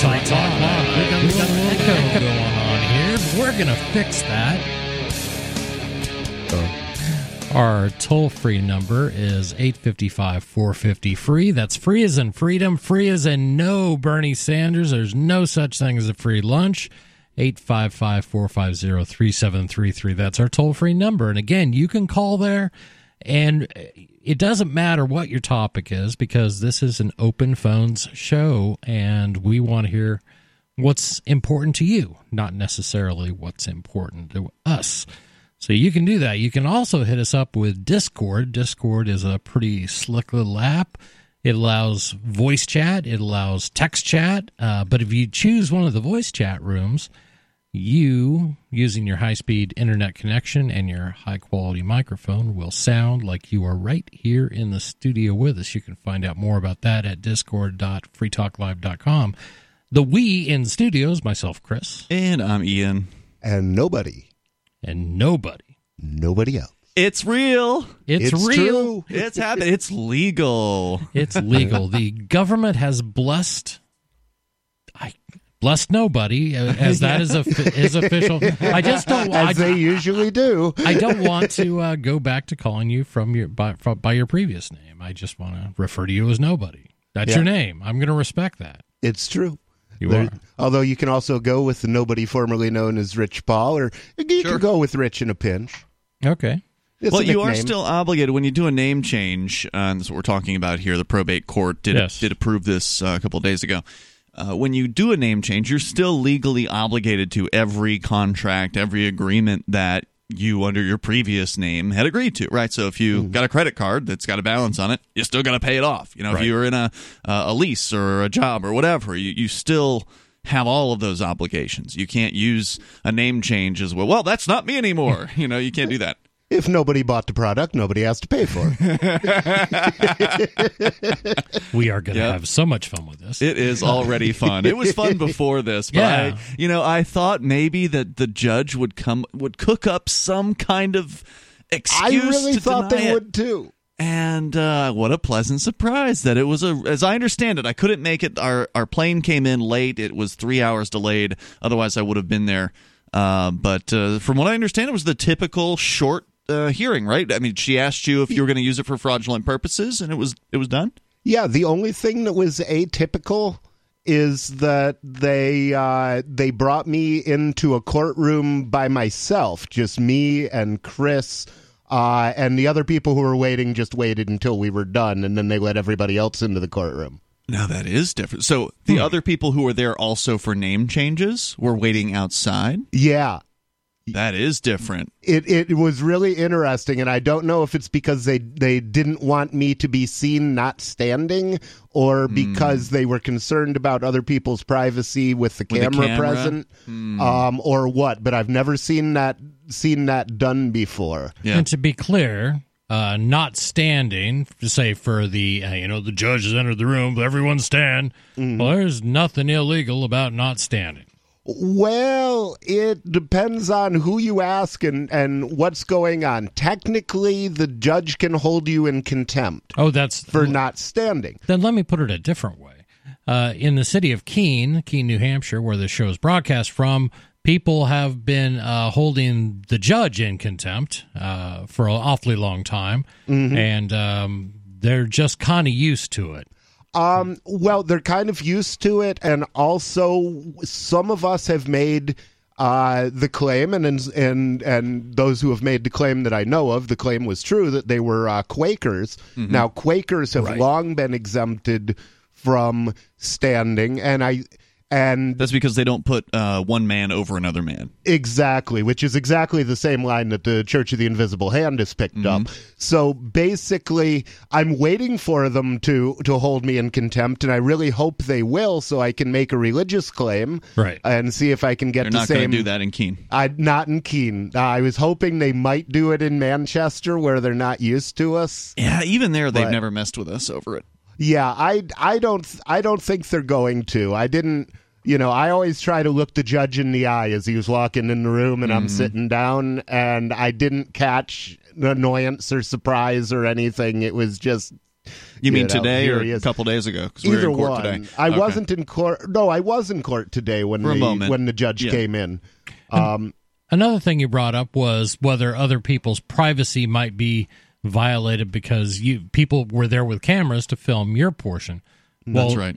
Talk. We've got an echo going on here. We're going to fix that. Our toll-free number is 855-450-FREE. That's free as in freedom. Free as in no Bernie Sanders. There's no such thing as a free lunch. 855-450-3733. That's our toll-free number. And again, you can call there, and it doesn't matter what your topic is, because this is an open phones show, and we want to hear what's important to you, not necessarily what's important to us. So you can do that. You can also hit us up with Discord. Discord is a pretty slick little app. It allows voice chat. It allows text chat. But if you choose one of the voice chat rooms, you, using your high-speed internet connection and your high-quality microphone, will sound like you are right here in the studio with us. You can find out more about that at discord.freetalklive.com. The we in studios, myself, Chris. And I'm Ian. And nobody. And nobody else. It's real. It's real. True. It's happening. It's legal. It's legal. The government has blessed nobody, as that is official. I just don't. They usually do. I don't want to go back to calling you by your previous name. I just want to refer to you as nobody. That's your name. I'm going to respect that. It's true. Although you can also go with the nobody formerly known as Rich Paul, or you can go with Rich in a pinch. Okay. It's well, you are still obligated when you do a name change, and that's what we're talking about here. The probate court did approve this a couple of days ago. When you do a name change, you're still legally obligated to every contract, every agreement that you under your previous name had agreed to, right? So if you got a credit card that's got a balance on it, you still got to pay it off. You know, right. If you were in a lease or a job or whatever, you still have all of those obligations. You can't use a name change as well, that's not me anymore. You know, you can't do that. If nobody bought the product, nobody has to pay for it. We are going to have so much fun with this. It is already fun. It was fun before this, but I thought maybe that the judge would cook up some kind of excuse. I really thought they would too. And what a pleasant surprise that it was as I understand it, I couldn't make it. Our plane came in late. It was 3 hours delayed. Otherwise, I would have been there. But from what I understand, it was the typical short hearing, right? I mean, she asked you if you were going to use it for fraudulent purposes, and it was done? Yeah, the only thing that was atypical is that they brought me into a courtroom by myself, just me and Chris, and the other people who were waiting just waited until we were done, and then they let everybody else into the courtroom. Now that is different. So the other people who were there also for name changes were waiting outside? Yeah. That is different. It was really interesting, and I don't know if it's because they didn't want me to be seen not standing, or because they were concerned about other people's privacy with the camera present, or what. But I've never seen that done before. Yeah. And to be clear, not standing, to say for the the judge has entered the room, everyone stand. Well, there's nothing illegal about not standing. Well, it depends on who you ask and what's going on. Technically, the judge can hold you in contempt. Oh, that's for not standing. Then let me put it a different way. In the city of Keene, New Hampshire, where the show is broadcast from, people have been holding the judge in contempt for an awfully long time, and they're just kind of used to it. Well, they're kind of used to it, and also some of us have made the claim, and those who have made the claim that I know of, the claim was true that they were Quakers. Mm-hmm. Now, Quakers have long been exempted from standing, and that's because they don't put one man over another man. Exactly, which is exactly the same line that the Church of the Invisible Hand has picked up. So basically, I'm waiting for them to hold me in contempt, and I really hope they will, so I can make a religious claim and see if I can get the same. They're not going to do that in Keene. Not in Keene. I was hoping they might do it in Manchester, where they're not used to us. Yeah, even there, they've never messed with us over it. Yeah, I don't think they're going to. I didn't. I always try to look the judge in the eye as he was walking in the room, and I'm sitting down, and I didn't catch annoyance or surprise or anything. It was just You mean today or a couple days ago? Because we were in court today. I wasn't in court. No, I was in court today when the judge came in. Another thing you brought up was whether other people's privacy might be violated because people were there with cameras to film your portion. Well, that's right.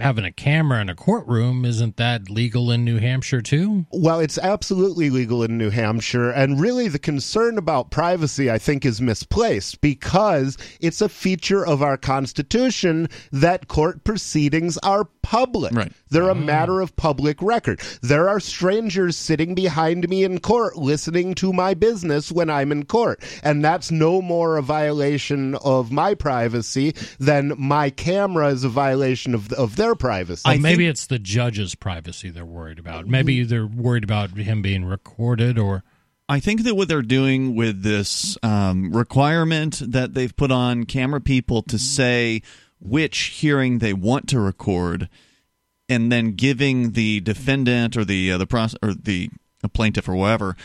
Having a camera in a courtroom, isn't that legal in New Hampshire too? Well, it's absolutely legal in New Hampshire, and really the concern about privacy, I think, is misplaced because it's a feature of our Constitution that court proceedings are public. Right. They're a matter of public record. There are strangers sitting behind me in court listening to my business when I'm in court, and that's no more a violation of my privacy than my camera is a violation of their privacy. Maybe it's the judge's privacy they're worried about. Maybe they're worried about him being recorded or... I think that what they're doing with this requirement that they've put on camera people to say which hearing they want to record and then giving the defendant or the plaintiff or whatever,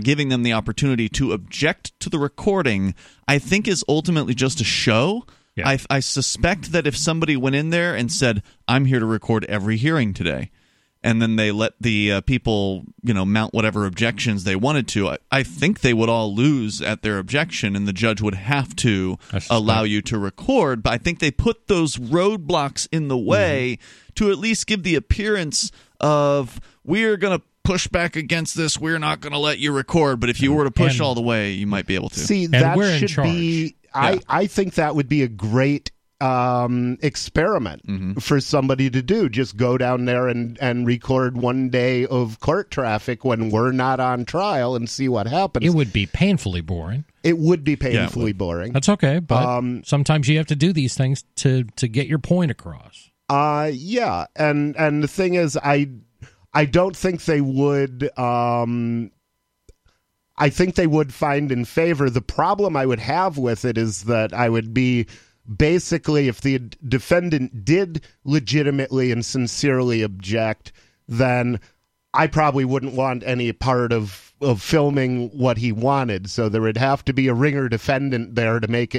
giving them the opportunity to object to the recording, I think is ultimately just a show. Yeah. I suspect that if somebody went in there and said, I'm here to record every hearing today, and then they let the people mount whatever objections they wanted to, I think they would all lose at their objection, and the judge would have to allow you to record. But I think they put those roadblocks in the way to at least give the appearance of, we're going to push back against this, we're not going to let you record, but if you were to push all the way, you might be able to. See, that should be... I think that would be a great experiment for somebody to do. Just go down there and record one day of court traffic when we're not on trial and see what happens. It would be painfully boring. It would be painfully boring. That's okay, but sometimes you have to do these things to get your point across. And the thing is, I don't think they would... I think they would find in favor. The problem I would have with it is that I would be basically, if the defendant did legitimately and sincerely object, then I probably wouldn't want any part of filming what he wanted. So there would have to be a ringer defendant there to make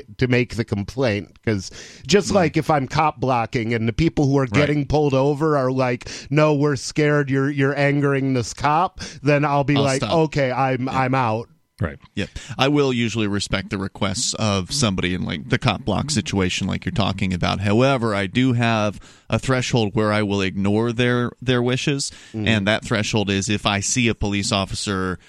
the complaint. Because just like if I'm cop blocking and the people who are getting pulled over are like, no, we're scared you're angering this cop, then I'll like, stop. Okay, I'm out. Right. Yeah. I will usually respect the requests of somebody in like the cop block situation like you're talking about. However, I do have a threshold where I will ignore their wishes, and that threshold is if I see a police officer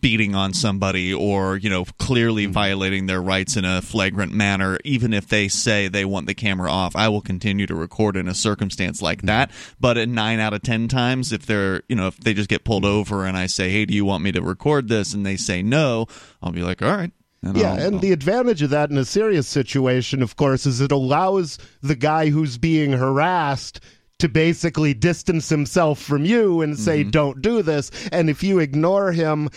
beating on somebody or, clearly violating their rights in a flagrant manner, even if they say they want the camera off, I will continue to record in a circumstance like that. But in 9 out of 10 times, if they're, if they just get pulled over and I say, hey, do you want me to record this? And they say no, I'll be like, all right. And the advantage of that in a serious situation, of course, is it allows the guy who's being harassed to basically distance himself from you and say, don't do this. And if you ignore him,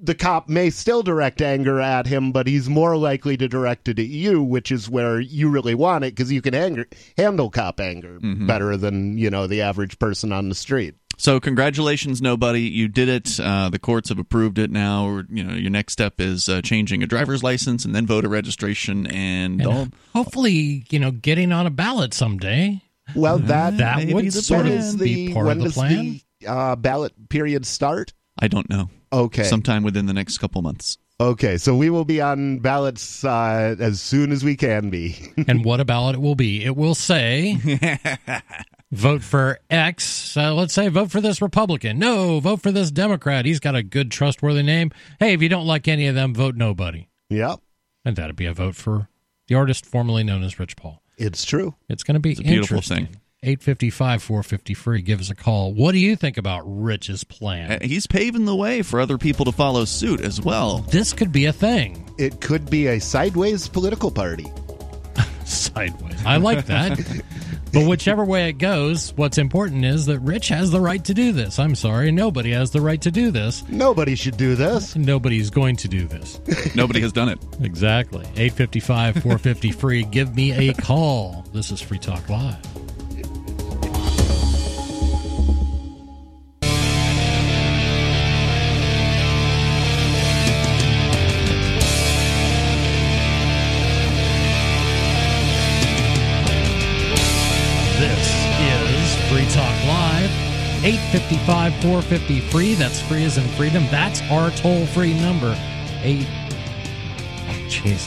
the cop may still direct anger at him, but he's more likely to direct it at you, which is where you really want it, because you can handle cop anger better than, the average person on the street. So congratulations, nobody. You did it. The courts have approved it now. Your next step is changing a driver's license and then voter registration. And hopefully, getting on a ballot someday. Well, that would sort of be part of the plan. The ballot period start? I don't know. Okay. Sometime within the next couple months. Okay, so we will be on ballots as soon as we can be. And what a ballot it will be. It will say, vote for X. Let's say vote for this Republican. No, vote for this Democrat. He's got a good, trustworthy name. Hey, if you don't like any of them, vote nobody. Yep. And that'd be a vote for the artist formerly known as Rich Paul. It's true. It's going to be a beautiful thing. 855-450-FREE. Give us a call. What do you think about Rich's plan? He's paving the way for other people to follow suit as well. This could be a thing. It could be a sideways political party. Sideways. I like that. But whichever way it goes, what's important is that Rich has the right to do this. I'm sorry. Nobody has the right to do this. Nobody should do this. Nobody's going to do this. Nobody has done it. Exactly. 855-450-FREE. Give me a call. This is Free Talk Live. 855-450-FREE. That's free as in freedom. That's our toll-free number. Jeez,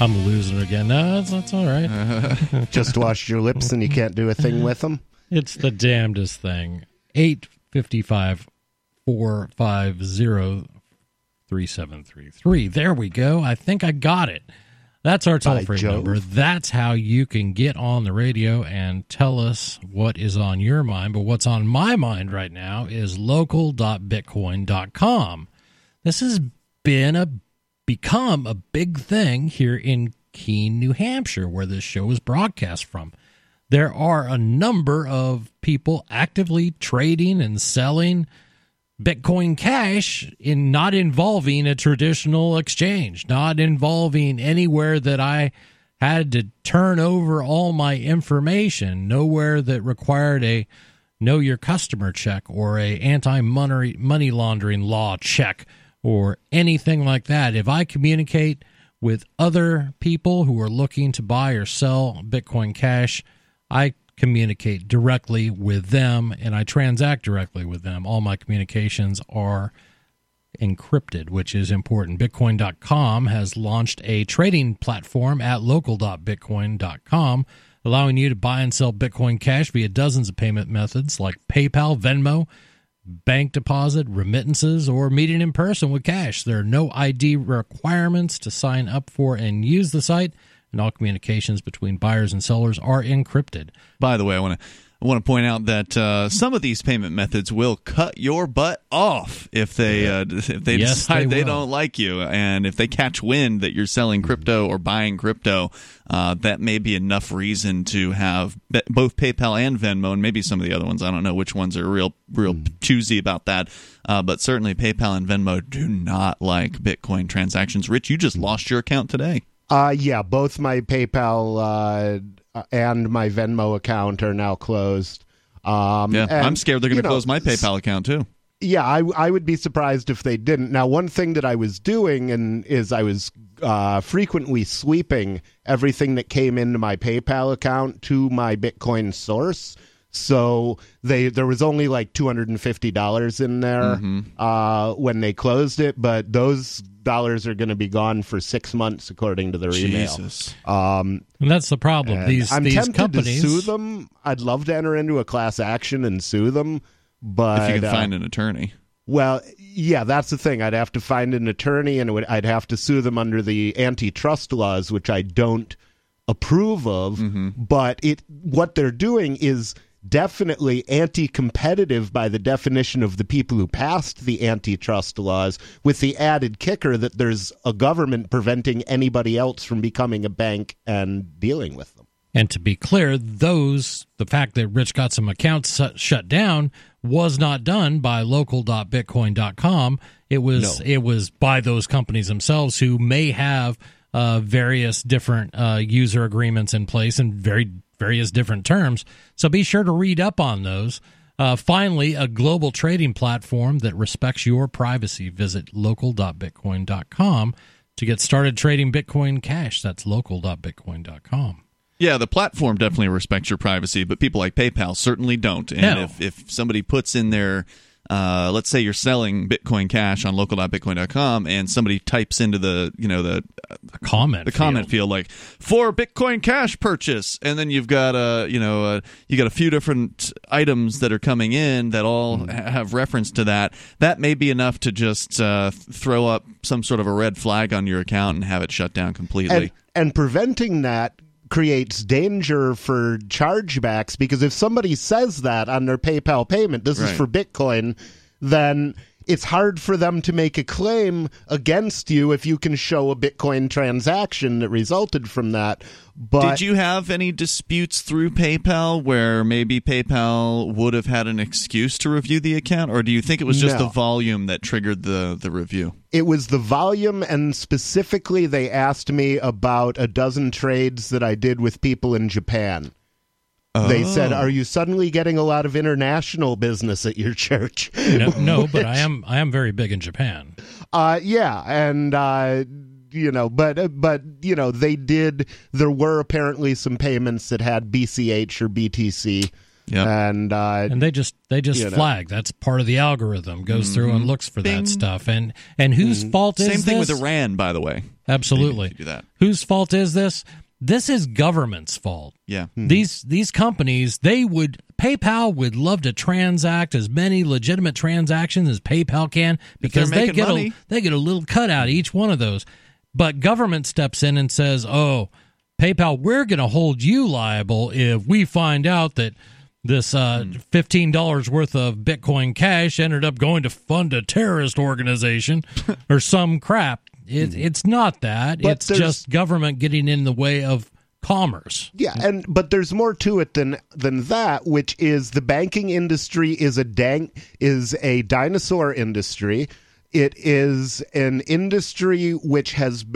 I'm losing again. No, that's all right. Just lost your lips and you can't do a thing with them? It's the damnedest thing. 855-450-3733. There we go. I think I got it. That's our toll-free number. That's how you can get on the radio and tell us what is on your mind. But what's on my mind right now is local.bitcoin.com. This has been become a big thing here in Keene, New Hampshire, where this show is broadcast from. There are a number of people actively trading and selling Bitcoin Cash, in not involving a traditional exchange, not involving anywhere that I had to turn over all my information, nowhere that required a know your customer check or a anti-money laundering law check or anything like that. If I communicate with other people who are looking to buy or sell Bitcoin Cash, I communicate directly with them, and I transact directly with them. All my communications are encrypted, which is important. Bitcoin.com has launched a trading platform at local.bitcoin.com, allowing you to buy and sell Bitcoin Cash via dozens of payment methods like PayPal, Venmo, bank deposit, remittances, or meeting in person with cash. There are no ID requirements to sign up for and use the site, and all communications between buyers and sellers are encrypted. By the way, I want to point out that some of these payment methods will cut your butt off if they decide they don't like you, and if they catch wind that you're selling crypto or buying crypto, that may be enough reason to have both PayPal and Venmo, and maybe some of the other ones. I don't know which ones are real choosy about that, but certainly PayPal and Venmo do not like Bitcoin transactions. Rich, you just lost your account today. Yeah, both my PayPal and my Venmo account are now closed. I'm scared they're going to close my PayPal account too. Yeah, I would be surprised if they didn't. Now, one thing that I was doing is I was frequently sweeping everything that came into my PayPal account to my Bitcoin source. So there was only like $250 in there when they closed it, but those dollars are going to be gone for 6 months, according to their email. And that's the problem. These companies to sue them. I'd love to enter into a class action and sue them, but if you can find an attorney. Well, yeah, that's the thing. I'd have to find an attorney, and I'd have to sue them under the antitrust laws, which I don't approve of. But what they're doing is definitely anti-competitive by the definition of the people who passed the antitrust laws, with the added kicker that there's a government preventing anybody else from becoming a bank and dealing with them. And to be clear, the fact that Rich got some accounts shut down was not done by local.bitcoin.com. It was by those companies themselves, who may have various different user agreements in place and various different terms, so be sure to read up on those. Finally, a global trading platform that respects your privacy. Visit local.bitcoin.com to get started trading Bitcoin Cash. That's local.bitcoin.com. Yeah, the platform definitely respects your privacy, but people like PayPal certainly don't. And if somebody puts in their, let's say you're selling Bitcoin Cash on local.bitcoin.com, and somebody types into the comment field like for Bitcoin Cash purchase, and then you've got a few different items that are coming in that all have reference to that. That may be enough to just throw up some sort of a red flag on your account and have it shut down completely. And preventing that creates danger for chargebacks, because if somebody says that on their PayPal payment, this is for Bitcoin, then it's hard for them to make a claim against you if you can show a Bitcoin transaction that resulted from that. But did you have any disputes through PayPal where maybe PayPal would have had an excuse to review the account, or do you think it was just the volume that triggered the review? It was the volume, and specifically they asked me about a dozen trades that I did with people in Japan. They said, "Are you suddenly getting a lot of international business at your church?" No, but I am very big in Japan. But there were apparently some payments that had BCH or BTC Yep. And they just flag. That's part of the algorithm. Goes through and looks for that stuff. And whose fault is this? Same thing with Iran, by the way. Absolutely. Do that. Whose fault is this? This is government's fault. Yeah. Mm-hmm. These companies, PayPal would love to transact as many legitimate transactions as PayPal can because they get a little cut out of each one of those. But government steps in and says, "Oh, PayPal, we're going to hold you liable if we find out that this $15 worth of Bitcoin Cash ended up going to fund a terrorist organization or some crap." It's not that. But it's just government getting in the way of commerce. Yeah, but there's more to it than that, which is the banking industry is a dinosaur industry. It is an industry which has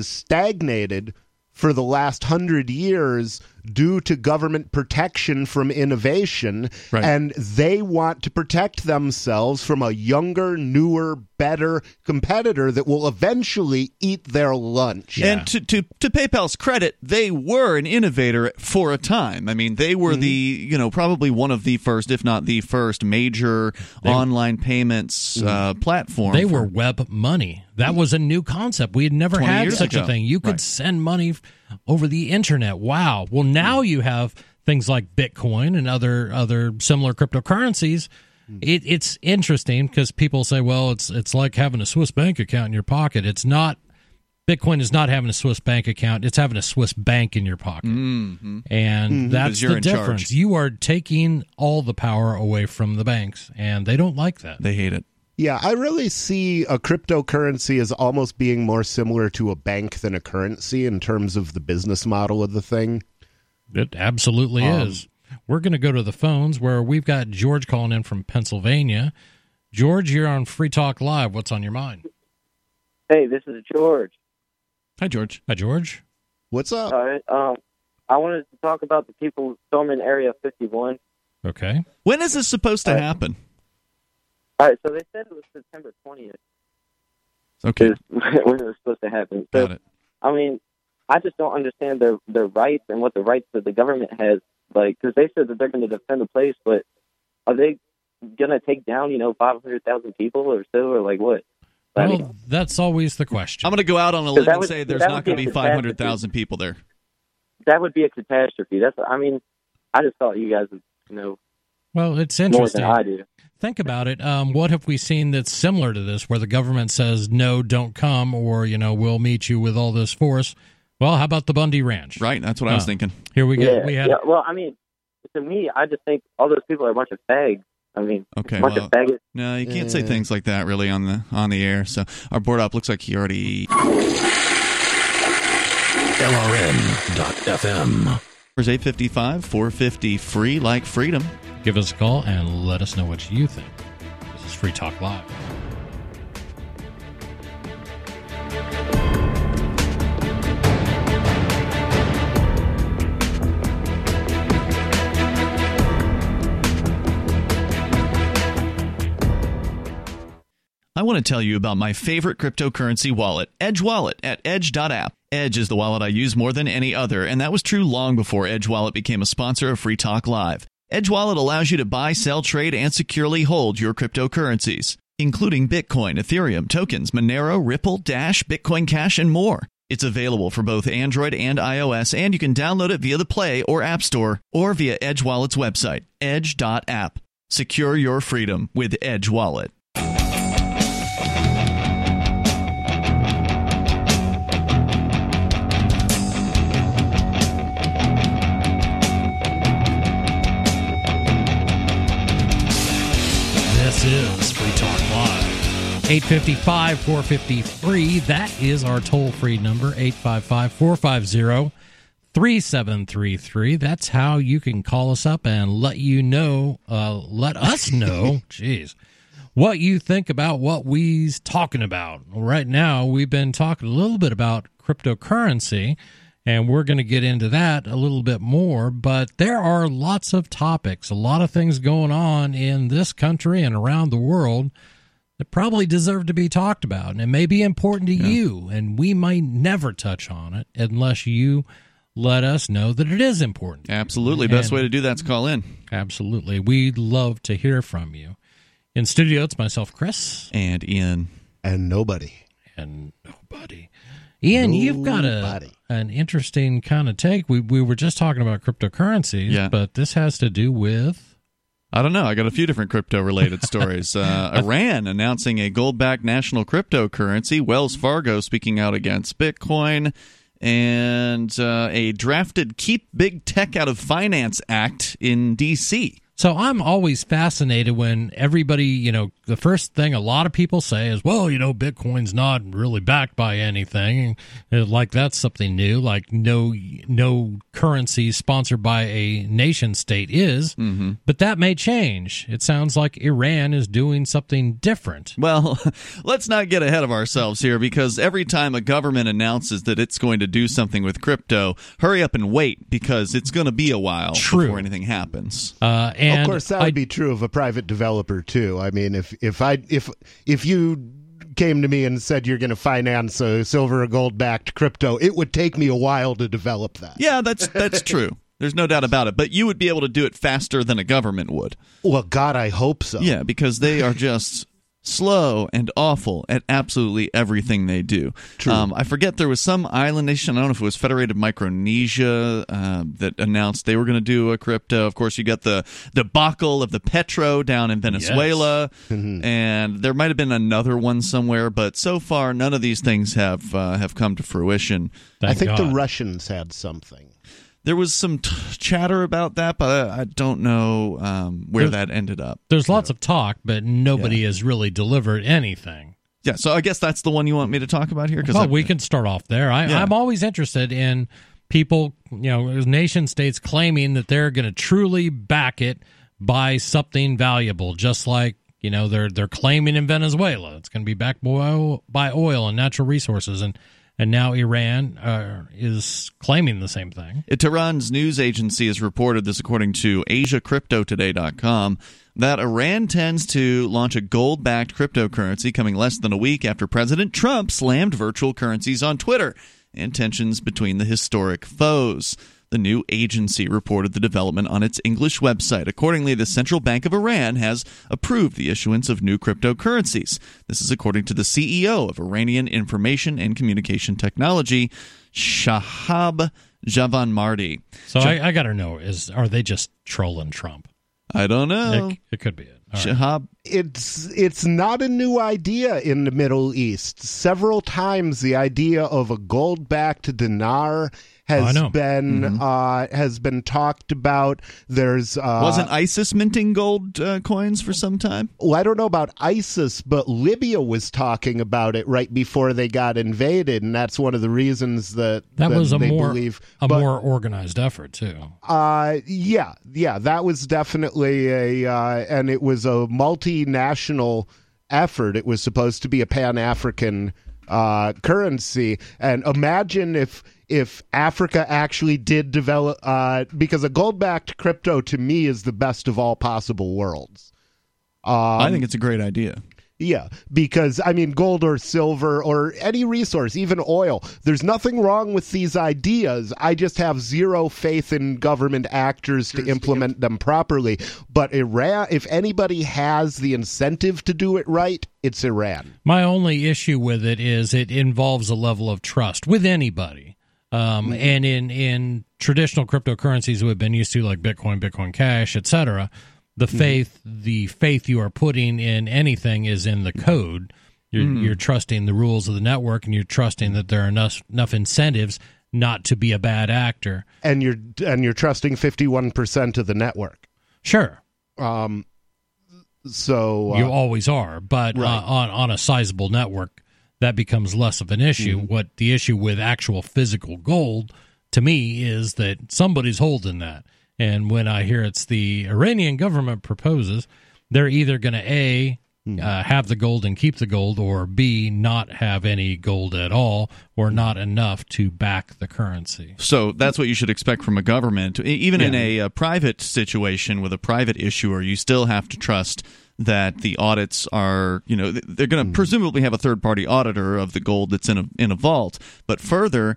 stagnated for the last 100 years due to government protection from innovation, right. And they want to protect themselves from a younger, newer, better competitor that will eventually eat their lunch. Yeah. And to PayPal's credit, they were an innovator for a time. I mean, they were probably one of the first, if not the first, major online payments platform. They were web money. That was a new concept. We had never had such a thing. You could send money over the internet. Wow. Well, now you have things like Bitcoin and other similar cryptocurrencies. It's interesting because people say, well, it's like having a Swiss bank account in your pocket. It's not. Bitcoin is not having a Swiss bank account. It's having a Swiss bank in your pocket. Mm-hmm. And that's the difference. Charge. You are taking all the power away from the banks, and they don't like that. They hate it. Yeah, I really see a cryptocurrency as almost being more similar to a bank than a currency in terms of the business model of the thing. It absolutely is. We're going to go to the phones where we've got George calling in from Pennsylvania. George, you're on Free Talk Live. What's on your mind? Hey, this is George. Hi, George. Hi, George. What's up? I wanted to talk about the people storming Area 51. Okay. When is this supposed to happen? All right, so they said it was September 20th. Okay. When it was supposed to happen. So, got it. I mean, I just don't understand their rights and what the rights that the government has. Like, because they said that they're going to defend the place, but are they going to take down, 500,000 people or so, or like what? Well, that's always the question. I'm going to go out on a limb and say there's not going to be 500,000 people there. That would be a catastrophe. I just thought you guys would know. Well, it's interesting. More than I do. Think about it. What have we seen that's similar to this, where the government says, no, don't come, or, we'll meet you with all this force? Well, how about the Bundy Ranch? Right, that's what I was thinking. Here we go. Yeah. Well, I mean, to me, I just think all those people are a bunch of fags. I mean, a bunch of faggots. No, you can't say things like that, really, on the air. So our board op looks like he already... LRN.FM. There's 855 450 free like freedom. Give us a call and let us know what you think. This is Free Talk Live. I want to tell you about my favorite cryptocurrency wallet, Edge Wallet, at edge.app. Edge is the wallet I use more than any other, and that was true long before Edge Wallet became a sponsor of Free Talk Live. Edge Wallet allows you to buy, sell, trade, and securely hold your cryptocurrencies, including Bitcoin, Ethereum, tokens, Monero, Ripple, Dash, Bitcoin Cash, and more. It's available for both Android and iOS, and you can download it via the Play or App Store or via Edge Wallet's website, edge.app. Secure your freedom with Edge Wallet. This is Free Talk Live. 855-450-FREE. That is our toll-free number, 855-450-3733. That's how you can call us up and let us know, what you think about what we's talking about. Right now, we've been talking a little bit about cryptocurrency, and we're going to get into that a little bit more, but there are lots of topics, a lot of things going on in this country and around the world that probably deserve to be talked about, and it may be important to you, and we might never touch on it unless you let us know that it is important. Absolutely. Best way to do that is call in. Absolutely. We'd love to hear from you. In studio, it's myself, Chris. And Ian. And nobody. And nobody. Ian, you've got an interesting kind of take. We were just talking about cryptocurrencies, but this has to do with... I don't know. I got a few different crypto-related stories. Iran announcing a gold-backed national cryptocurrency. Wells Fargo speaking out against Bitcoin. And a drafted Keep Big Tech Out of Finance Act in D.C. So I'm always fascinated when everybody, the first thing a lot of people say is, well, Bitcoin's not really backed by anything. Like that's something new. Like no currency sponsored by a nation state is. Mm-hmm. But that may change. It sounds like Iran is doing something different. Well, let's not get ahead of ourselves here, because every time a government announces that it's going to do something with crypto, hurry up and wait, because it's going to be a while before anything happens. And of course, that would be true of a private developer too. I mean, if you came to me and said you're going to finance a silver or gold backed crypto, it would take me a while to develop that. Yeah, that's true. There's no doubt about it. But you would be able to do it faster than a government would. Well, God, I hope so. Yeah, because they are just slow and awful at absolutely everything they do. True. I forget, there was some island nation, I don't know if it was Federated Micronesia, that announced they were going to do a crypto. Of course, you got the debacle of the Petro down in Venezuela, and there might have been another one somewhere, but so far, none of these things have come to fruition. Thank God. The Russians had something. There was some chatter about that, but I don't know where that ended up. There's lots of talk, but nobody has really delivered anything. Yeah, so I guess that's the one you want me to talk about here? Well, we can start off there. I'm always interested in people, nation states claiming that they're going to truly back it by something valuable, just like they're claiming in Venezuela. It's going to be backed by oil and natural resources, and now Iran is claiming the same thing. Iran's news agency has reported this, according to AsiaCryptoToday.com, that Iran intends to launch a gold-backed cryptocurrency coming less than a week after President Trump slammed virtual currencies on Twitter and tensions between the historic foes. The new agency reported the development on its English website. Accordingly, the Central Bank of Iran has approved the issuance of new cryptocurrencies. This is according to the CEO of Iranian Information and Communication Technology, Shahab Javanmardi. So I got to know, are they just trolling Trump? I don't know. It could be it. Right. Shahab. It's not a new idea in the Middle East. Several times the idea of a gold-backed dinar has been talked about. There's wasn't ISIS minting gold coins for some time? Well, I don't know about ISIS, but Libya was talking about it right before they got invaded, and that's one of the reasons that was more organized effort too. That was definitely and it was a multinational effort. It was supposed to be a Pan-African currency, and imagine if Africa actually did develop, because a gold-backed crypto to me is the best of all possible worlds. I think it's a great idea. Yeah, because, gold or silver or any resource, even oil, there's nothing wrong with these ideas. I just have zero faith in government actors to implement them properly. But Iran, if anybody has the incentive to do it right, it's Iran. My only issue with it is it involves a level of trust with anybody. And in traditional cryptocurrencies we've been used to, like Bitcoin, Bitcoin Cash, etc., the faith you are putting in anything is in the code. You're trusting the rules of the network, and you're trusting that there are enough incentives not to be a bad actor. And you're trusting 51% of the network. Sure. So you always are, but on a sizable network, that becomes less of an issue. Mm-hmm. What the issue with actual physical gold, to me, is that somebody's holding that. And when I hear it's the Iranian government proposes, they're either going to, A, have the gold and keep the gold, or B, not have any gold at all, or not enough to back the currency. So that's what you should expect from a government. Even in a private situation with a private issuer, you still have to trust that the audits are, they're going to presumably have a third-party auditor of the gold that's in a vault. But further,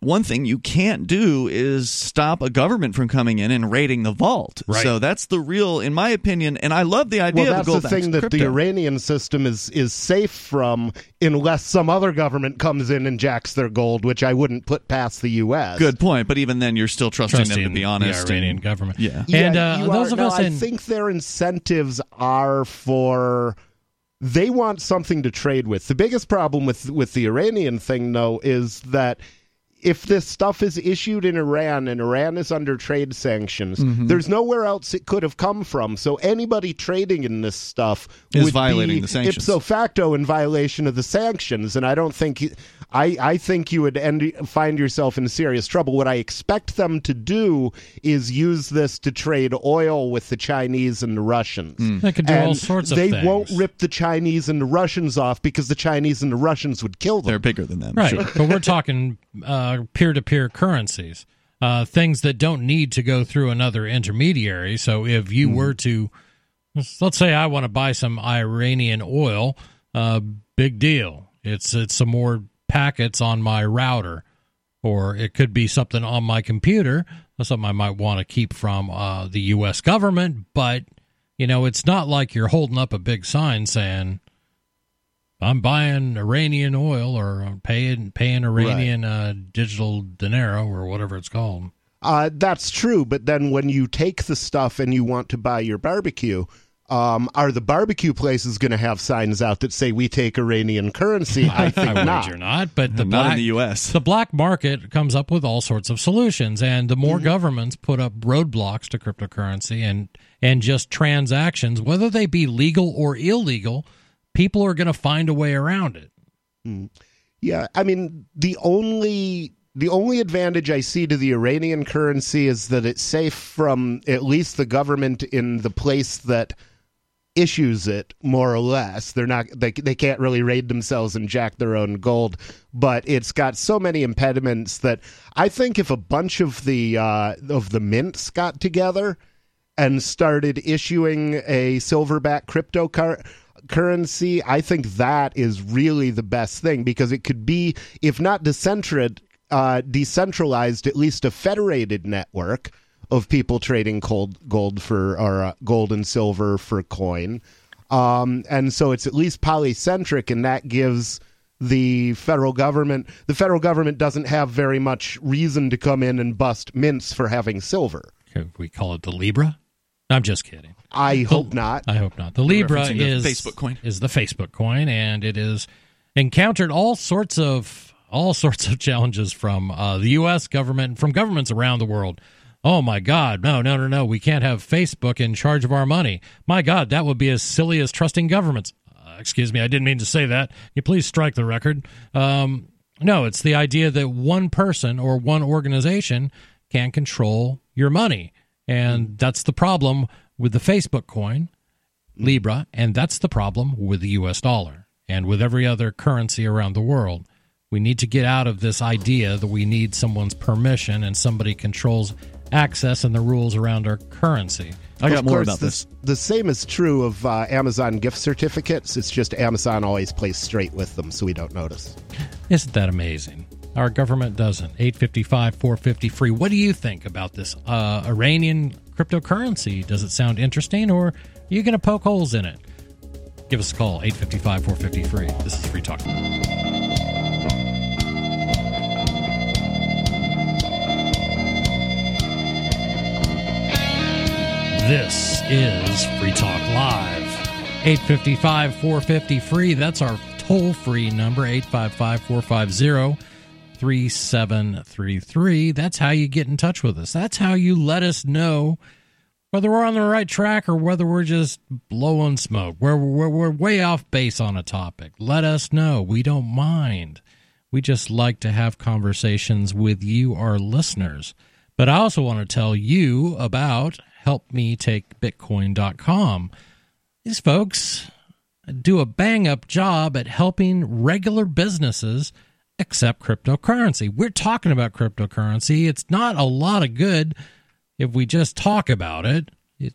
one thing you can't do is stop a government from coming in and raiding the vault. Right. So that's the real, in my opinion, and I love the idea of the gold. Well, that's the thing that the Iranian system is safe from, unless some other government comes in and jacks their gold, which I wouldn't put past the U.S. Good point, but even then you're still trusting them, to be honest. The Iranian government. Yeah. And I think their incentives are for... They want something to trade with. The biggest problem with the Iranian thing, though, is that if this stuff is issued in Iran and Iran is under trade sanctions, mm-hmm. there's nowhere else it could have come from. So anybody trading in this stuff is violating the sanctions. Ipso facto in violation of the sanctions. And I don't think I think you would find yourself in serious trouble. What I expect them to do is use this to trade oil with the Chinese and the Russians. Mm. They could do all sorts of things. They won't rip the Chinese and the Russians off because the Chinese and the Russians would kill them. They're bigger than them. Right. Sure. But we're talking... peer-to-peer currencies, things that don't need to go through another intermediary. So if you were to, let's say I want to buy some Iranian oil, big deal. It's some more packets on my router, or it could be something on my computer, something I might want to keep from the U.S. government. But, you know, it's not like you're holding up a big sign saying... I'm buying Iranian oil, or I'm paying Iranian digital dinero, or whatever it's called. That's true, but then when you take the stuff and you want to buy your barbecue, are the barbecue places going to have signs out that say we take Iranian currency? I think not. You're not, but not in the U.S. The black market comes up with all sorts of solutions, and the more governments put up roadblocks to cryptocurrency and just transactions, whether they be legal or illegal. People are going to find a way around it. Yeah, I mean, the only advantage I see to the Iranian currency is that it's safe from at least the government in the place that issues it, more or less. They're not they can't really raid themselves and jack their own gold, but it's got so many impediments that I think if a bunch of the mints got together and started issuing a silverback cryptocurrency, I think that is really the best thing, because it could be, if not decentralized, at least a federated network of people trading gold and silver for coin. And so it's at least polycentric, and that gives the federal government doesn't have very much reason to come in and bust mints for having silver. Could we call it the Libra? I'm just kidding. I hope not. The Libra is the Facebook coin, and it is encountered all sorts of challenges from the U.S. government, from governments around the world. Oh my God, no! We can't have Facebook in charge of our money. My God, that would be as silly as trusting governments. Excuse me, I didn't mean to say that. Can you please strike the record? No, it's the idea that one person or one organization can control your money. And that's the problem with the Facebook coin, Libra, and that's the problem with the U.S. dollar and with every other currency around the world. We need to get out of this idea that we need someone's permission and somebody controls access and the rules around our currency. I got more about this. The same is true of Amazon gift certificates. It's just Amazon always plays straight with them, so we don't notice. Isn't that amazing? Our government doesn't. 855-450-FREE. What do you think about this Iranian cryptocurrency? Does it sound interesting, or are you going to poke holes in it? Give us a call, 855-450-FREE. This is Free Talk. This is Free Talk Live. 855-450-FREE. That's our toll-free number, 855-450-3733. That's how you get in touch with us. That's how you let us know whether we're on the right track or whether we're just blowing smoke. We're way off base on a topic. Let us know. We don't mind. We just like to have conversations with you, our listeners. But I also want to tell you about HelpMeTakeBitcoin.com. These folks do a bang-up job at helping regular businesses accept cryptocurrency. We're talking about cryptocurrency. It's not a lot of good if we just talk about it.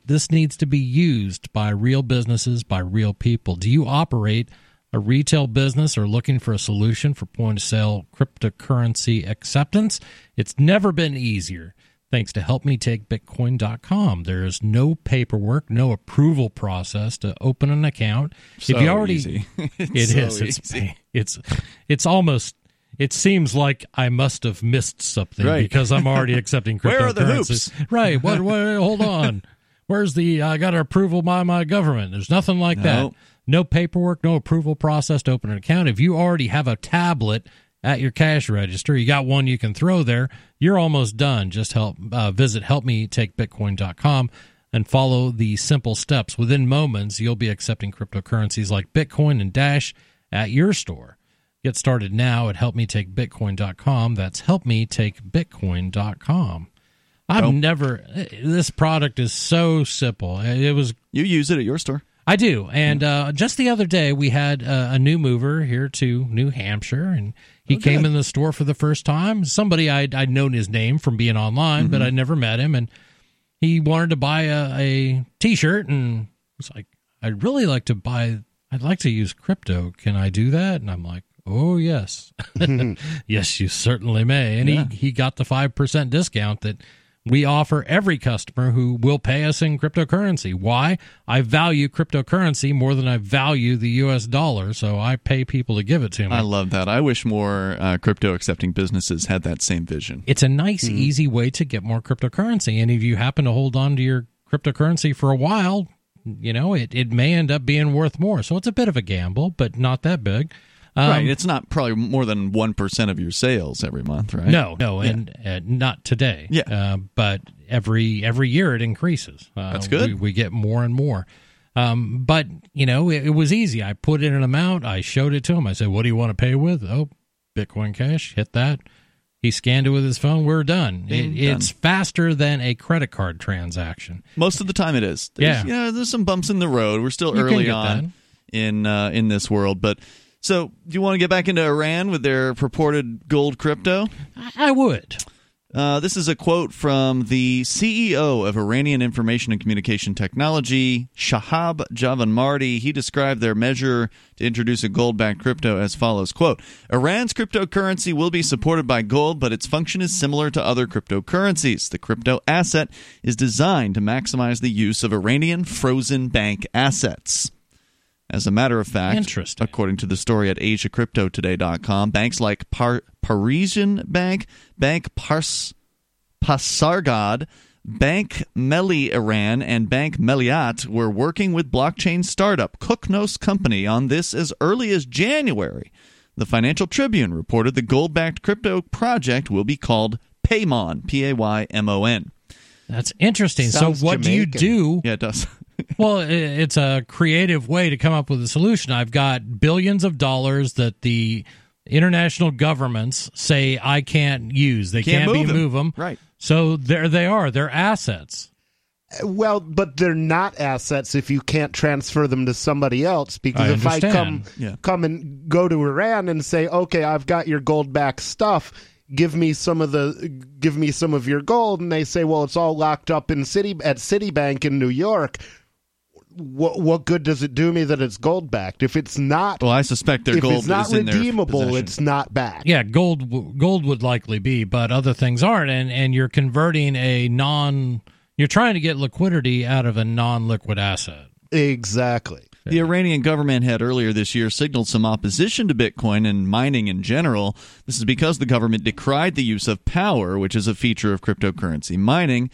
This needs to be used by real businesses, by real people. Do you operate a retail business, are looking for a solution for point-of-sale cryptocurrency acceptance, it's never been easier. Thanks to HelpMeTakeBitcoin.com. There is no paperwork, no approval process to open an account. So if you already, easy. It's almost. It seems like I must have missed something because I'm already accepting cryptocurrencies. Where are the hoops? Right. What, hold on. Where's the, I got approval by my government? There's nothing like that. No paperwork, no approval process to open an account. If you already have a tablet at your cash register, you got one you can throw there, you're almost done. Just visit helpmetakebitcoin.com and follow the simple steps. Within moments, you'll be accepting cryptocurrencies like Bitcoin and Dash at your store. Get started now at helpmetakebitcoin.com. That's helpmetakebitcoin.com. I've never, this product is so simple. You use it at your store. I do. And just the other day, we had a new mover here to New Hampshire, and he came in the store for the first time. Somebody, I'd known his name from being online, but I never met him. And he wanted to buy a T-shirt, and was like, I'd like to use crypto. Can I do that? And I'm like, oh, yes. Yes, you certainly may. And he got the 5% discount that we offer every customer who will pay us in cryptocurrency. Why? I value cryptocurrency more than I value the U.S. dollar, so I pay people to give it to me. I love that. I wish more crypto-accepting businesses had that same vision. It's a nice, easy way to get more cryptocurrency, and if you happen to hold on to your cryptocurrency for a while, you know, it may end up being worth more. So it's a bit of a gamble, but not that big. Right, it's not probably more than 1% of your sales every month, right? No, and not today. Yeah, but every year it increases. That's good. We get more and more. But you know, it was easy. I put in an amount. I showed it to him. I said, "What do you want to pay with?" Oh, Bitcoin Cash. Hit that. He scanned it with his phone. We're done. It's faster than a credit card transaction. Most of the time, it is. Yeah, there's some bumps in the road. We're still early on in this world, but. So, do you want to get back into Iran with their purported gold crypto? I would. This is a quote from the CEO of Iranian Information and Communication Technology, Shahab Javanmardi. He described their measure to introduce a gold-backed crypto as follows, quote, Iran's cryptocurrency will be supported by gold, but its function is similar to other cryptocurrencies. The crypto asset is designed to maximize the use of Iranian frozen bank assets. As a matter of fact, according to the story at AsiaCryptoToday.com, banks like Parisian Bank, Bank Pasargad, Bank Meli Iran, and Bank Meliat were working with blockchain startup Koknos Company on this as early as January. The Financial Tribune reported the gold-backed crypto project will be called Paymon, P-A-Y-M-O-N. That's interesting. Sounds so what Jamaican. Do you do? Yeah, it does. Well, it's a creative way to come up with a solution. I've got billions of dollars that the international governments say I can't use. They can't move them. Right. So there they are. They're assets. Well, but they're not assets if you can't transfer them to somebody else. Because if I come and go to Iran and say, okay, I've got your gold-backed stuff, give me some of your gold, and they say, well, it's all locked up at Citibank in New York. What good does it do me that it's gold backed if it's not? Well, I suspect their gold is not redeemable. It's not backed. Yeah, gold would likely be, but other things aren't. And you're converting you're trying to get liquidity out of a non-liquid asset. Exactly. The Iranian government had earlier this year signaled some opposition to Bitcoin and mining in general. This is because the government decried the use of power, which is a feature of cryptocurrency mining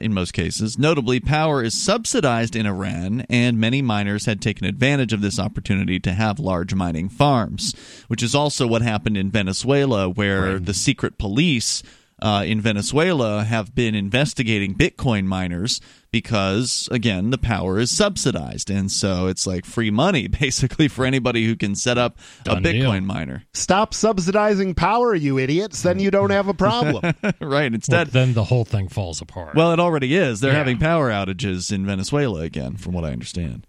in most cases. Notably, power is subsidized in Iran, and many miners had taken advantage of this opportunity to have large mining farms, which is also what happened in Venezuela, where the secret police in Venezuela have been investigating Bitcoin miners because, again, the power is subsidized. And so it's like free money, basically, for anybody who can set up a Bitcoin miner. Stop subsidizing power, you idiots. Then you don't have a problem. Right. Instead, then the whole thing falls apart. Well, it already is. They're having power outages in Venezuela again, from what I understand.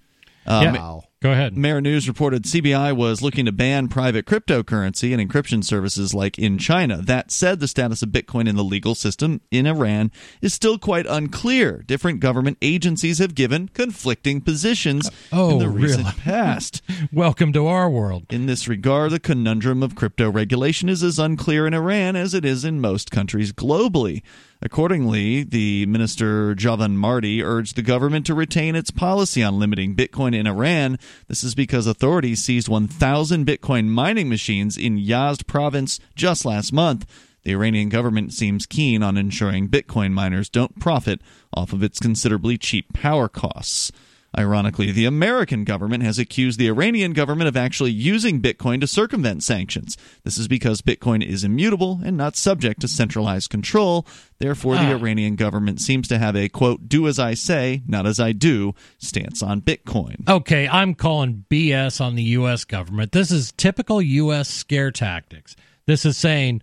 Wow. Go ahead. Mara News reported CBI was looking to ban private cryptocurrency and encryption services like in China. That said, the status of Bitcoin in the legal system in Iran is still quite unclear. Different government agencies have given conflicting positions in the recent past. Welcome to our world. In this regard, the conundrum of crypto regulation is as unclear in Iran as it is in most countries globally. Accordingly, the minister Javan Marty urged the government to retain its policy on limiting Bitcoin in Iran. This is because authorities seized 1,000 Bitcoin mining machines in Yazd province just last month. The Iranian government seems keen on ensuring Bitcoin miners don't profit off of its considerably cheap power costs. Ironically, the American government has accused the Iranian government of actually using Bitcoin to circumvent sanctions. This is because Bitcoin is immutable and not subject to centralized control. Therefore, the Iranian government seems to have a, quote, do as I say, not as I do, stance on Bitcoin. Okay, I'm calling BS on the U.S. government. This is typical U.S. scare tactics. This is saying,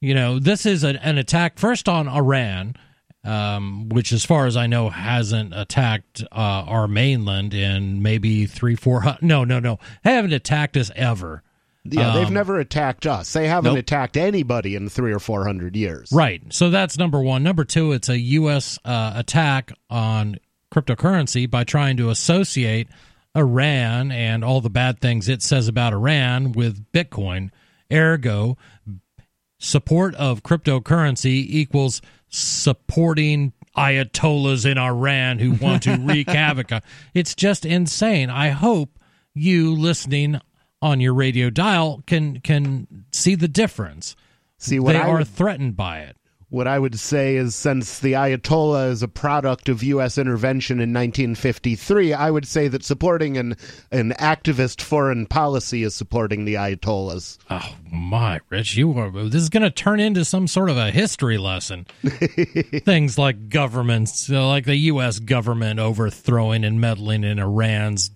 you know, this is an attack first on Iran, which, as far as I know, hasn't attacked our mainland in maybe 300-400. No. They haven't attacked us ever. Yeah, they've never attacked us. They haven't attacked anybody in 300 or 400 years. Right. So that's number one. Number two, it's a U.S. attack on cryptocurrency by trying to associate Iran and all the bad things it says about Iran with Bitcoin. Ergo, support of cryptocurrency equals supporting ayatollahs in Iran who want to wreak havoc. It's just insane. I hope you listening on your radio dial can see the difference. See, what they are threatened by it. What I would say is, since the Ayatollah is a product of U.S. intervention in 1953, I would say that supporting an activist foreign policy is supporting the Ayatollahs. Oh, my, Rich, this is going to turn into some sort of a history lesson. Things like governments, like the U.S. government overthrowing and meddling in Iran's,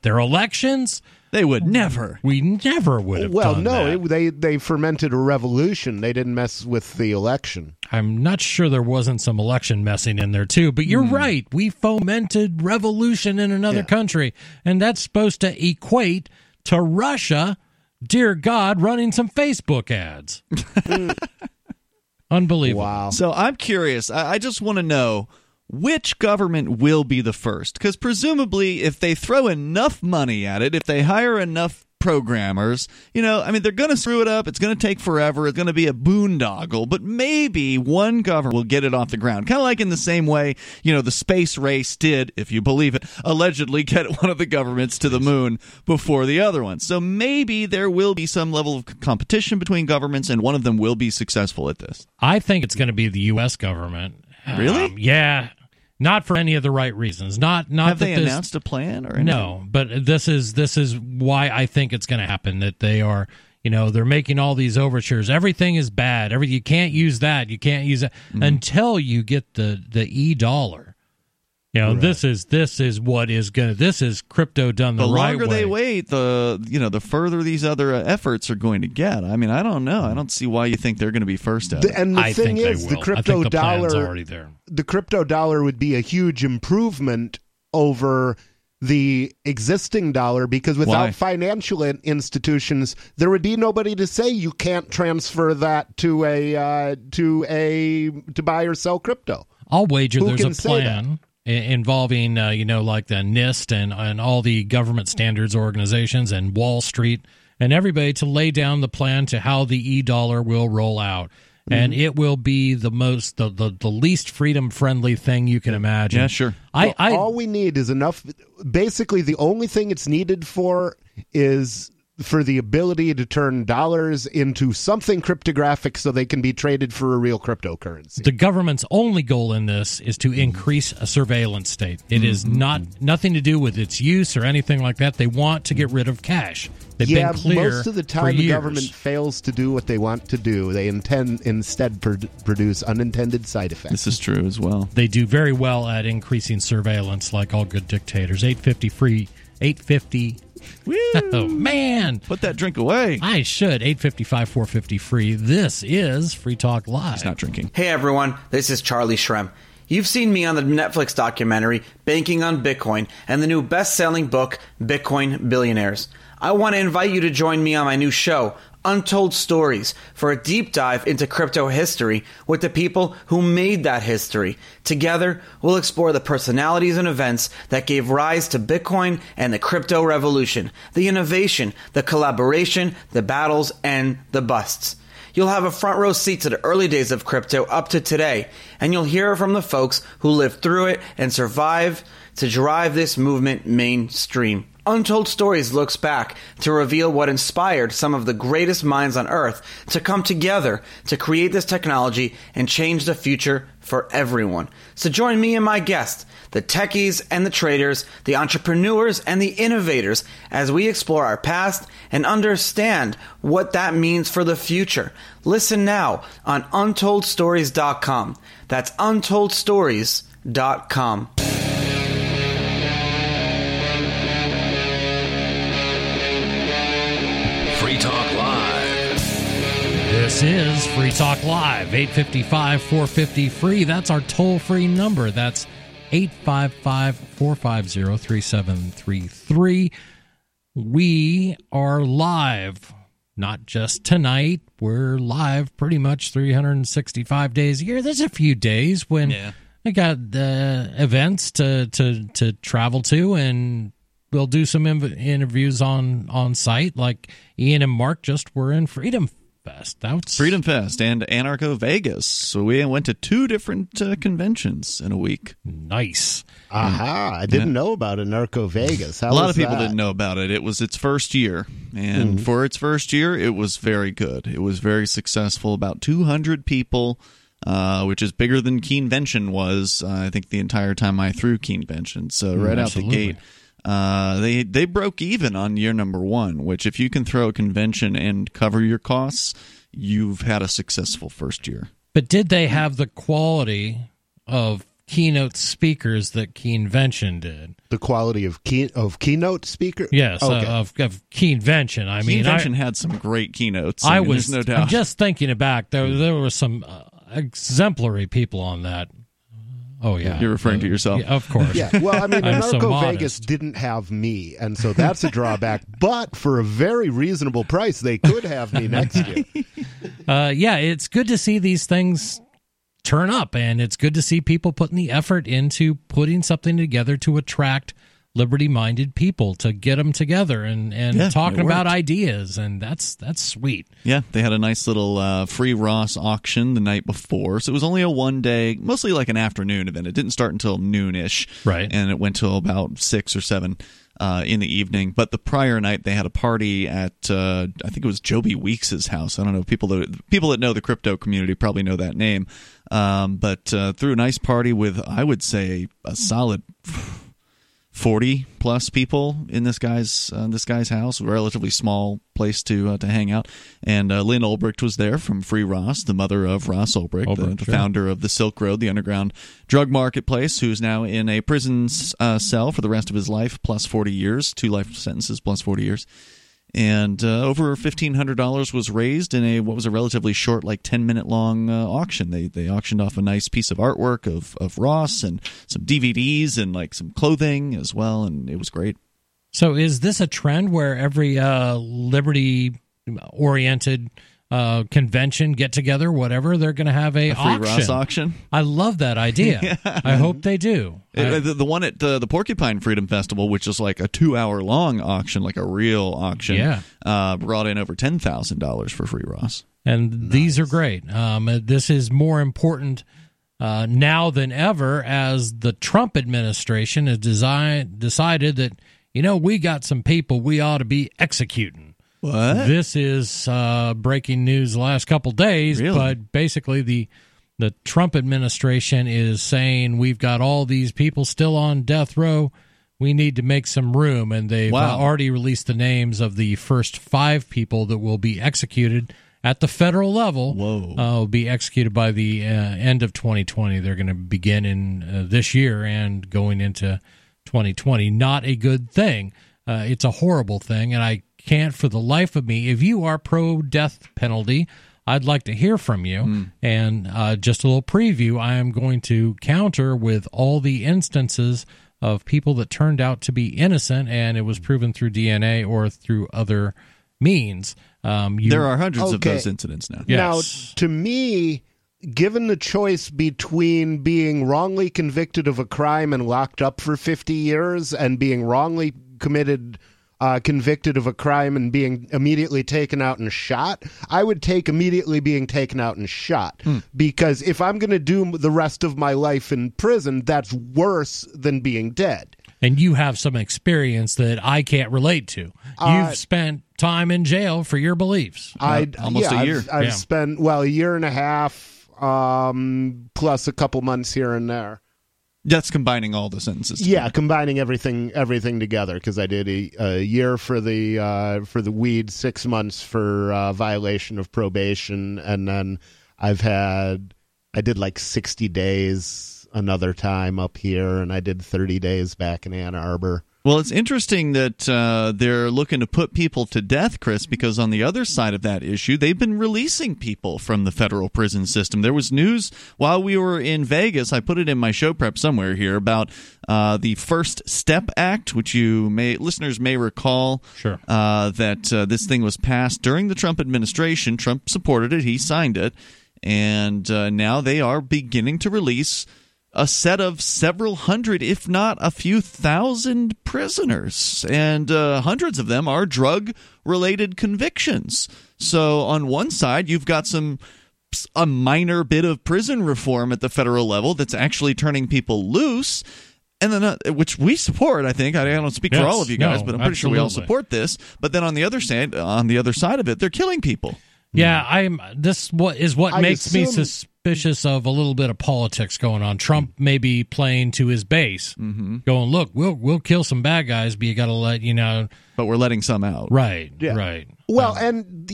their elections? They would never. We never would have done that. They fermented a revolution. They didn't mess with the election. I'm not sure there wasn't some election messing in there, too. But you're right. We fomented revolution in another country. And that's supposed to equate to Russia, dear God, running some Facebook ads. Unbelievable. Wow. So I'm curious. I just want to know, which government will be the first? Because presumably, if they throw enough money at it, if they hire enough programmers, they're going to screw it up. It's going to take forever. It's going to be a boondoggle. But maybe one government will get it off the ground. Kind of like in the same way, the space race did, if you believe it, allegedly get one of the governments to the moon before the other one. So maybe there will be some level of competition between governments, and one of them will be successful at this. I think it's going to be the U.S. government. Really? Yeah. Not for any of the right reasons. Not have they announced a plan or anything? No, but this is why I think it's going to happen, that they are, they're making all these overtures. Everything is bad. You can't use that. You can't use that until you get the e-dollar. Right. This is what is going to, this is crypto done the right way. The longer they wait, the further these other efforts are going to get. I mean, I don't know. I don't see why you think they're going to be first at it. And the thing is, the crypto dollar already there. The crypto dollar would be a huge improvement over the existing dollar, because without financial institutions, there would be nobody to say you can't transfer that to buy or sell crypto. I'll wager there's a plan involving, like the NIST and all the government standards organizations and Wall Street and everybody to lay down the plan to how the e-dollar will roll out. Mm-hmm. And it will be the least freedom-friendly thing you can imagine. Yeah, sure. All we need is enough. Basically, the only thing it's needed for is for the ability to turn dollars into something cryptographic so they can be traded for a real cryptocurrency. The government's only goal in this is to increase a surveillance state. It is nothing to do with its use or anything like that. They want to get rid of cash. They've been clear. Most of the time the government fails to do what they want to do. They instead produce unintended side effects. This is true as well. They do very well at increasing surveillance like all good dictators. 850 free, 850 Woo. Oh, man. Put that drink away. I should. 855-450-FREE. This is Free Talk Live. He's not drinking. Hey, everyone. This is Charlie Shrem. You've seen me on the Netflix documentary, Banking on Bitcoin, and the new best-selling book, Bitcoin Billionaires. I want to invite you to join me on my new show, Untold Stories, for a deep dive into crypto history with the people who made that history. Together, we'll explore the personalities and events that gave rise to Bitcoin and the crypto revolution, the innovation, the collaboration, the battles, and the busts. You'll have a front row seat to the early days of crypto up to today, and you'll hear from the folks who lived through it and survived to drive this movement mainstream. Untold Stories looks back to reveal what inspired some of the greatest minds on Earth to come together to create this technology and change the future for everyone. So join me and my guests, the techies and the traders, the entrepreneurs and the innovators, as we explore our past and understand what that means for the future. Listen now on untoldstories.com. That's untoldstories.com. Free Talk Live. This is Free Talk Live, 855-450-FREE. That's our toll-free number. That's 855-450-3733. We are live, not just tonight. We're live pretty much 365 days a year. There's a few days when I got the events to travel to, and we'll do some interviews on site, like Ian and Mark just were in Freedom Fest. That's Freedom Fest and Anarcho Vegas. So we went to two different conventions in a week. Nice. Aha! I didn't know about Anarcho Vegas. How a lot of people didn't know about it. It was its first year, and for its first year, it was very good. It was very successful. About 200 people. Which is bigger than Keenvention was. I think the entire time I threw Keenvention. So right out the gate. They broke even on year number one, which if you can throw a convention and cover your costs, you've had a successful first year. But did they have the quality of keynote speakers that Keenvention did? The quality of keynote speaker? Yes, okay. of Keenvention. I mean, Keenvention had some great keynotes. I mean, there's no doubt. I'm just thinking back, there were some exemplary people on that. Oh, yeah. You're referring to yourself. Yeah, of course. Yeah. Well, I mean, Anarcho Vegas didn't have me, and so that's a drawback. But for a very reasonable price, they could have me next year. Yeah, it's good to see these things turn up, and it's good to see people putting the effort into putting something together to attract liberty-minded people, to get them together and talking about ideas, and that's sweet. Yeah, they had a nice little Free Ross auction the night before, so it was only a one-day, mostly like an afternoon event. It didn't start until noon-ish, right? And it went till about 6 or 7 in the evening. But the prior night, they had a party at, I think it was Joby Weeks' house. I don't know, people that know the crypto community probably know that name, but threw a nice party with, I would say, a solid 40 plus people in this guy's house, a relatively small place to hang out. And Lynn Ulbricht was there from Free Ross, the mother of Ross Ulbricht, the founder of the Silk Road, the underground drug marketplace, who's now in a prison cell for the rest of his life, plus 40 years, 2 life sentences plus 40 years. And over $1,500 was raised in what was a relatively short, like 10-minute long auction. They auctioned off a nice piece of artwork of Ross and some DVDs and like some clothing as well, and it was great. So is this a trend where every liberty-oriented convention, get-together, whatever, they're going to have a free auction? Ross auction? I love that idea. Yeah. I hope they do. The one at the Porcupine Freedom Festival, which is like a 2-hour-long auction, like a real auction, brought in over $10,000 for Free Ross. And these are great. This is more important now than ever, as the Trump administration has decided that, we got some people we ought to be executing. What? This is breaking news the last couple days, really? But basically the Trump administration is saying we've got all these people still on death row. We need to make some room, and they've already released the names of the first 5 people that will be executed at the federal level. Whoa! Will be executed by the end of 2020. They're going to begin in this year and going into 2020. Not a good thing. It's a horrible thing, and I can't for the life of me. If you are pro-death penalty, I'd like to hear from you. And just a little preview, I am going to counter with all the instances of people that turned out to be innocent and it was proven through DNA or through other means. There are hundreds of those incidents now. Yes. Now, to me, given the choice between being wrongly convicted of a crime and locked up for 50 years and being wrongly convicted of a crime and being immediately taken out and shot, I would take immediately being taken out and shot. Because if I'm going to do the rest of my life in prison, that's worse than being dead. And you have some experience that I can't relate to. You've spent time in jail for your beliefs. Almost a year. I've spent, a year and a half, plus a couple months here and there. That's combining all the sentences together. Yeah, combining everything together, because I did a year for the weed, 6 months for violation of probation, and then I did like 60 days another time up here, and I did 30 days back in Ann Arbor. Well, it's interesting that they're looking to put people to death, Chris, because on the other side of that issue, they've been releasing people from the federal prison system. There was news while we were in Vegas, I put it in my show prep somewhere here, about the First Step Act, which listeners may recall. Sure. That this thing was passed during the Trump administration. Trump supported it. He signed it. And now they are beginning to release a set of several hundred, if not a few thousand prisoners, and hundreds of them are drug-related convictions. So on one side, you've got a minor bit of prison reform at the federal level that's actually turning people loose, and then which we support, I think. I don't speak for all of you guys, but I'm pretty sure we all support this. But then on the other side of it, they're killing people. Yeah, this makes me suspicious of a little bit of politics going on. Trump may be playing to his base, going, look, we'll kill some bad guys, but you got to let, But we're letting some out. Right, yeah. Right. Well, and,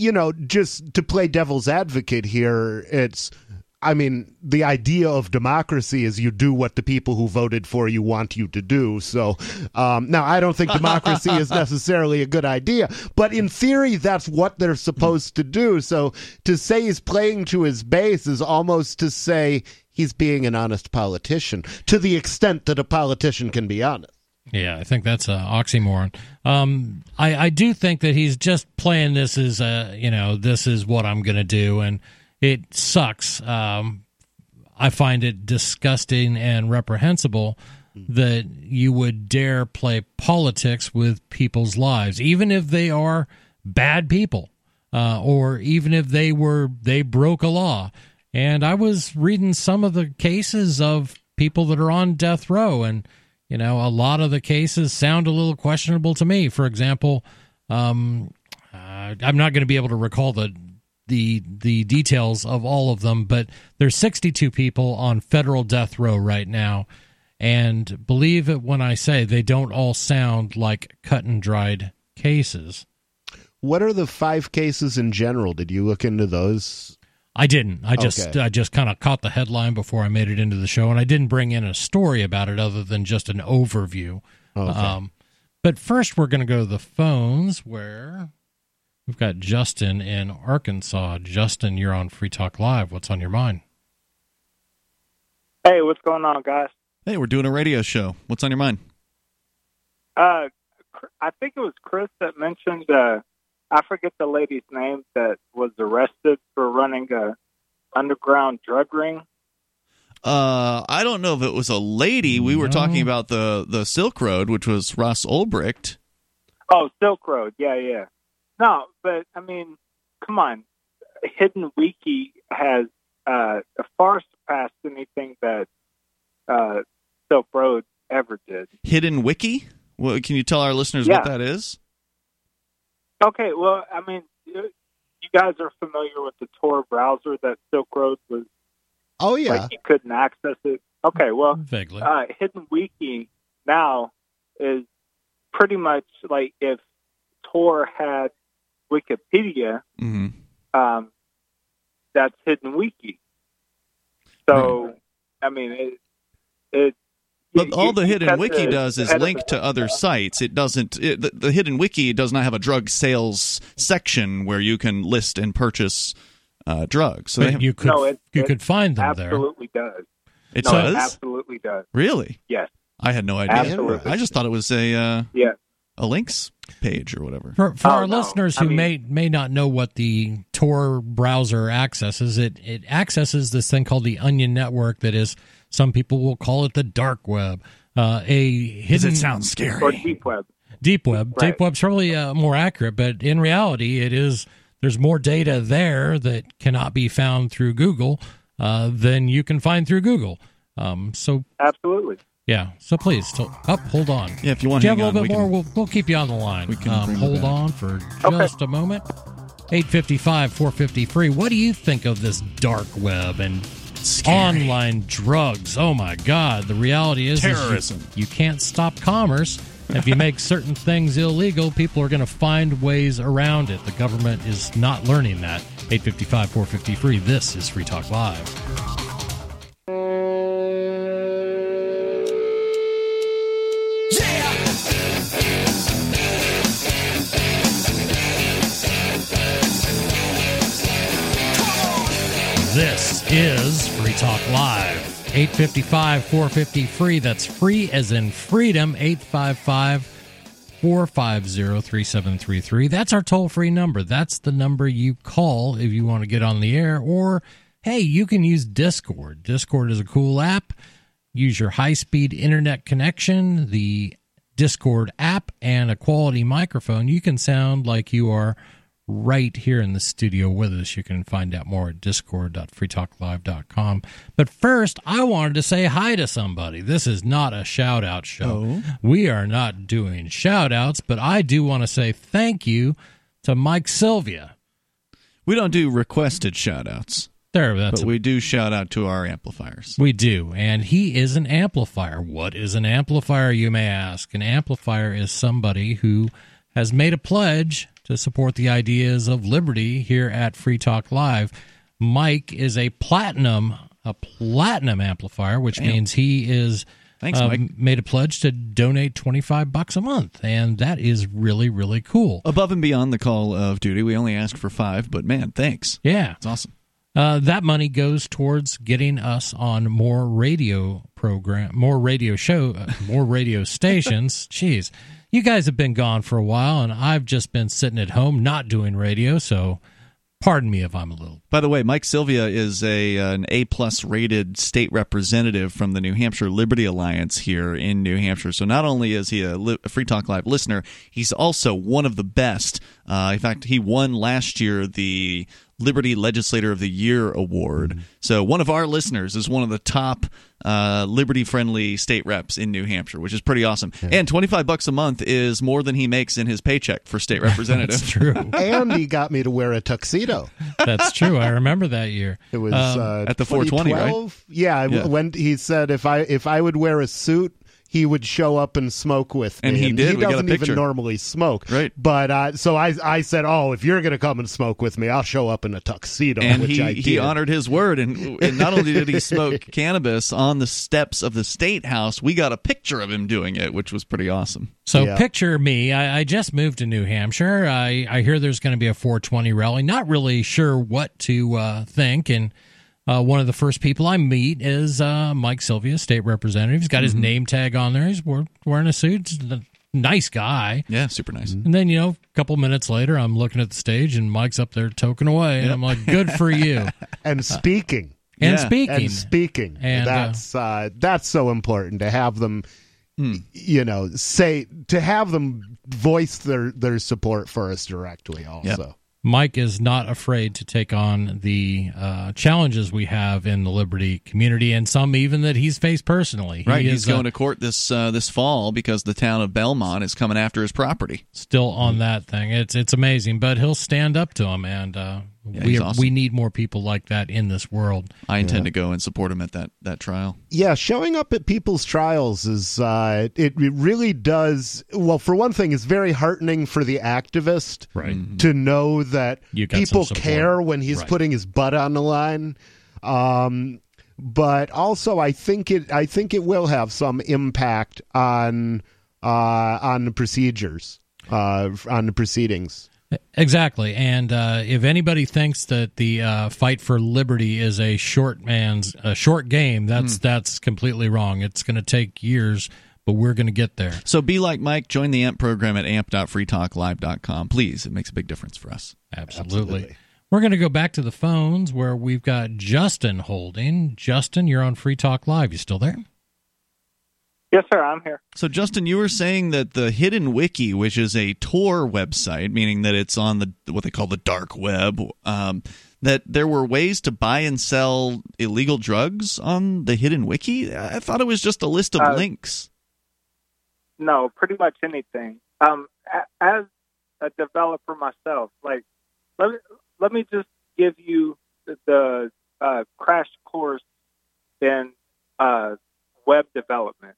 just to play devil's advocate here, the idea of democracy is you do what the people who voted for you want you to do. So now I don't think democracy is necessarily a good idea, but in theory, that's what they're supposed to do. So to say he's playing to his base is almost to say he's being an honest politician, to the extent that a politician can be honest. Yeah, I think that's an oxymoron. I do think that he's just playing this as, this is what I'm going to do, and it sucks. I find it disgusting and reprehensible that you would dare play politics with people's lives, even if they are bad people, or even if they broke a law. And I was reading some of the cases of people that are on death row, and a lot of the cases sound a little questionable to me. For example, I'm not going to be able to recall the details of all of them, but there's 62 people on federal death row right now, and believe it when I say they don't all sound like cut and dried cases. What are the 5 cases in general? Did you look into those? I didn't. I just kind of caught the headline before I made it into the show, and I didn't bring in a story about it other than just an overview. Okay. But first, we're going to go to the phones where we've got Justin in Arkansas. Justin, you're on Free Talk Live. What's on your mind? Hey, what's going on, guys? Hey, we're doing a radio show. What's on your mind? I think it was Chris that mentioned, I forget the lady's name that was arrested for running an underground drug ring. I don't know if it was a lady. We were talking about the Silk Road, which was Ross Ulbricht. Oh, Silk Road. Yeah. No, but, come on. Hidden Wiki has far surpassed anything that Silk Road ever did. Hidden Wiki? Well, can you tell our listeners what that is? Okay, well, you guys are familiar with the Tor browser that Silk Road was... Oh, yeah. Like, you couldn't access it. Okay, well, vaguely. Hidden Wiki now is pretty much like if Tor had Wikipedia, that's Hidden Wiki. So, But all the Hidden Wiki does is link to other sites. It doesn't. The Hidden Wiki does not have a drug sales section where you can list and purchase drugs. So you could you could find them there. Absolutely does. It does? It absolutely does. Really? Yes. I had no idea. Absolutely. I just thought it was a links page or whatever. For our listeners who may not know what the Tor browser accesses, it accesses this thing called the Onion Network that is, some people will call it the dark web. Does it sound scary? Or deep web. Deep web. Right. Deep web's probably more accurate, but in reality, it is. There's more data there that cannot be found through Google than you can find through Google. Absolutely. Yeah. So please, hold on. Yeah, if you want to hang on, a little bit more, we'll keep you on the line. We can hold on for just a moment. 855-453. What do you think of this dark web and online drugs? Oh my God! The reality is terrorism. You can't stop commerce. If you make certain things illegal, people are going to find ways around it. The government is not learning that. 855-453. This is Free Talk Live. This is Free Talk Live, 855-453. That's free as in freedom, 855-450-3733. That's our toll-free number. That's the number you call if you want to get on the air. Or, hey, you can use Discord. Discord is a cool app. Use your high-speed internet connection, the Discord app, and a quality microphone. You can sound like you are right here in the studio with us. You can find out more at discord.freetalklive.com. But first, I wanted to say hi to somebody. This is not a shout-out show. Oh. We are not doing shout-outs, but I do want to say thank you to Mike Sylvia. We don't do requested shout-outs. But we do shout-out to our amplifiers. We do, and he is an amplifier. What is an amplifier, you may ask? An amplifier is somebody who has made a pledge to support the ideas of liberty here at Free Talk Live. Mike is a platinum amplifier, which means he is made a pledge to donate $25 a month, and that is really, really cool. Above and beyond the call of duty, we only asked for $5, but man, thanks. Yeah, it's awesome. That money goes towards getting us on more radio program, more radio show, more radio stations. Jeez. You guys have been gone for a while, and I've just been sitting at home not doing radio, so pardon me if I'm a little... By the way, Mike Sylvia is an A-plus rated state representative from the New Hampshire Liberty Alliance here in New Hampshire. So not only is he a Free Talk Live listener, he's also one of the best. In fact, he won last year the Liberty Legislator of the Year award. Mm-hmm. So one of our listeners is one of the top... liberty-friendly state reps in New Hampshire, which is pretty awesome. Yeah. And $25 a month is more than he makes in his paycheck for state representative. That's true. And he got me to wear a tuxedo. That's true. I remember that year. It was at the 420, right? Yeah. When he said if I would wear a suit, he would show up and smoke with me. And he did. He doesn't even normally smoke. Right. But so I said, if you're going to come and smoke with me, I'll show up in a tuxedo, and which I did. He honored his word. And not only did he smoke cannabis on the steps of the State House, we got a picture of him doing it, which was pretty awesome. So picture me. I just moved to New Hampshire. I hear there's going to be a 420 rally. Not really sure what to think. And one of the first people I meet is Mike Sylvia, state representative. He's got his name tag on there. He's wearing a suit. He's a nice guy. Yeah, super nice. And then, a couple minutes later, I'm looking at the stage, and Mike's up there token away. Yep. And I'm like, good for you. And speaking. And speaking. And that's so important to have them, to have them voice their support for us directly also. Yep. Mike is not afraid to take on the challenges we have in the Liberty community, and some even that he's faced personally. Right, he's going to court this fall because the town of Belmont is coming after his property. Still on that thing. It's amazing, but he'll stand up to him, and we need more people like that in this world. I intend to go and support him at that trial. Yeah, showing up at people's trials is, it really does, well, for one thing, it's very heartening for the activist to know that people care when he's putting his butt on the line. But also, I think it will have some impact on the proceedings. Exactly. And if anybody thinks that the fight for liberty is a short game, that's completely wrong. It's going to take years, but we're going to get there. So be like Mike. Join the AMP program at amp.freetalklive.com. Please. It makes a big difference for us. Absolutely. We're going to go back to the phones where we've got Justin holding. Justin, you're on Free Talk Live. You still there? Yes, sir. I'm here. So, Justin, you were saying that the Hidden Wiki, which is a Tor website, meaning that it's on the what they call the dark web, that there were ways to buy and sell illegal drugs on the Hidden Wiki? I thought it was just a list of links. No, pretty much anything. As a developer myself, like, let me just give you the crash course in web development.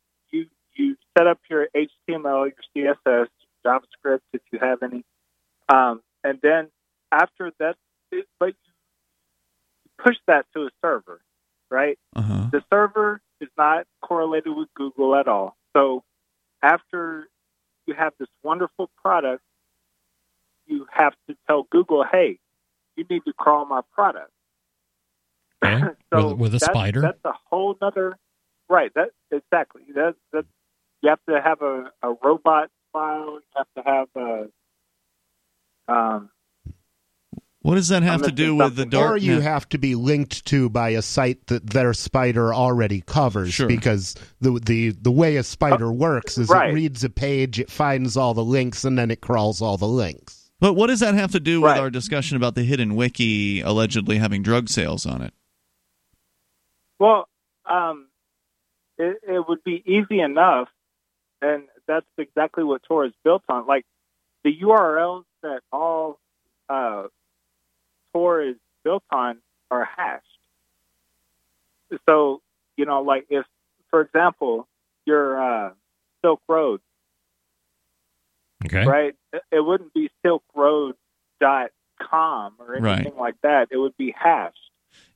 You set up your HTML, your CSS, JavaScript, if you have any. And then after that, but you push that to a server, right? Uh-huh. The server is not correlated with Google at all. So after you have this wonderful product, you have to tell Google, hey, you need to crawl my product. Okay. So with a spider? That's a whole nother... Right. Exactly. That you have to have a robot file. You have to have a. What does that have to do with the dark? Or you have to be linked to by a site that their spider already covers. Sure. Because the way a spider works is right. It reads a page, it finds all the links, and then it crawls all the links. But what does that have to do with our discussion about the Hidden Wiki allegedly having drug sales on it? Well, It would be easy enough, and that's exactly what Tor is built on. Like, the URLs that all Tor is built on are hashed. So, you know, like if, for example, your Silk Road, okay, right? It wouldn't be silkroad.com or anything like that. It would be hashed.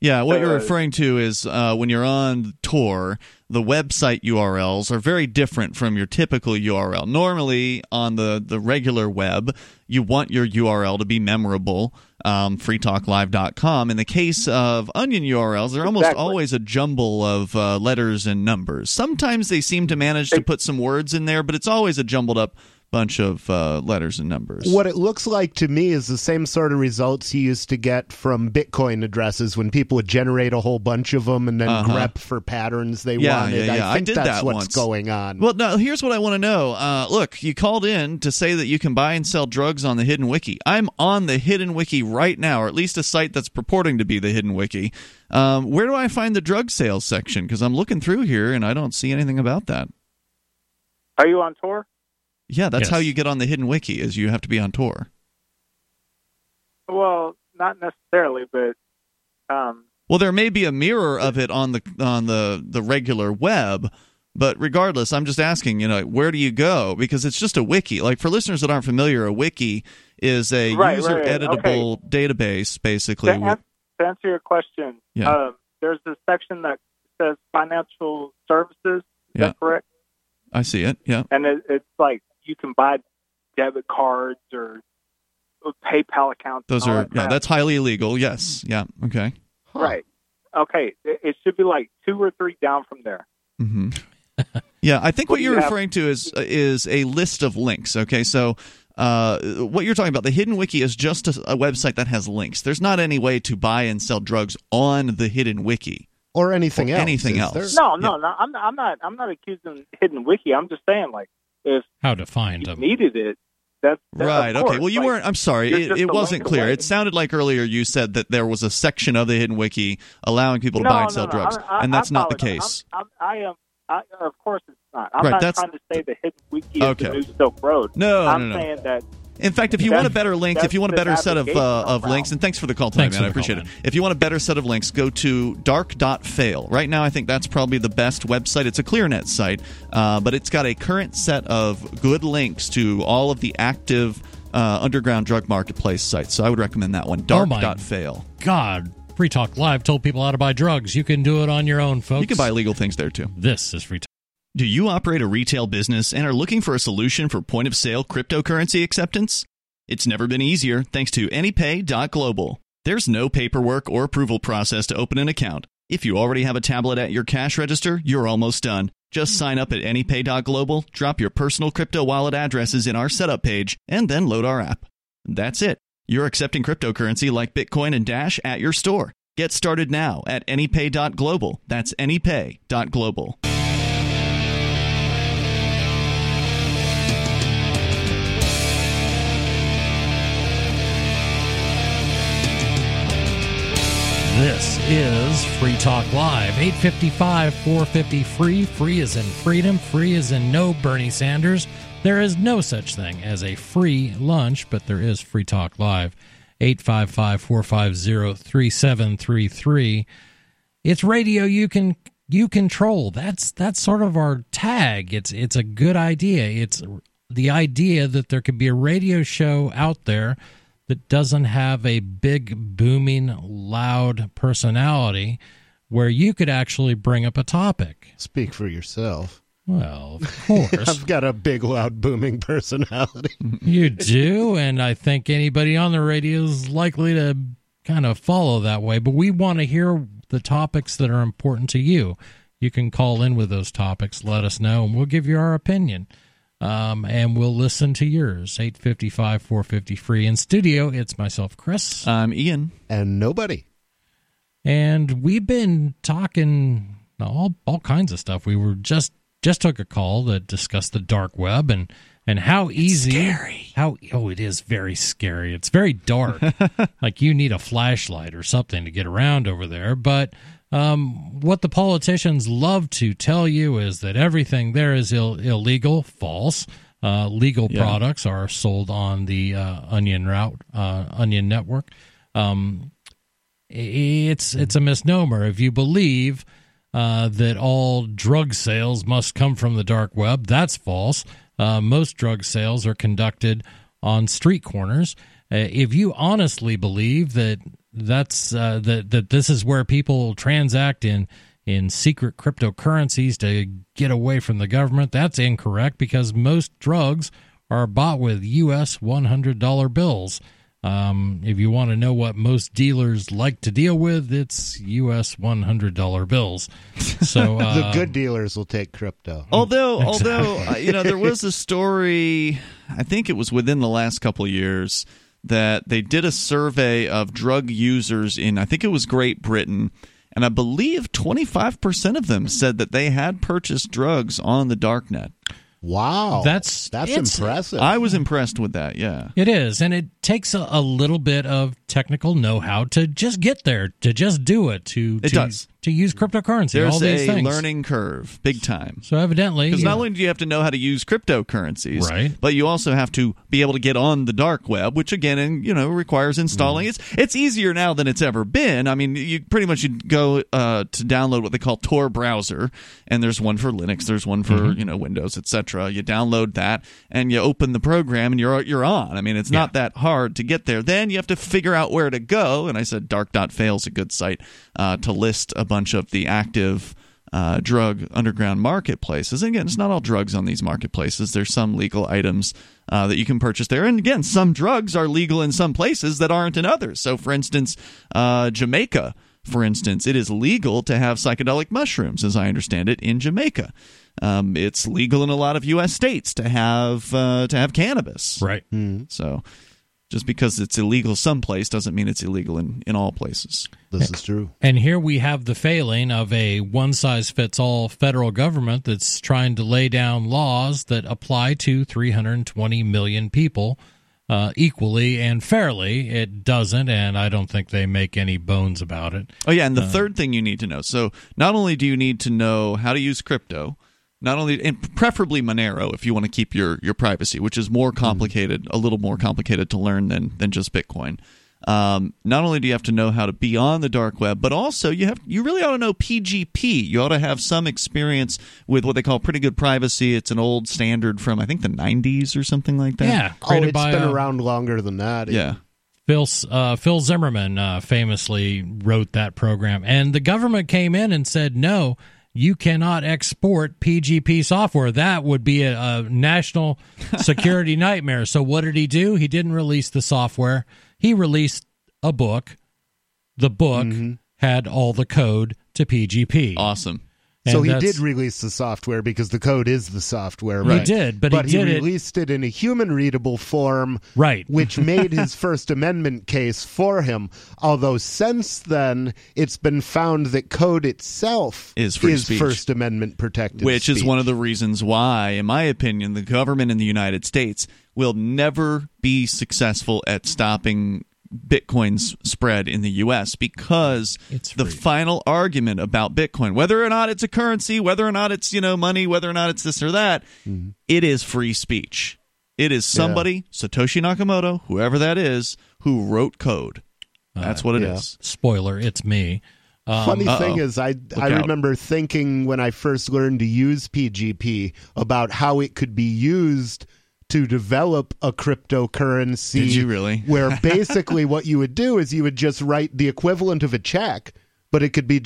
Yeah, what you're referring to is when you're on Tor, the website URLs are very different from your typical URL. Normally, on the regular web, you want your URL to be memorable, freetalklive.com. In the case of Onion URLs, they're almost always a jumble of letters and numbers. Sometimes they seem to manage to put some words in there, but it's always a jumbled up bunch of letters and numbers. What it looks like to me is the same sort of results you used to get from Bitcoin addresses when people would generate a whole bunch of them and then grep for patterns they wanted. Yeah. I think that's what's going on. Well, now, here's what I want to know. Look, you called in to say that you can buy and sell drugs on the Hidden Wiki. I'm on the Hidden Wiki right now, or at least a site that's purporting to be the Hidden Wiki. Where do I find the drug sales section? Because I'm looking through here and I don't see anything about that. Are you on Tor? Yeah, that's how you get on the Hidden Wiki, is you have to be on Tor. Well, not necessarily, but... well, there may be a mirror of it on the regular web, but regardless, I'm just asking, you know, where do you go? Because it's just a wiki. Like, for listeners that aren't familiar, a wiki is a user-editable database, basically. To answer your question, there's a section that says financial services. Is that correct? I see it, yeah. And it's like... You can buy debit cards or PayPal accounts. Those are, that's highly illegal. Yes. Yeah. Okay. Huh. Right. Okay. It should be like 2 or 3 down from there. Mm-hmm. Yeah. I think what you're referring to is a list of links. Okay. So what you're talking about, the Hidden Wiki is just a website that has links. There's not any way to buy and sell drugs on the Hidden Wiki. Or anything else. Anything else. No. I'm not accusing Hidden Wiki. I'm just saying, like, if how to find them needed it. That's right. Okay. Well, you weren't. I'm sorry. It wasn't clear. Away. It sounded like earlier you said that there was a section of the Hidden Wiki allowing people to buy and sell drugs, and that's not the case. I am, of course, it's not. I'm not trying to say the Hidden Wiki is the new Silk Road. No. I'm saying that. In fact, if you want a better link, if you want a better set of links, and thanks for the call tonight, man, I appreciate it. If you want a better set of links, go to dark.fail. Right now, I think that's probably the best website. It's a ClearNet site, but it's got a current set of good links to all of the active underground drug marketplace sites. So I would recommend that one, dark.fail. Oh God, Free Talk Live told people how to buy drugs. You can do it on your own, folks. You can buy legal things there, too. This is Free Talk. Do you operate a retail business and are looking for a solution for point-of-sale cryptocurrency acceptance? It's never been easier thanks to AnyPay.Global. There's no paperwork or approval process to open an account. If you already have a tablet at your cash register, you're almost done. Just sign up at AnyPay.Global, drop your personal crypto wallet addresses in our setup page, and then load our app. That's it. You're accepting cryptocurrency like Bitcoin and Dash at your store. Get started now at AnyPay.Global. That's AnyPay.Global. This is Free Talk Live, 855, 450 free. Free is in freedom. Free is in no Bernie Sanders. There is no such thing as a free lunch, but there is Free Talk Live, 855-450-3733. It's radio you control. That's sort of our tag. It's a good idea. It's the idea that there could be a radio show out there that doesn't have a big, booming, loud personality where you could actually bring up a topic. Speak for yourself. Well, of course. I've got a big, loud, booming personality. You do, and I think anybody on the radio is likely to kind of follow that way. But we want to hear the topics that are important to you. You can call in with those topics, let us know, and we'll give you our opinion. And we'll listen to yours, 855-450-FREE. In studio, it's myself, Chris. I'm Ian. And nobody. And we've been talking all kinds of stuff. We were just took a call that discussed the dark web and how easy... It's scary. Oh, it is very scary. It's very dark. Like you need a flashlight or something to get around over there. But what the politicians love to tell you is that everything there is illegal, false. Legal products are sold on the Onion route, Onion network. It's a misnomer. If you believe that all drug sales must come from the dark web, that's false. Most drug sales are conducted on street corners. If you honestly believe that that this is where people transact in secret cryptocurrencies to get away from the government, that's incorrect, because most drugs are bought with U.S. $100 bills. If you want to know what most dealers like to deal with, it's U.S. $100 bills. So the good dealers will take crypto. Although there was a story, I think it was within the last couple of years, that they did a survey of drug users in, I think it was Great Britain, and I believe 25% of them said that they had purchased drugs on the darknet. Wow. That's impressive. I was impressed with that, yeah. It is, and it takes a little bit of technical know-how to just get there, to just do it, to use cryptocurrency, there's all these things. There's a learning curve, big time. So evidently... Because not only do you have to know how to use cryptocurrencies, right, but you also have to be able to get on the dark web, which again, requires installing. It's easier now than it's ever been. I mean, you pretty much go to download what they call Tor browser, and there's one for Linux, there's one for Windows, etc. You download that, and you open the program, and you're on. I mean, it's not that hard to get there. Then you have to figure out where to go, and I said dark.fail is a good site to list a bunch of the active drug underground marketplaces. And again, it's not all drugs on these marketplaces. There's some legal items that you can purchase there. And again, some drugs are legal in some places that aren't in others. So, for instance, Jamaica, it is legal to have psychedelic mushrooms, as I understand it, in Jamaica. It's legal in a lot of U.S. states to have cannabis. Right. Mm. So just because it's illegal someplace doesn't mean it's illegal in all places. This is true. And here we have the failing of a one-size-fits-all federal government that's trying to lay down laws that apply to 320 million people equally and fairly. It doesn't, and I don't think they make any bones about it. Oh, yeah, and the third thing you need to know. So not only do you need to know how to use crypto, and preferably Monero if you want to keep your privacy, which is more complicated, a little more complicated to learn than just Bitcoin. Not only do you have to know how to be on the dark web, but also you really ought to know PGP. You ought to have some experience with what they call pretty good privacy. It's an old standard from, I think, the 90s or something like that. Yeah. Created it's been around longer than that. Yeah. Phil Zimmerman famously wrote that program, and the government came in and said, no, you cannot export PGP software. That would be a national security nightmare. So what did he do? He didn't release the software. He released a book. The book had all the code to PGP. Awesome. And so he did release the software because the code is the software, right? He did, but he released it in a human-readable form, right? Which made his First Amendment case for him. Although since then, it's been found that code itself is First Amendment protected, which is one of the reasons why, in my opinion, the government in the United States will never be successful at stopping Bitcoin's spread in the U.S. because the final argument about Bitcoin, whether or not it's a currency, whether or not it's, you know, money, whether or not it's this or that, it is free speech. It is somebody, Satoshi Nakamoto, whoever that is, who wrote code. That's what it is. Spoiler, it's me. Funny thing is, I remember thinking when I first learned to use PGP about how it could be used to develop a cryptocurrency. Did you really? Where basically what you would do is you would just write the equivalent of a check, but it could be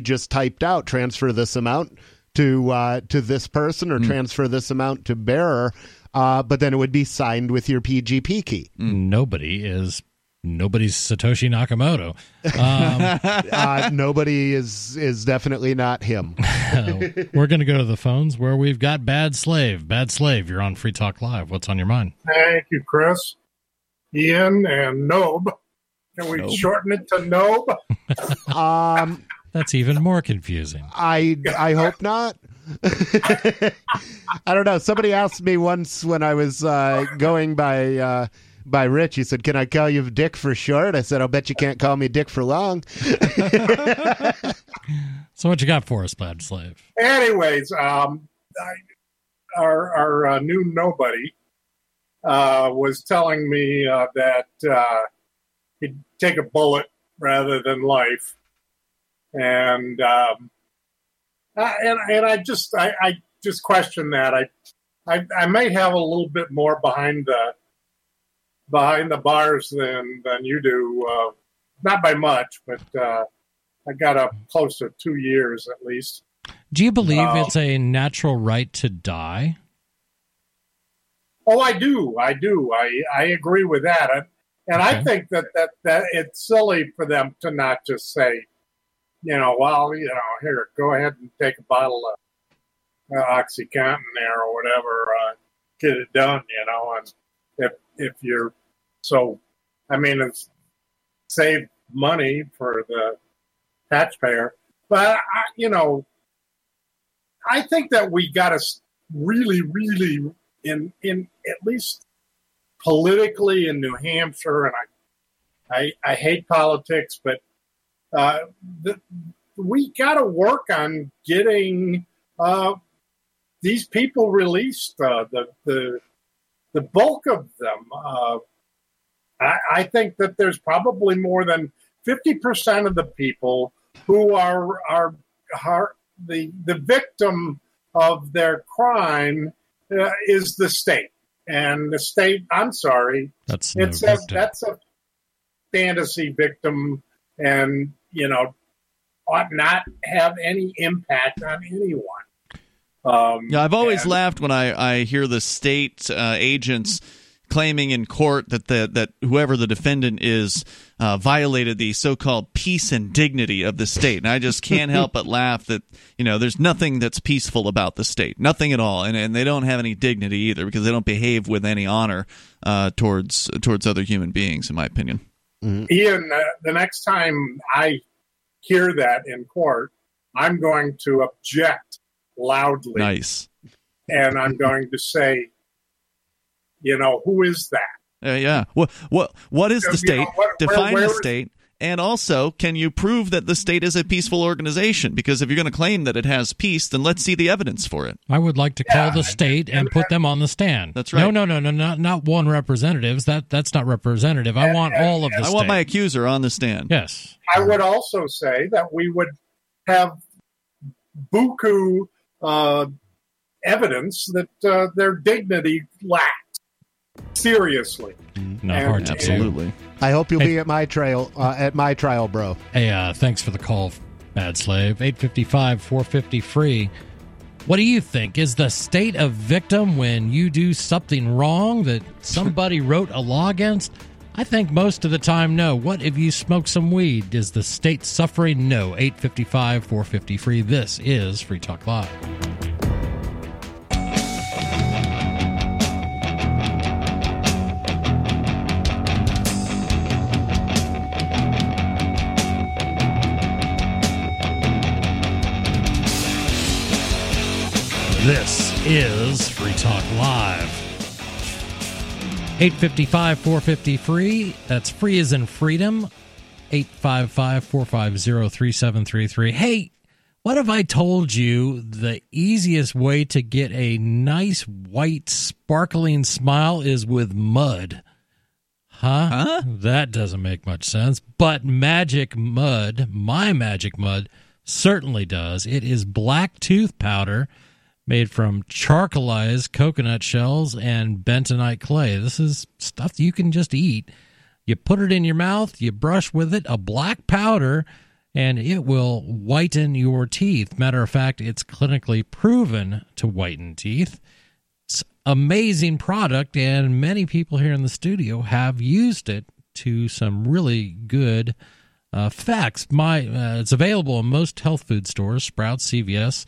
just typed out, transfer this amount to this person or transfer this amount to bearer, but then it would be signed with your PGP key. Nobody's Satoshi Nakamoto. Nobody is definitely not him. We're going to go to the phones where we've got Bad Slave. Bad Slave, you're on Free Talk Live. What's on your mind? Thank you, Chris, Ian, and Nob. Can we shorten it to Nob? That's even more confusing. I hope not. I don't know. Somebody asked me once when I was going by Rich. He said, "Can I call you Dick for short?" I said, "I'll bet you can't call me Dick for long." So what you got for us, Bad Slave? Anyways, our new nobody was telling me that he'd take a bullet rather than life. And I just question that. I might have a little bit more behind the bars than you do, not by much, but I got up close to 2 years at least. Do you believe it's a natural right to die? Oh, I do. I agree with that, and I think that it's silly for them to not just say, here, go ahead and take a bottle of OxyContin there or whatever, get it done, and. If you're it's save money for the taxpayer. But, I think that we got to really, really, in at least politically in New Hampshire, and I hate politics, but we got to work on getting these people released, the bulk of them. I think that there's probably more than 50% of the people who are the victim of their crime is the state. And the state, I'm sorry, that's a fantasy victim, and ought not have any impact on anyone. I've always laughed when I hear the state agents claiming in court that whoever the defendant is violated the so-called peace and dignity of the state. And I just can't help but laugh that, there's nothing that's peaceful about the state, nothing at all. And they don't have any dignity either because they don't behave with any honor towards other human beings, in my opinion. Mm-hmm. Ian, the next time I hear that in court, I'm going to object loudly. Nice. And I'm going to say, who is that? Yeah. What is the state? Define the state. And also, can you prove that the state is a peaceful organization? Because if you're going to claim that it has peace, then let's see the evidence for it. I would like to call the state and put them on the stand. That's right. No, not one representative. That's not representative. I want all of the state. I want my accuser on the stand. Yes. I would also say that we would have buku evidence that their dignity lacked seriously. Absolutely. I hope you'll be at my trial, bro. Hey, thanks for the call, Bad Slave, 855-450-FREE. What do you think? Is the state of victim when you do something wrong that somebody wrote a law against? I think most of the time, no. What if you smoke some weed? Is the state suffering? No. 855-450-FREE. This is Free Talk Live. This is Free Talk Live. 855-450-FREE. That's free as in freedom. 855-450-3733. Hey, what if I told you the easiest way to get a nice, white, sparkling smile is with mud? Huh? That doesn't make much sense. But Magic Mud, My Magic Mud, certainly does. It is black tooth powder made from charcoalized coconut shells and bentonite clay. This is stuff you can just eat. You put it in your mouth, you brush with it, a black powder, and it will whiten your teeth. Matter of fact, it's clinically proven to whiten teeth. It's an amazing product, and many people here in the studio have used it to some really good effects. It's available in most health food stores, Sprouts, CVS,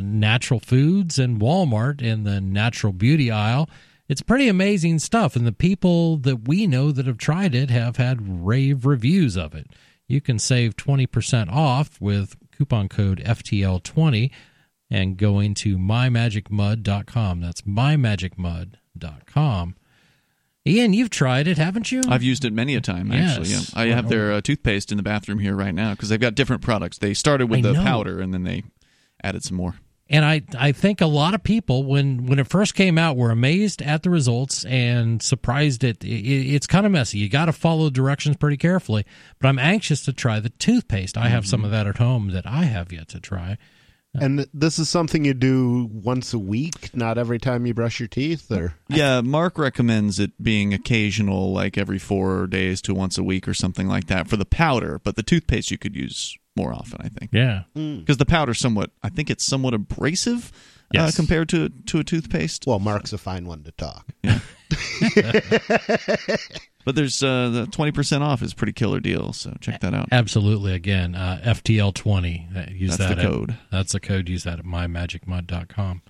Natural Foods and Walmart in the natural beauty aisle. It's pretty amazing stuff, and the people that we know that have tried it have had rave reviews of it. You can save 20% off with coupon code FTL20 and going to MyMagicMud.com. That's MyMagicMud.com. Ian, you've tried it, haven't you? I've used it many a time, actually. Yes. Yeah. I have their toothpaste in the bathroom here right now because they've got different products. They started with powder, and then they added some more. And I think a lot of people, when it first came out, were amazed at the results and surprised at it. It's kind of messy. You got to follow directions pretty carefully. But I'm anxious to try the toothpaste. I have some of that at home that I have yet to try. And this is something you do once a week, not every time you brush your teeth? Yeah, Mark recommends it being occasional, like every 4 days to once a week or something like that for the powder. But the toothpaste you could use more often, I think. Yeah. Because the powder's somewhat, I think it's somewhat abrasive compared to a toothpaste. Well, Mark's a fine one to talk. Yeah. But there's the 20% off is a pretty killer deal, so check that out. Absolutely. Again, FTL20. That's the code. That's the code. Use that at MyMagicMud.com.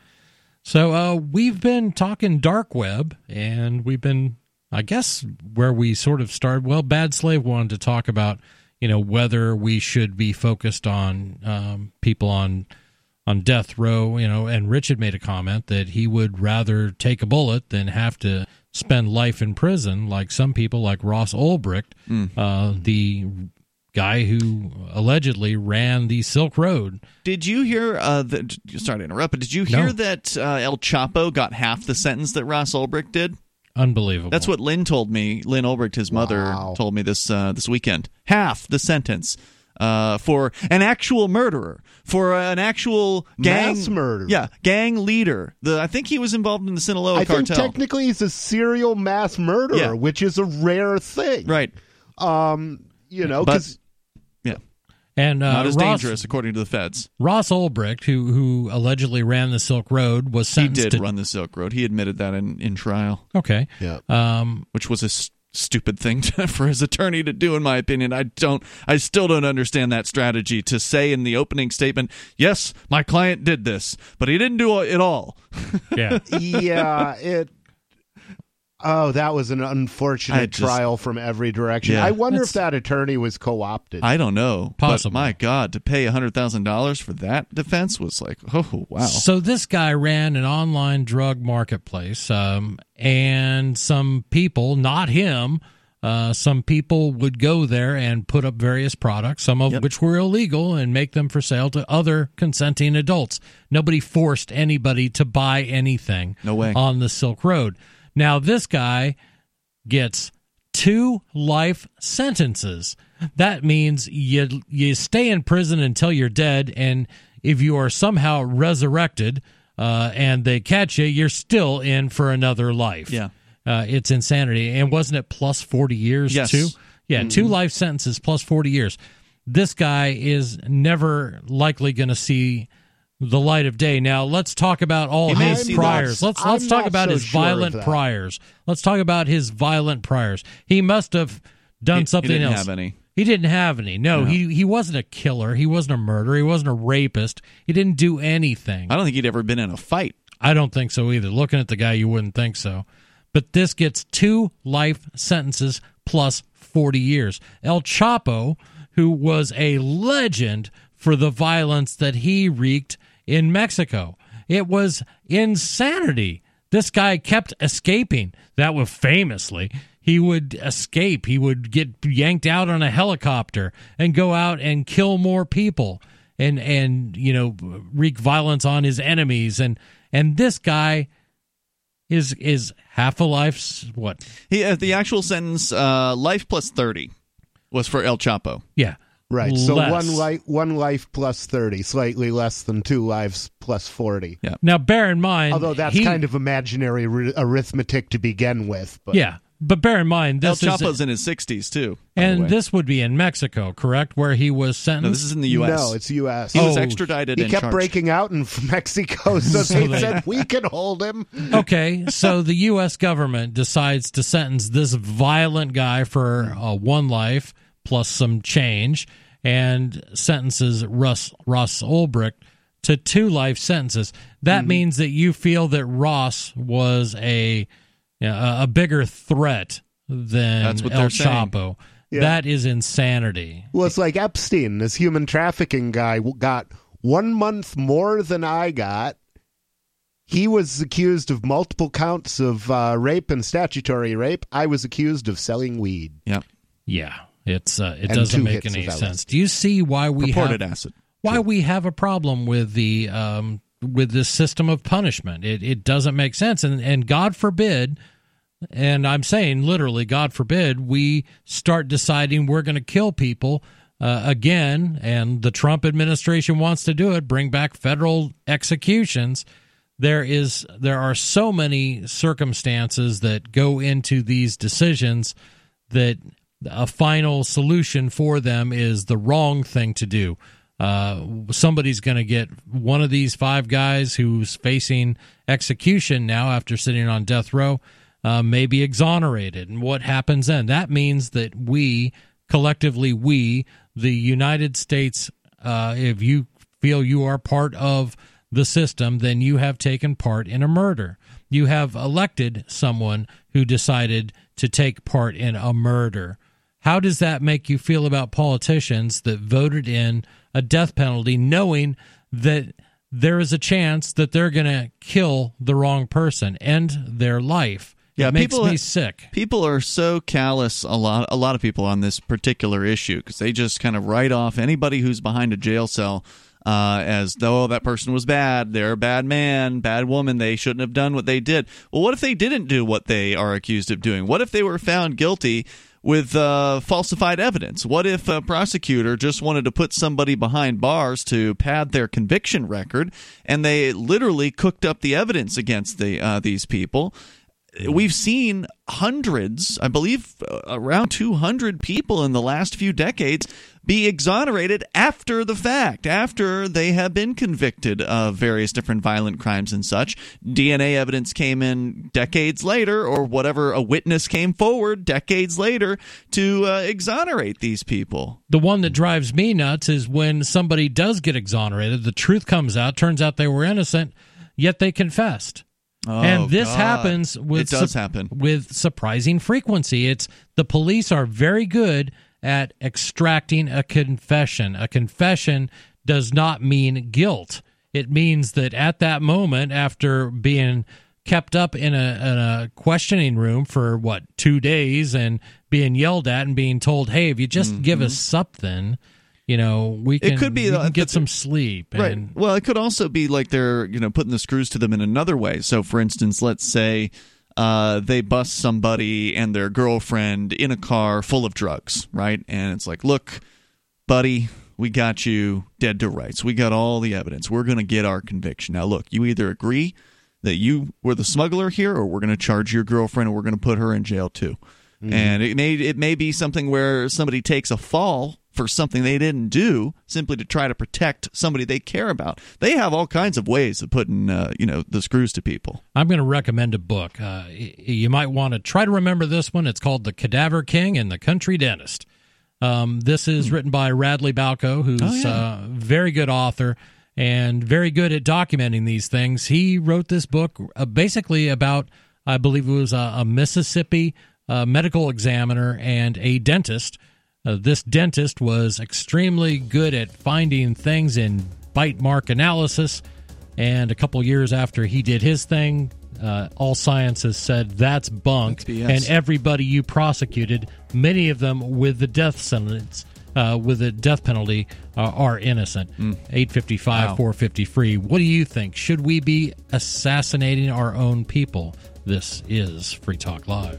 So we've been talking dark web, and we've been, I guess, where we sort of started. Well, Bad Slave wanted to talk about whether we should be focused on people on death row, and Rich had made a comment that he would rather take a bullet than have to spend life in prison, like some people, like Ross Ulbricht, the guy who allegedly ran the Silk Road. Did you hear, sorry to interrupt, but did you hear that El Chapo got half the sentence that Ross Ulbricht did? Unbelievable. That's what Lynn told me. Lynn Ulbricht, his mother, told me this this weekend. Half the sentence for an actual murderer, for an actual gang mass murderer. Yeah, gang leader. I think he was involved in the Sinaloa cartel. I think technically he's a serial mass murderer, which is a rare thing. Right. Because... And not as dangerous, according to the feds. Ross Ulbricht, who allegedly ran the Silk Road, was sentenced. He did run the Silk Road. He admitted that in trial. Okay. Yeah. Which was a stupid thing for his attorney to do, in my opinion. I still don't understand that strategy to say in the opening statement, yes, my client did this, but he didn't do it all. Yeah. Oh, that was an unfortunate trial from every direction. Yeah, I wonder if that attorney was co-opted. I don't know. Possibly. But my God, to pay $100,000 for that defense was like, oh, wow. So this guy ran an online drug marketplace, and some people, not him, some people would go there and put up various products, some of which were illegal, and make them for sale to other consenting adults. Nobody forced anybody to buy anything on the Silk Road. Now, this guy gets 2 life sentences. That means you stay in prison until you're dead, and if you are somehow resurrected and they catch you, you're still in for another life. Yeah, it's insanity. And wasn't it plus 40 years, too? Yeah, 2 life sentences plus 40 years. this guy is never likely going to see the light of day. Now, let's talk about all his priors. Let's talk about his violent priors. Let's talk about his violent priors. He must have done something else. He didn't have any. He didn't have any. No. He wasn't a killer. He wasn't a murderer. He wasn't a rapist. He didn't do anything. I don't think he'd ever been in a fight. I don't think so either. Looking at the guy, you wouldn't think so. But this gets 2 life sentences plus 40 years. El Chapo, who was a legend for the violence that he wreaked in Mexico. It was insanity. This guy kept escaping. That was famously. He would escape. He would get yanked out on a helicopter and go out and kill more people and you know, wreak violence on his enemies. And this guy is half a life's what? The actual sentence, life plus 30, was for El Chapo. Yeah. Right. Less. So one life plus 30, slightly less than 2 lives plus 40. Yeah. Now, bear in mind... Although that's kind of imaginary arithmetic to begin with. But. Yeah. But bear in mind, this El Chapo's in his 60s, too. And this would be in Mexico, correct, where he was sentenced? No, this is in the U.S. No, it's U.S. He was extradited and charged. He kept breaking out in Mexico, so they said, we can hold him. Okay, so the U.S. government decides to sentence this violent guy for 1 life plus some change and sentences Ross Ulbricht to 2 life sentences. That means that you feel that Ross was a bigger threat than El Chapo. Yeah. That is insanity. Well, it's like Epstein, this human trafficking guy, got 1 month more than I got. He was accused of multiple counts of rape and statutory rape. I was accused of selling weed. Yeah. Yeah. It doesn't make any sense. Do you see why we have a problem with the... with this system of punishment? It doesn't make sense. And God forbid, and I'm saying literally, God forbid, we start deciding we're going to kill people again, and the Trump administration wants to do it, bring back federal executions. There are so many circumstances that go into these decisions that a final solution for them is the wrong thing to do. Somebody's going to get one of these 5 guys who's facing execution now after sitting on death row, may be exonerated. And what happens then? That means that we, collectively, the United States, if you feel you are part of the system, then you have taken part in a murder. You have elected someone who decided to take part in a murder. How does that make you feel about politicians that voted in a death penalty knowing that there is a chance that they're going to kill the wrong person, end their life? Yeah, it makes me sick. People are so callous, a lot of people, on this particular issue, because they just kind of write off anybody who's behind a jail cell as though that person was bad. They're a bad man, bad woman. They shouldn't have done what they did. Well, what if they didn't do what they are accused of doing? What if they were found guilty with falsified evidence? What if a prosecutor just wanted to put somebody behind bars to pad their conviction record, and they literally cooked up the evidence against these people? We've seen hundreds, I believe around 200 people in the last few decades be exonerated after the fact, after they have been convicted of various different violent crimes and such. DNA evidence came in decades later, or whatever, a witness came forward decades later to exonerate these people. The one that drives me nuts is when somebody does get exonerated, the truth comes out, turns out they were innocent, yet they confessed. Oh, and this happens with surprising frequency. It's the police are very good at extracting a confession. A confession does not mean guilt. It means that at that moment, after being kept up in a questioning room for, 2 days, and being yelled at and being told, hey, if you just give us something... You know, we can get some sleep. Right. And, well, it could also be like they're, putting the screws to them in another way. So, for instance, let's say they bust somebody and their girlfriend in a car full of drugs, right? And it's like, look, buddy, we got you dead to rights. We got all the evidence. We're going to get our conviction. Now, look, you either agree that you were the smuggler here, or we're going to charge your girlfriend and we're going to put her in jail too. Mm-hmm. And it may be something where somebody takes a fall for something they didn't do simply to try to protect somebody they care about. They have all kinds of ways of putting, the screws to people. I'm going to recommend a book. You might want to try to remember this one. It's called The Cadaver King and the Country Dentist. This is written by Radley Balco, who's a very good author and very good at documenting these things. He wrote this book basically about, I believe it was a Mississippi medical examiner and a dentist. This dentist was extremely good at finding things in bite mark analysis, and a couple years after he did his thing, all sciences said that's bunk, that's BS. And everybody you prosecuted, many of them with the death sentence, with the death penalty, are innocent. 855, 450 free. What do you think? Should we be assassinating our own people? This is Free Talk Live.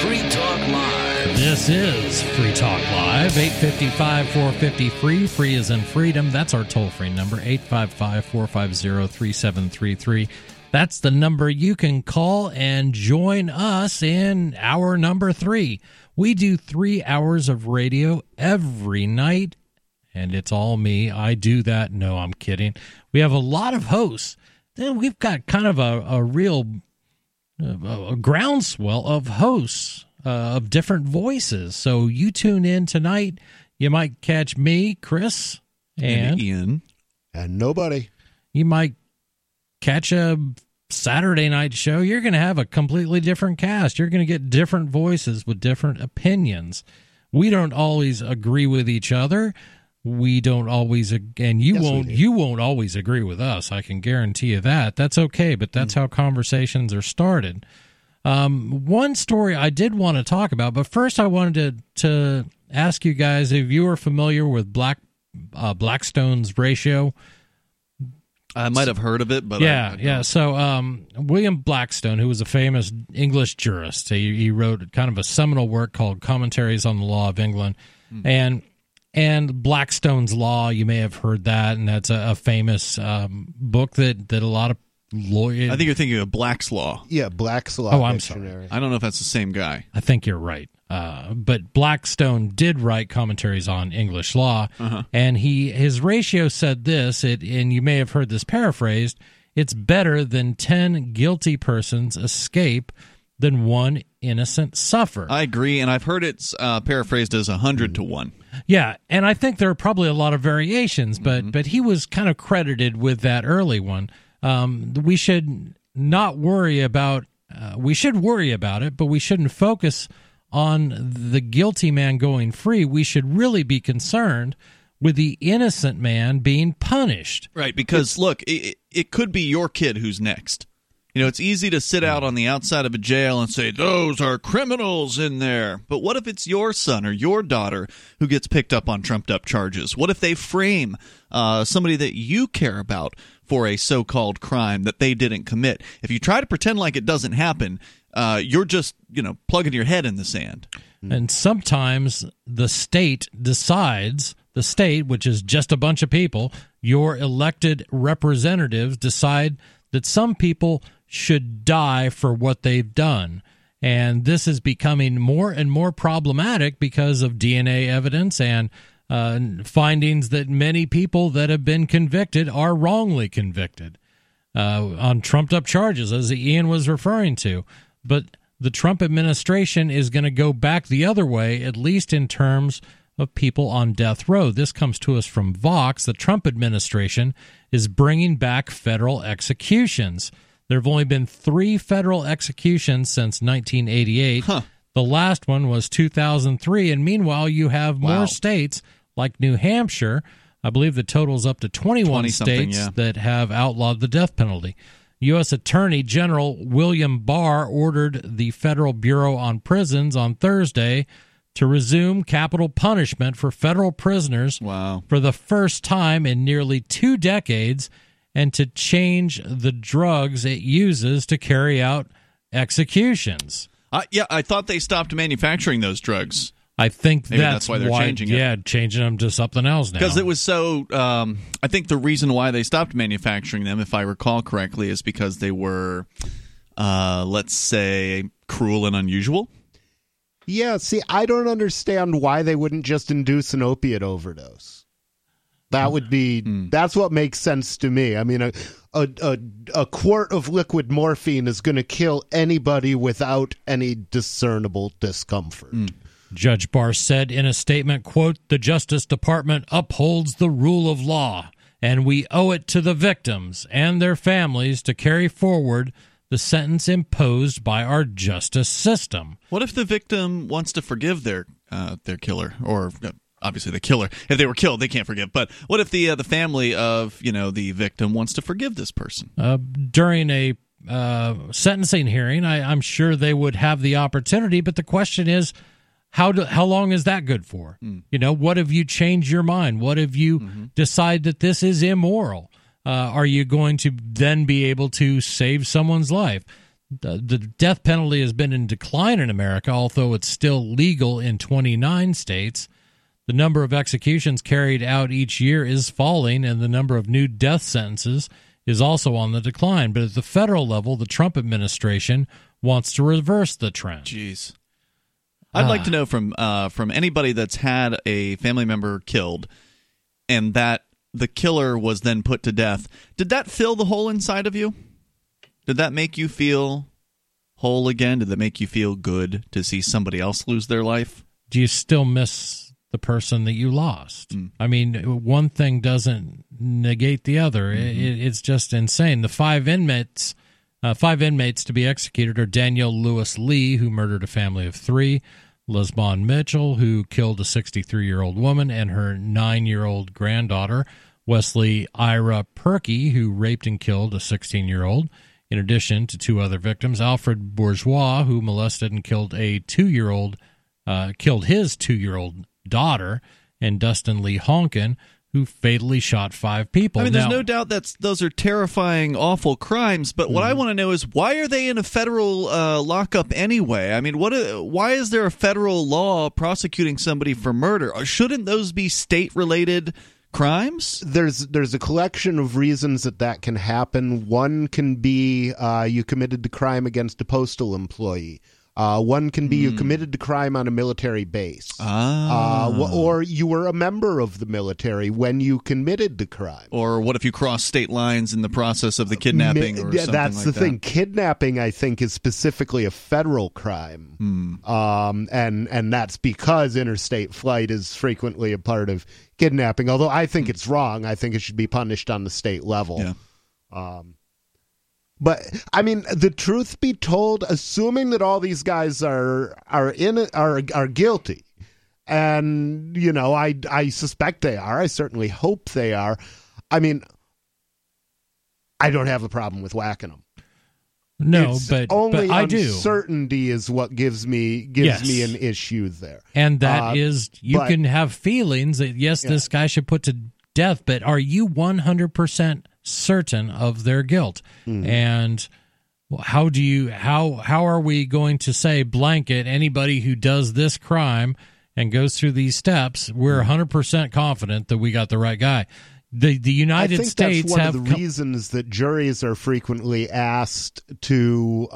Free Talk Live. This is Free Talk Live. 855-450-FREE. Free is in freedom. That's our toll-free number, 855-450-3733. That's the number you can call and join us in hour number 3. We do 3 hours of radio every night, and it's all me. I do that. No, I'm kidding. We have a lot of hosts. Then we've got kind of a real... a groundswell of hosts of different voices. So you tune in tonight. You might catch me, Chris, and Ian, and nobody. You might catch a Saturday night show. You're going to have a completely different cast. You're going to get different voices with different opinions. We don't always agree with each other. We don't always, and you won't always agree with us. I can guarantee you that. That's okay, but that's how conversations are started. One story I did want to talk about, but first I wanted to ask you guys if you are familiar with Blackstone's ratio. I might have heard of it, but yeah. So William Blackstone, who was a famous English jurist, he wrote kind of a seminal work called Commentaries on the Law of England, and Blackstone's Law, you may have heard that, and that's a famous book that a lot of lawyers... I think you're thinking of Black's Law. Yeah, Black's Law. Oh, I'm sorry. I don't know if that's the same guy. I think you're right. But Blackstone did write Commentaries on English Law, and his ratio said this, and you may have heard this paraphrased, it's better than 10 guilty persons escape than one innocent suffer. I agree, and I've heard it's paraphrased as 100 to 1. Yeah, and I think there are probably a lot of variations, but he was kind of credited with that early one. We should not worry about we should worry about it, but we shouldn't focus on the guilty man going free. We should really be concerned with the innocent man being punished. Right, because look, it could be your kid who's next. You know, it's easy to sit out on the outside of a jail and say, those are criminals in there. But what if it's your son or your daughter who gets picked up on trumped-up charges? What if they frame somebody that you care about for a so-called crime that they didn't commit? If you try to pretend like it doesn't happen, you're just, plugging your head in the sand. And sometimes the state decides, the state, which is just a bunch of people, your elected representatives decide that some people should die for what they've done. And this is becoming more and more problematic because of DNA evidence and findings that many people that have been convicted are wrongly convicted on trumped-up charges, as Ian was referring to. But the Trump administration is going to go back the other way, at least in terms of people on death row. This comes to us from Vox. The Trump administration is bringing back federal executions. There have only been 3 federal executions since 1988. The last one was 2003, and meanwhile you have more states like New Hampshire. I believe the total's up to 21 states that have outlawed the death penalty. U.S. Attorney General William Barr ordered the Federal Bureau on Prisons on Thursday to resume capital punishment for federal prisoners for the first time in nearly 2 decades and to change the drugs it uses to carry out executions. Yeah, I thought they stopped manufacturing those drugs. I think that's why they're changing it. Yeah, changing them to something else now. Because it was so... I think the reason why they stopped manufacturing them, if I recall correctly, is because they were, let's say, cruel and unusual. Yeah, see, I don't understand why they wouldn't just induce an opiate overdose. That would be... That's what makes sense to me. I mean, a quart of liquid morphine is going to kill anybody without any discernible discomfort. Judge Barr said in a statement, quote, "The Justice Department upholds the rule of law, and we owe it to the victims and their families to carry forward the sentence imposed by our justice system." What if the victim wants to forgive their killer, or obviously the killer? If they were killed, they can't forgive. But what if the family of the victim wants to forgive this person? During a sentencing hearing, I'm sure they would have the opportunity. But the question is, how long is that good for? What have you changed your mind? What have you decide that this is immoral? Are you going to then be able to save someone's life? The death penalty has been in decline in America, although it's still legal in 29 states. The number of executions carried out each year is falling, and the number of new death sentences is also on the decline. But at the federal level, the Trump administration wants to reverse the trend. Jeez. I'd like to know from anybody that's had a family member killed and that the killer was then put to death, did that fill the hole inside of you? Did that make you feel whole again? Did that make you feel good to see somebody else lose their life? Do you still miss the person that you lost? I mean, one thing doesn't negate the other. It's just insane. The five inmates to be executed are Daniel Lewis Lee, who murdered a family of 3, Lisbon Mitchell, who killed a 63-year-old woman and her 9-year-old granddaughter, Wesley Ira Perkey, who raped and killed a 16-year-old, in addition to 2 other victims, Alfred Bourgeois, who molested and killed a 2-year-old, killed his 2-year-old daughter, and Dustin Lee Honkin, who fatally shot 5 people. I mean, there's no doubt that those are terrifying, awful crimes, but what I want to know is, why are they in a federal lockup anyway? I mean, why is there a federal law prosecuting somebody for murder? Shouldn't those be state-related crimes? There's a collection of reasons that can happen. One can be you committed the crime against a postal employee. One can be you committed the crime on a military base, or you were a member of the military when you committed the crime. Or what if you crossed state lines in the process of the kidnapping or something that's like the thing. Kidnapping, I think, is specifically a federal crime, and that's because interstate flight is frequently a part of kidnapping, although I think it's wrong. I think it should be punished on the state level. Yeah. But, I mean, the truth be told, assuming that all these guys are guilty, and, I suspect they are. I certainly hope they are. I mean, I don't have a problem with whacking them. No, it's but I do. Uncertainty is what gives me an issue there. And that is, you can have feelings that, this guy should put to death, but are you 100% certain of their guilt? And how do you how are we going to say blanket anybody who does this crime and goes through these steps, we're 100% confident that we got the right guy? The United States, that's one of the reasons that juries are frequently asked to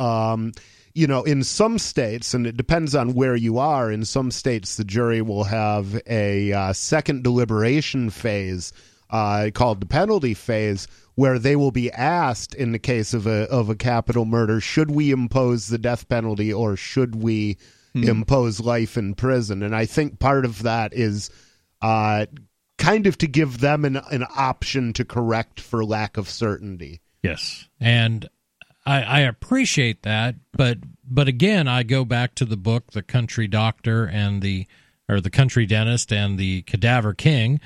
in some states, and it depends on where you are, in some states the jury will have a second deliberation phase called the penalty phase, where they will be asked, in the case of a capital murder, should we impose the death penalty or should we impose life in prison? And I think part of that is kind of to give them an option to correct for lack of certainty. Yes, and I appreciate that, but again, I go back to the book, The Country Doctor and the Country Dentist and the Cadaver King,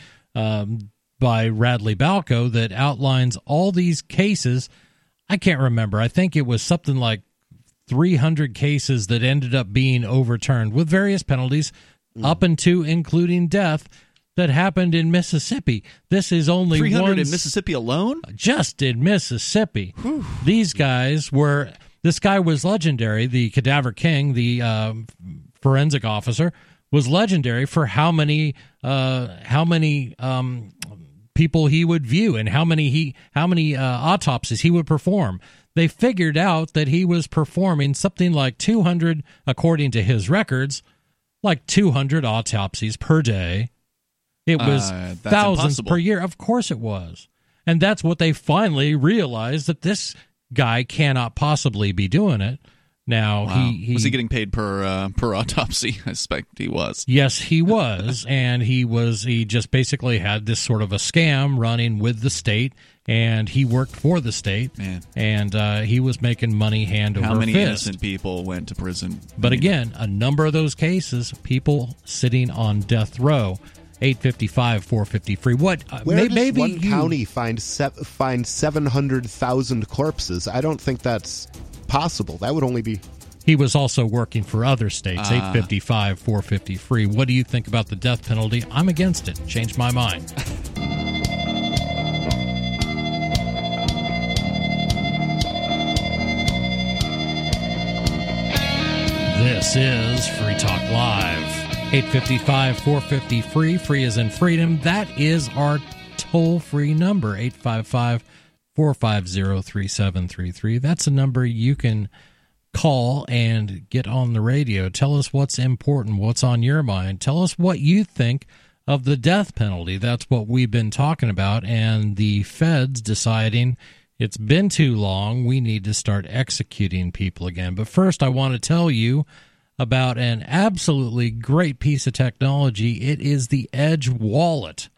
by Radley Balco, that outlines all these cases I can't remember. I think it was something like 300 cases that ended up being overturned with various penalties, up into including death, that happened in Mississippi. This is only 300 in Mississippi alone? Just in Mississippi. Whew. These guys were... This guy was legendary. The Cadaver King, the forensic officer, was legendary for how many people he would view and how many autopsies he would perform. They figured out that he was performing something like 200, according to his records, like 200 autopsies per day. It was thousands impossible. Per year. Of course it was. And that's what they finally realized, that this guy cannot possibly be doing it. Now, wow. he was he getting paid per autopsy? I suspect he was. Yes, he was, and he just basically had this sort of a scam running with the state, and he worked for the state, man. And he was making money hand over fist. How many innocent people went to prison? But again, a number of those cases, people sitting on death row. 855-453. What? Where maybe one county find 700,000 corpses? I don't think that's possible. That would only be... He was also working for other states. 855-453. What do you think about the death penalty? I'm against it. Changed my mind. This is Free Talk Live. 855-450-FREE. Free as in freedom. That is our toll-free number, 855-450-3733. That's a number you can call and get on the radio. Tell us what's important, what's on your mind. Tell us what you think of the death penalty. That's what we've been talking about, and the feds deciding it's been too long. We need to start executing people again. But first, I want to tell you about an absolutely great piece of technology. It is the Edge Wallet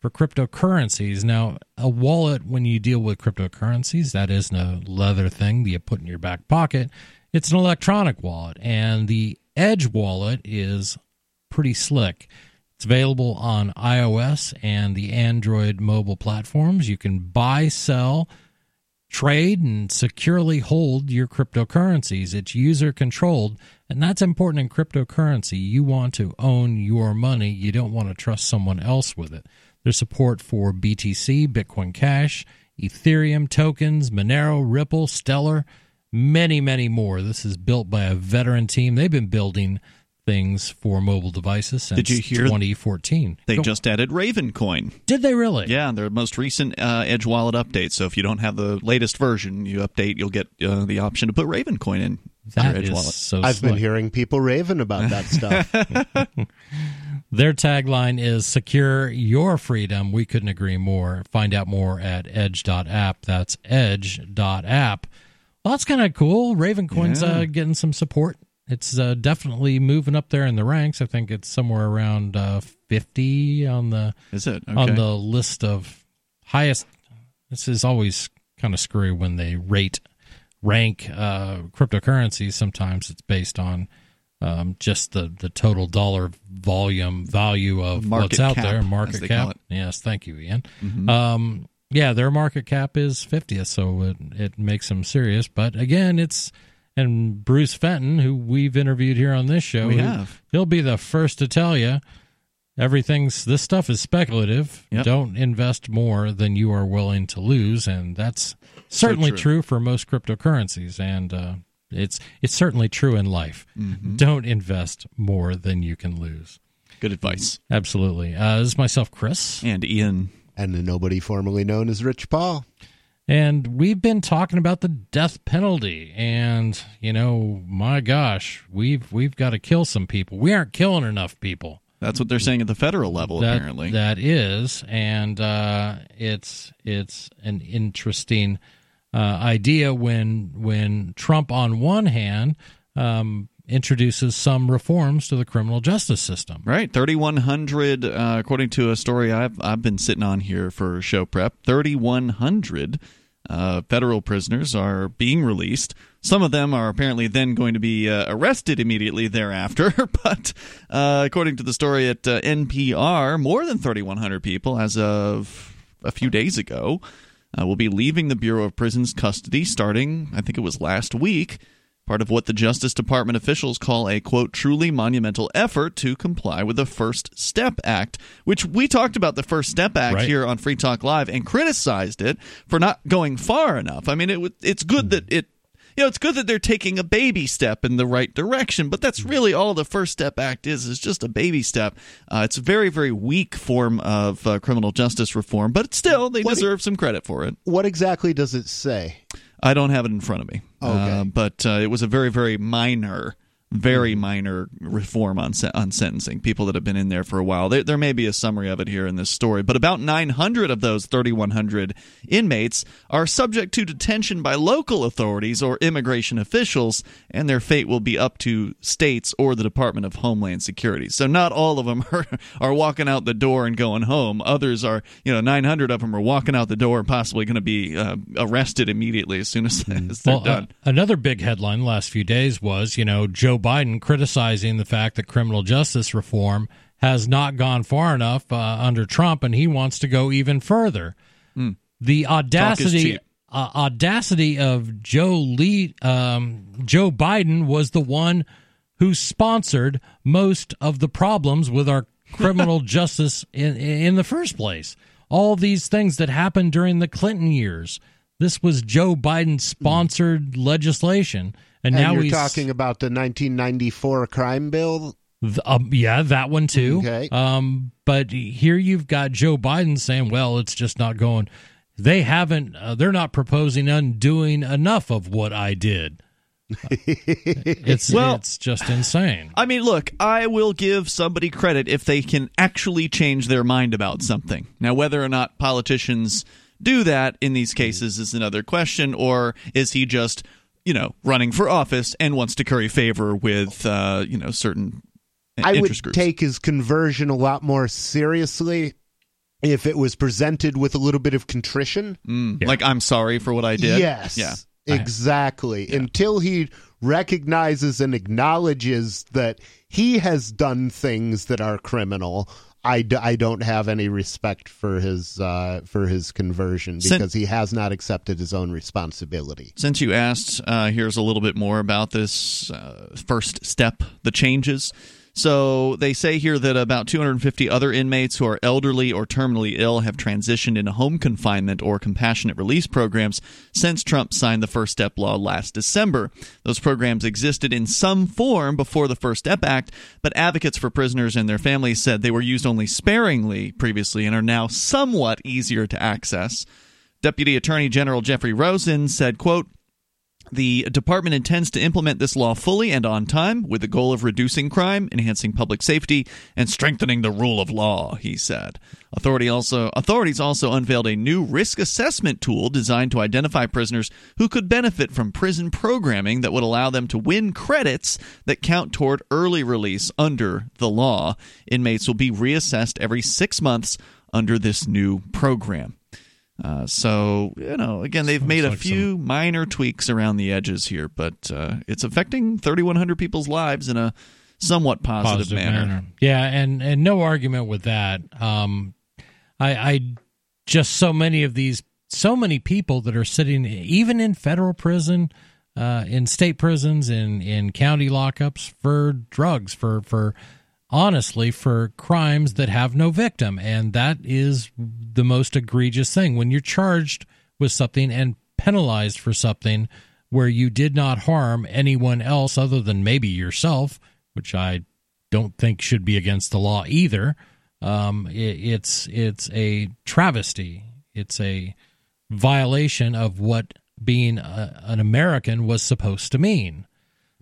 for cryptocurrencies. Now, a wallet, when you deal with cryptocurrencies, that isn't a leather thing that you put in your back pocket. It's an electronic wallet, and the Edge Wallet is pretty slick. It's available on iOS and the Android mobile platforms. You can buy, sell, trade, and securely hold your cryptocurrencies. It's user-controlled, and that's important in cryptocurrency. You want to own your money. You don't want to trust someone else with it. There's support for BTC, Bitcoin Cash, Ethereum tokens, Monero, Ripple, Stellar, many, many more. This is built by a veteran team. They've been building things for mobile devices since 2014. They just added Ravencoin. Did they really? Yeah, their most recent Edge Wallet update. So if you don't have the latest version, you update, you'll get the option to put Ravencoin in. That is so slick. I've been hearing people raving about that stuff. Their tagline is "Secure your freedom." We couldn't agree more. Find out more at edge.app. That's edge.app. Well, that's kind of cool. Ravencoin's getting some support. It's definitely moving up there in the ranks. I think it's somewhere around 50 on the on the list of highest. This is always kind of screwy when they rank cryptocurrencies. Sometimes it's based on just the total dollar value of market what's out there. Market cap. Yes, thank you, Ian. Mm-hmm. Yeah, their market cap is 50th, so it makes them serious. But again, it's... And Bruce Fenton, who we've interviewed here on this show, he'll be the first to tell you this stuff is speculative. Yep. Don't invest more than you are willing to lose, and that's certainly true for most cryptocurrencies, and it's certainly true in life. Mm-hmm. Don't invest more than you can lose. Good advice. Absolutely. This is myself, Chris. And Ian. And nobody formerly known as Rich Paul. And we've been talking about the death penalty, and, you know, my gosh, we've got to kill some people. We aren't killing enough people. That's what they're saying at the federal level, apparently. That is, and it's an interesting idea when Trump, on one hand, introduces some reforms to the criminal justice system. Right, 3,100, according to a story I've been sitting on here for show prep, 3,100 federal prisoners are being released. Some of them are apparently then going to be arrested immediately thereafter, but according to the story at NPR, more than 3,100 people as of a few days ago will be leaving the Bureau of Prisons custody starting, I think it was last week, part of what the Justice Department officials call a, quote, truly monumental effort to comply with the First Step Act, which we talked about the First Step Act here on Free Talk Live and criticized it for not going far enough. I mean, it's good that it, you know, it's good that they're taking a baby step in the right direction, but that's really all the First Step Act is just a baby step. It's a very, very weak form of criminal justice reform, but still, they deserve some credit for it. What exactly does it say? I don't have it in front of me, but it was a very, very minor reform on sentencing. People that have been in there for a while. There may be a summary of it here in this story, but about 900 of those 3,100 inmates are subject to detention by local authorities or immigration officials, and their fate will be up to states or the Department of Homeland Security. So not all of them are walking out the door and going home. Others are, 900 of them are walking out the door and possibly going to be arrested immediately as soon as they're done. Another big headline the last few days was, Joe Biden criticizing the fact that criminal justice reform has not gone far enough under Trump, and he wants to go even further. The audacity of Joe Biden was the one who sponsored most of the problems with our criminal justice in the first place. All these things that happened during the Clinton years, this was Joe Biden-sponsored legislation. And now you're talking about the 1994 crime bill? Yeah, that one too. Okay. But here you've got Joe Biden saying, well, it's just not going. They haven't, they're not proposing undoing enough of what I did. It's just insane. I mean, look, I will give somebody credit if they can actually change their mind about something. Now, whether or not politicians do that in these cases is another question, or is he just running for office and wants to curry favor with, certain interest groups. I would take his conversion a lot more seriously if it was presented with a little bit of contrition. Like, I'm sorry for what I did? Yes, exactly. Yeah. Until he recognizes and acknowledges that he has done things that are criminal, I don't have any respect for his conversion because he has not accepted his own responsibility. Since you asked, here's a little bit more about this first step, the changes. So they say here that about 250 other inmates who are elderly or terminally ill have transitioned into home confinement or compassionate release programs since Trump signed the First Step law last December. Those programs existed in some form before the First Step Act, but advocates for prisoners and their families said they were used only sparingly previously and are now somewhat easier to access. Deputy Attorney General Jeffrey Rosen said, quote, the department intends to implement this law fully and on time with the goal of reducing crime, enhancing public safety, and strengthening the rule of law, he said. Authorities also unveiled a new risk assessment tool designed to identify prisoners who could benefit from prison programming that would allow them to win credits that count toward early release under the law. Inmates will be reassessed every 6 months under this new program. Again, they've made a few minor tweaks around the edges here, but it's affecting 3,100 people's lives in a somewhat positive manner. Yeah, and no argument with that. I just so many people that are sitting even in federal prison, in state prisons, in county lockups for drugs, for honestly, for crimes that have no victim, and that is the most egregious thing. When you're charged with something and penalized for something where you did not harm anyone else other than maybe yourself, which I don't think should be against the law either, it's a travesty. It's a violation of what being an American was supposed to mean.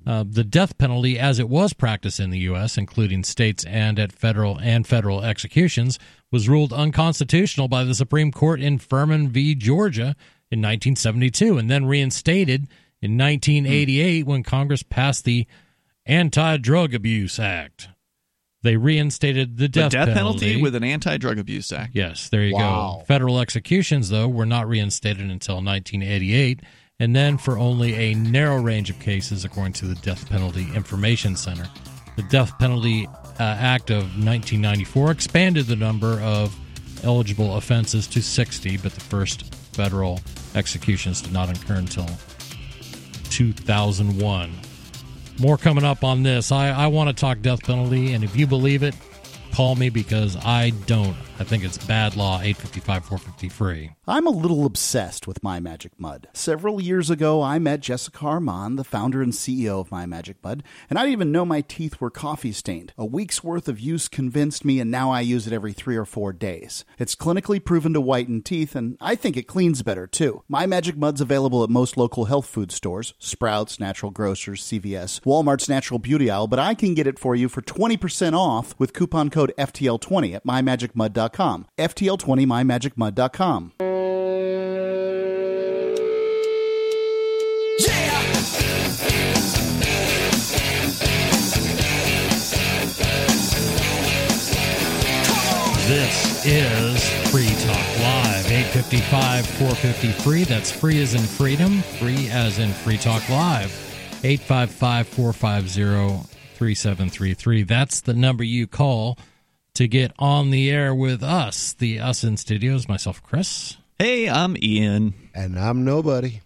The death penalty, as it was practiced in the U.S., including states and at federal executions, was ruled unconstitutional by the Supreme Court in Furman v. Georgia in 1972 and then reinstated in 1988 when Congress passed the Anti-Drug Abuse Act. They reinstated the death penalty with an Anti-Drug Abuse Act. Yes, there you go. Federal executions, though, were not reinstated until 1988. And then for only a narrow range of cases, according to the Death Penalty Information Center. The Death Penalty Act of 1994 expanded the number of eligible offenses to 60, but the first federal executions did not occur until 2001. More coming up on this. I want to talk death penalty, and if you believe it, call me because I don't. I think it's bad law, 855-450-FREE. I'm a little obsessed with My Magic Mud. Several years ago, I met Jessica Armand, the founder and CEO of My Magic Mud, and I didn't even know my teeth were coffee stained. A week's worth of use convinced me, and now I use it every 3 or 4 days. It's clinically proven to whiten teeth, and I think it cleans better, too. My Magic Mud's available at most local health food stores, Sprouts, Natural Grocers, CVS, Walmart's Natural Beauty aisle, but I can get it for you for 20% off with coupon code FTL20 at MyMagicMud.com. FTL20 MyMagicMud.com. This is Free Talk Live, 855-450-FREE. That's free as in freedom, free as in Free Talk Live, 855-450-3733. That's the number you call to get on the air with us, the Us in Studios, myself, Chris. Hey, I'm Ian. And I'm Nobody.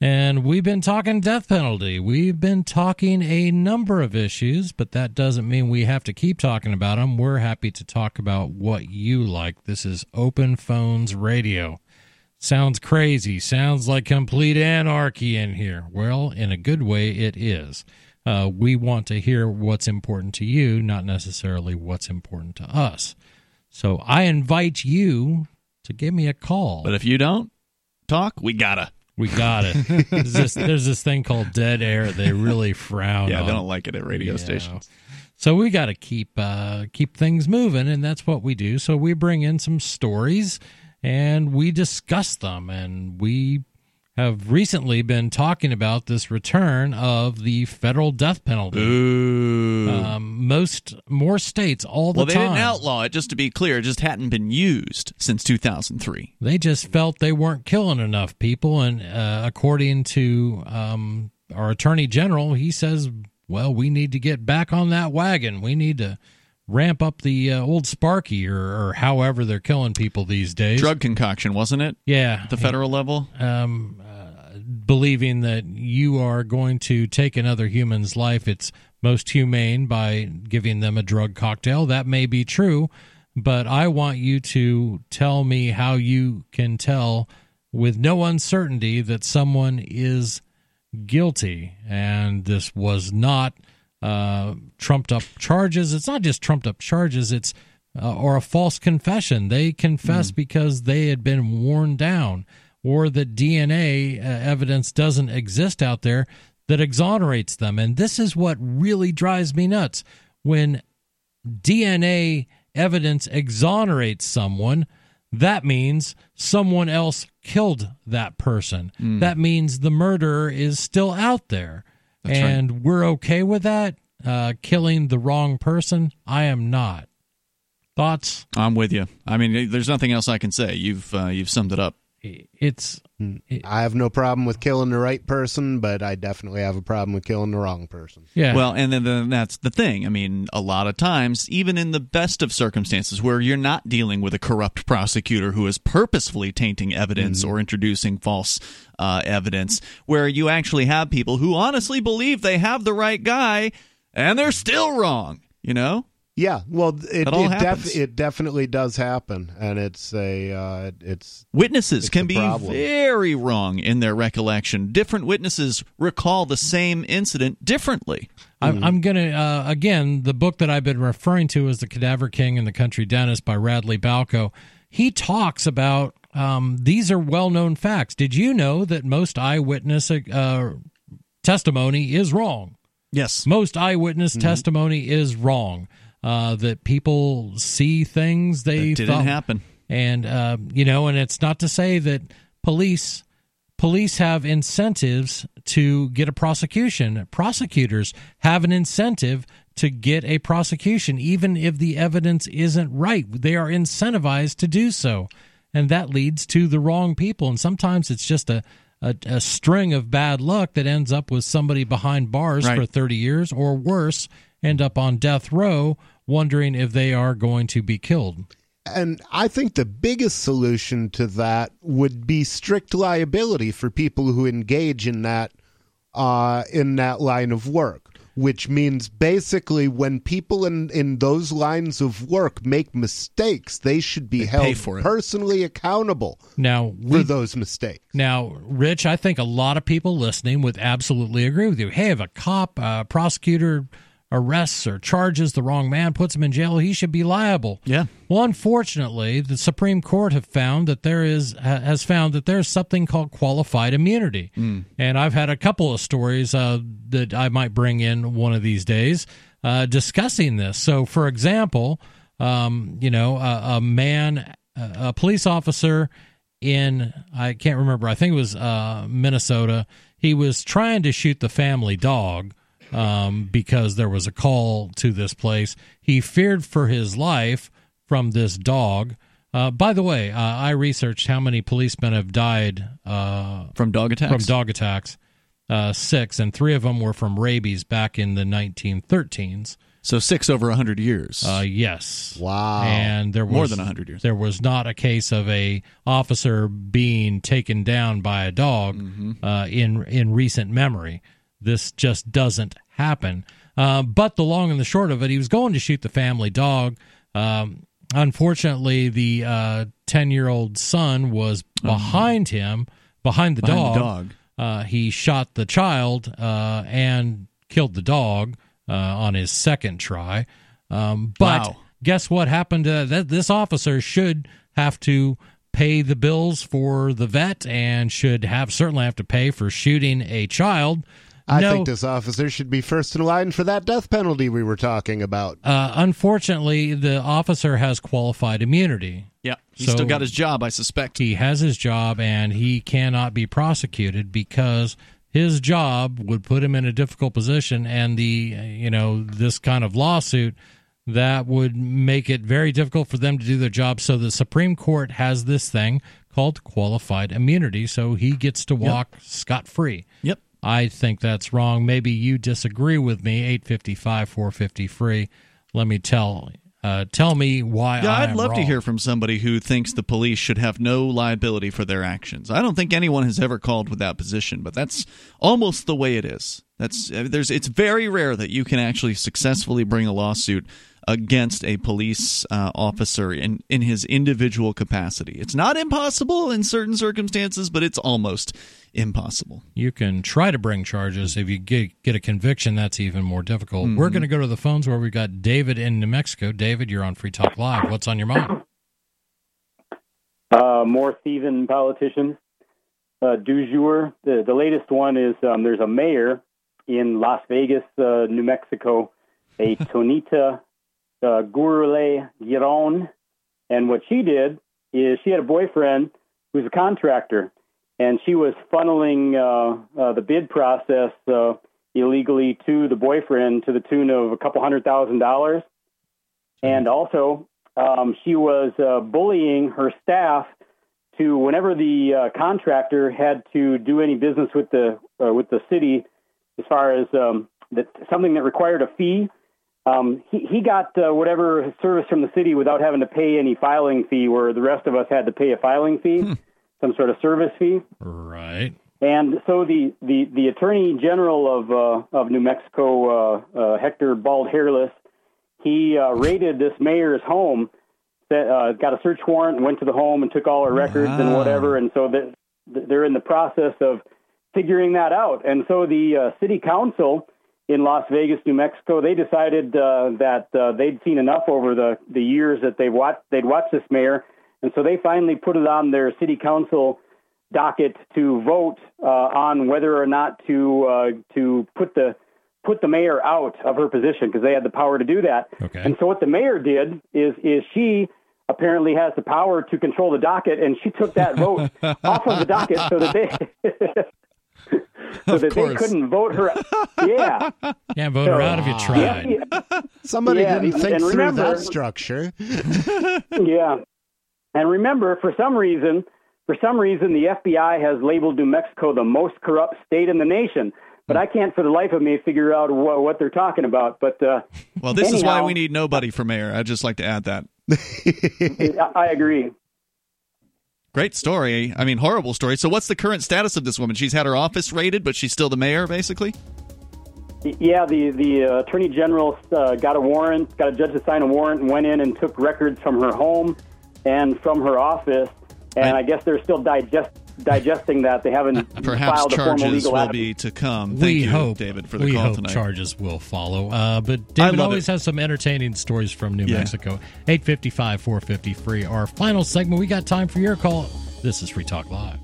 And we've been talking death penalty. We've been talking a number of issues, but that doesn't mean we have to keep talking about them. We're happy to talk about what you like. This is Open Phones Radio. Sounds crazy. Sounds like complete anarchy in here. Well, in a good way, it is. We want to hear what's important to you, not necessarily what's important to us. So I invite you to give me a call. But if you don't talk, we gotta. There's this thing called dead air. They really frown. Yeah, on. They don't like it at radio stations. So we got to keep things moving, and that's what we do. So we bring in some stories, and we discuss them, and we have recently been talking about this return of the federal death penalty. Ooh. More states all the time. Well, they didn't outlaw it, just to be clear. It just hadn't been used since 2003. They just felt they weren't killing enough people, and according to our attorney general, he says, well, we need to get back on that wagon. We need to ramp up the old Sparky or however they're killing people these days. Drug concoction, wasn't it? Yeah. At the federal level? Believing that you are going to take another human's life, it's most humane by giving them a drug cocktail. That may be true, but I want you to tell me how you can tell with no uncertainty that someone is guilty. And this was not trumped-up charges. It's not just trumped-up charges, it's or a false confession. They confessed because they had been worn down, or that DNA evidence doesn't exist out there that exonerates them. And this is what really drives me nuts. When DNA evidence exonerates someone, that means someone else killed that person. Mm. That means the murderer is still out there. That's and right. We're okay with that, killing the wrong person. I am not. Thoughts? I'm with you. I mean, there's nothing else I can say. You've summed it up. I have no problem with killing the right person, but I definitely have a problem with killing the wrong person. Yeah. Well, and then that's the thing. I mean, a lot of times, even in the best of circumstances where you're not dealing with a corrupt prosecutor who is purposefully tainting evidence or introducing false evidence, where you actually have people who honestly believe they have the right guy and they're still wrong, you know? Yeah, well, it definitely does happen, and it's witnesses can be very wrong in their recollection. Different witnesses recall the same incident differently. I'm going to, again, the book that I've been referring to is The Cadaver King and the Country Dentist by Radley Balco. He talks about these are well-known facts. Did you know that most eyewitness testimony is wrong? Yes. Most eyewitness testimony is wrong. That people see things they thought didn't happen. And, you know, and it's not to say that police have incentives to get a prosecution. Prosecutors have an incentive to get a prosecution, even if the evidence isn't right. They are incentivized to do so. And that leads to the wrong people. And sometimes it's just a string of bad luck that ends up with somebody behind bars for 30 years or worse, end up on death row, wondering if they are going to be killed. And I think the biggest solution to that would be strict liability for people who engage in that line of work, which means basically when people in those lines of work make mistakes, they should be held personally accountable for those mistakes. Now, Rich, I think a lot of people listening would absolutely agree with you. Hey, if a cop, prosecutor arrests or charges the wrong man, puts him in jail, he should be liable. Yeah. Well, unfortunately, the Supreme Court have found that there's something called qualified immunity. Mm. And I've had a couple of stories that I might bring in one of these days discussing this. So, for example, a police officer in, I can't remember, I think it was Minnesota, he was trying to shoot the family dog. Because there was a call to this place. He feared for his life from this dog. By the way, I researched how many policemen have died from dog attacks. Six, and three of them were from rabies back in the 1913s. So six over 100 years. Yes. Wow. And there was more than 100 years. There was not a case of a officer being taken down by a dog in recent memory. This just doesn't happen. But the long and the short of it, he was going to shoot the family dog. Unfortunately, the 10-year-old son was behind him, behind the dog. He shot the child and killed the dog on his second try. But guess what happened? This officer should have to pay the bills for the vet and should certainly have to pay for shooting a child. I think this officer should be first in line for that death penalty we were talking about. Unfortunately, the officer has qualified immunity. Yeah, he's still got his job, I suspect. He has his job, and he cannot be prosecuted because his job would put him in a difficult position, and this kind of lawsuit that would make it very difficult for them to do their job. So the Supreme Court has this thing called qualified immunity, so he gets to walk scot-free. Yep. I think that's wrong. Maybe you disagree with me. 855-450-FREE. Let me tell me why. Yeah, I'd love to hear from somebody who thinks the police should have no liability for their actions. I don't think anyone has ever called with that position, but that's almost the way it is. It's very rare that you can actually successfully bring a lawsuit against a police officer in his individual capacity. It's not impossible in certain circumstances, but it's almost impossible. You can try to bring charges. If you get a conviction, that's even more difficult. Mm-hmm. We're going to go to the phones where we've got David in New Mexico. David, you're on Free Talk Live. What's on your mind? More thieving politicians. Du jour. The latest one is there's a mayor in Las Vegas, New Mexico, a Tonita Gurule Giron, and what she did is she had a boyfriend who's a contractor, and she was funneling the bid process illegally to the boyfriend to the tune of $200,000, and also she was bullying her staff to whenever the contractor had to do any business with the city, as far as something that required a fee. He got whatever service from the city without having to pay any filing fee, where the rest of us had to pay a filing fee, some sort of service fee. Right. And so the Attorney General of New Mexico, Hector Bald Hairless, he raided this mayor's home, got a search warrant, and went to the home and took all her records and whatever. And so they're in the process of figuring that out. And so the city council in Las Vegas, New Mexico, they decided that they'd seen enough over the years that they'd watched this mayor, and so they finally put it on their city council docket to vote on whether or not to put the mayor out of her position, because they had the power to do that. Okay. And so what the mayor did is she apparently has the power to control the docket, and she took that vote off of the docket so that they... they couldn't vote her out. Yeah. Can't vote her out if you tried. Yeah. Somebody didn't think through that structure. Yeah. And remember, for some reason, the FBI has labeled New Mexico the most corrupt state in the nation. But I can't for the life of me figure out what they're talking about. But this is why we need nobody for mayor. I'd just like to add that. I agree. Great story. I mean, horrible story. So what's the current status of this woman? She's had her office raided, but she's still the mayor, basically? Yeah, the attorney general got a warrant, got a judge to sign a warrant, and went in and took records from her home and from her office. And I guess they're still digesting that. They haven't filed a formal legal action. Perhaps charges will be to come. Thank you, David, for the call tonight. We hope charges will follow. But David always has some entertaining stories from New Mexico. 855-450-FREE. Our final segment. We got time for your call. This is Free Talk Live.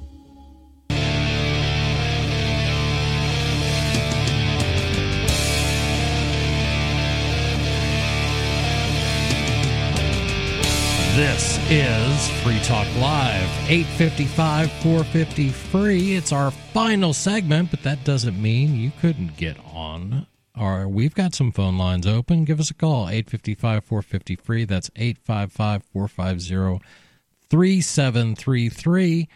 This is Free Talk Live, 855-450-FREE. It's our final segment, but that doesn't mean you couldn't get on. We've got some phone lines open. Give us a call, 855-450-FREE. That's 855-450-3733.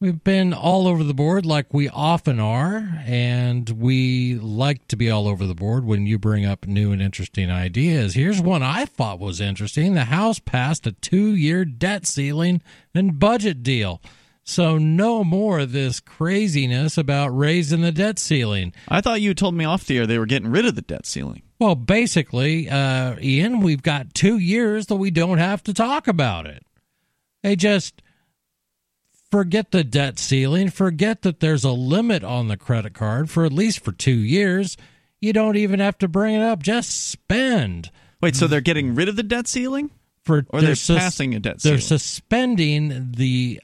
We've been all over the board like we often are, and we like to be all over the board when you bring up new and interesting ideas. Here's one I thought was interesting. The House passed a 2-year debt ceiling and budget deal. So no more of this craziness about raising the debt ceiling. I thought you told me off the air they were getting rid of the debt ceiling. Well, basically, Ian, we've got 2 years that we don't have to talk about it. They just... forget the debt ceiling. Forget that there's a limit on the credit card for at least for 2 years. You don't even have to bring it up. Just spend. Wait, so they're getting rid of the debt ceiling? Or they're passing a debt ceiling? They're suspending the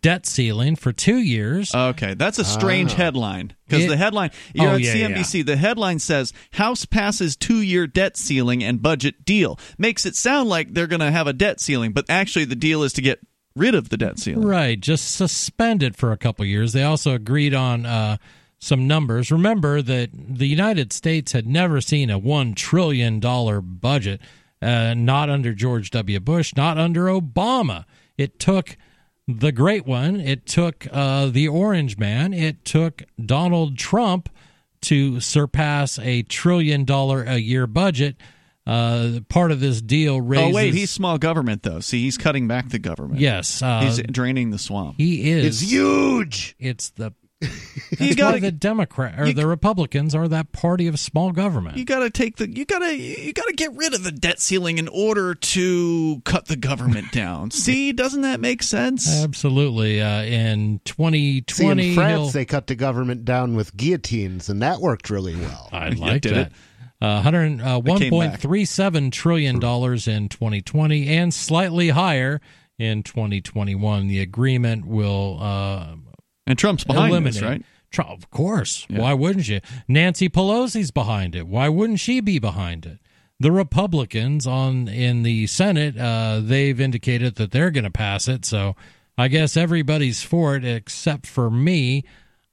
debt ceiling for 2 years. Okay, that's a strange headline. Because the headline, CNBC, the headline says, House passes 2-year debt ceiling and budget deal. Makes it sound like they're going to have a debt ceiling, but actually the deal is to get rid of the debt ceiling. Right, just suspend it for a couple years. They also agreed on some numbers. Remember that the United States had never seen a $1 trillion budget, not under George W. Bush, not under Obama. It took the great one. It took the orange man. It took Donald Trump to surpass a $1 trillion a year budget. Part of this deal raises... Oh, wait, he's small government, though. See, he's cutting back the government. Yes. He's draining the swamp. He is. It's huge! It's the... the Republicans are that party of small government. You got to take the you got to get rid of the debt ceiling in order to cut the government down. See, doesn't that make sense? Absolutely. In 2020, in France, they cut the government down with guillotines, and that worked really well. I like that. $1.37 trillion in 2020 and slightly higher in 2021. The agreement will and Trump's behind this, right? Trump, of course. Yeah. Why wouldn't you? Nancy Pelosi's behind it. Why wouldn't she be behind it? The Republicans in the Senate, they've indicated that they're going to pass it. So I guess everybody's for it except for me.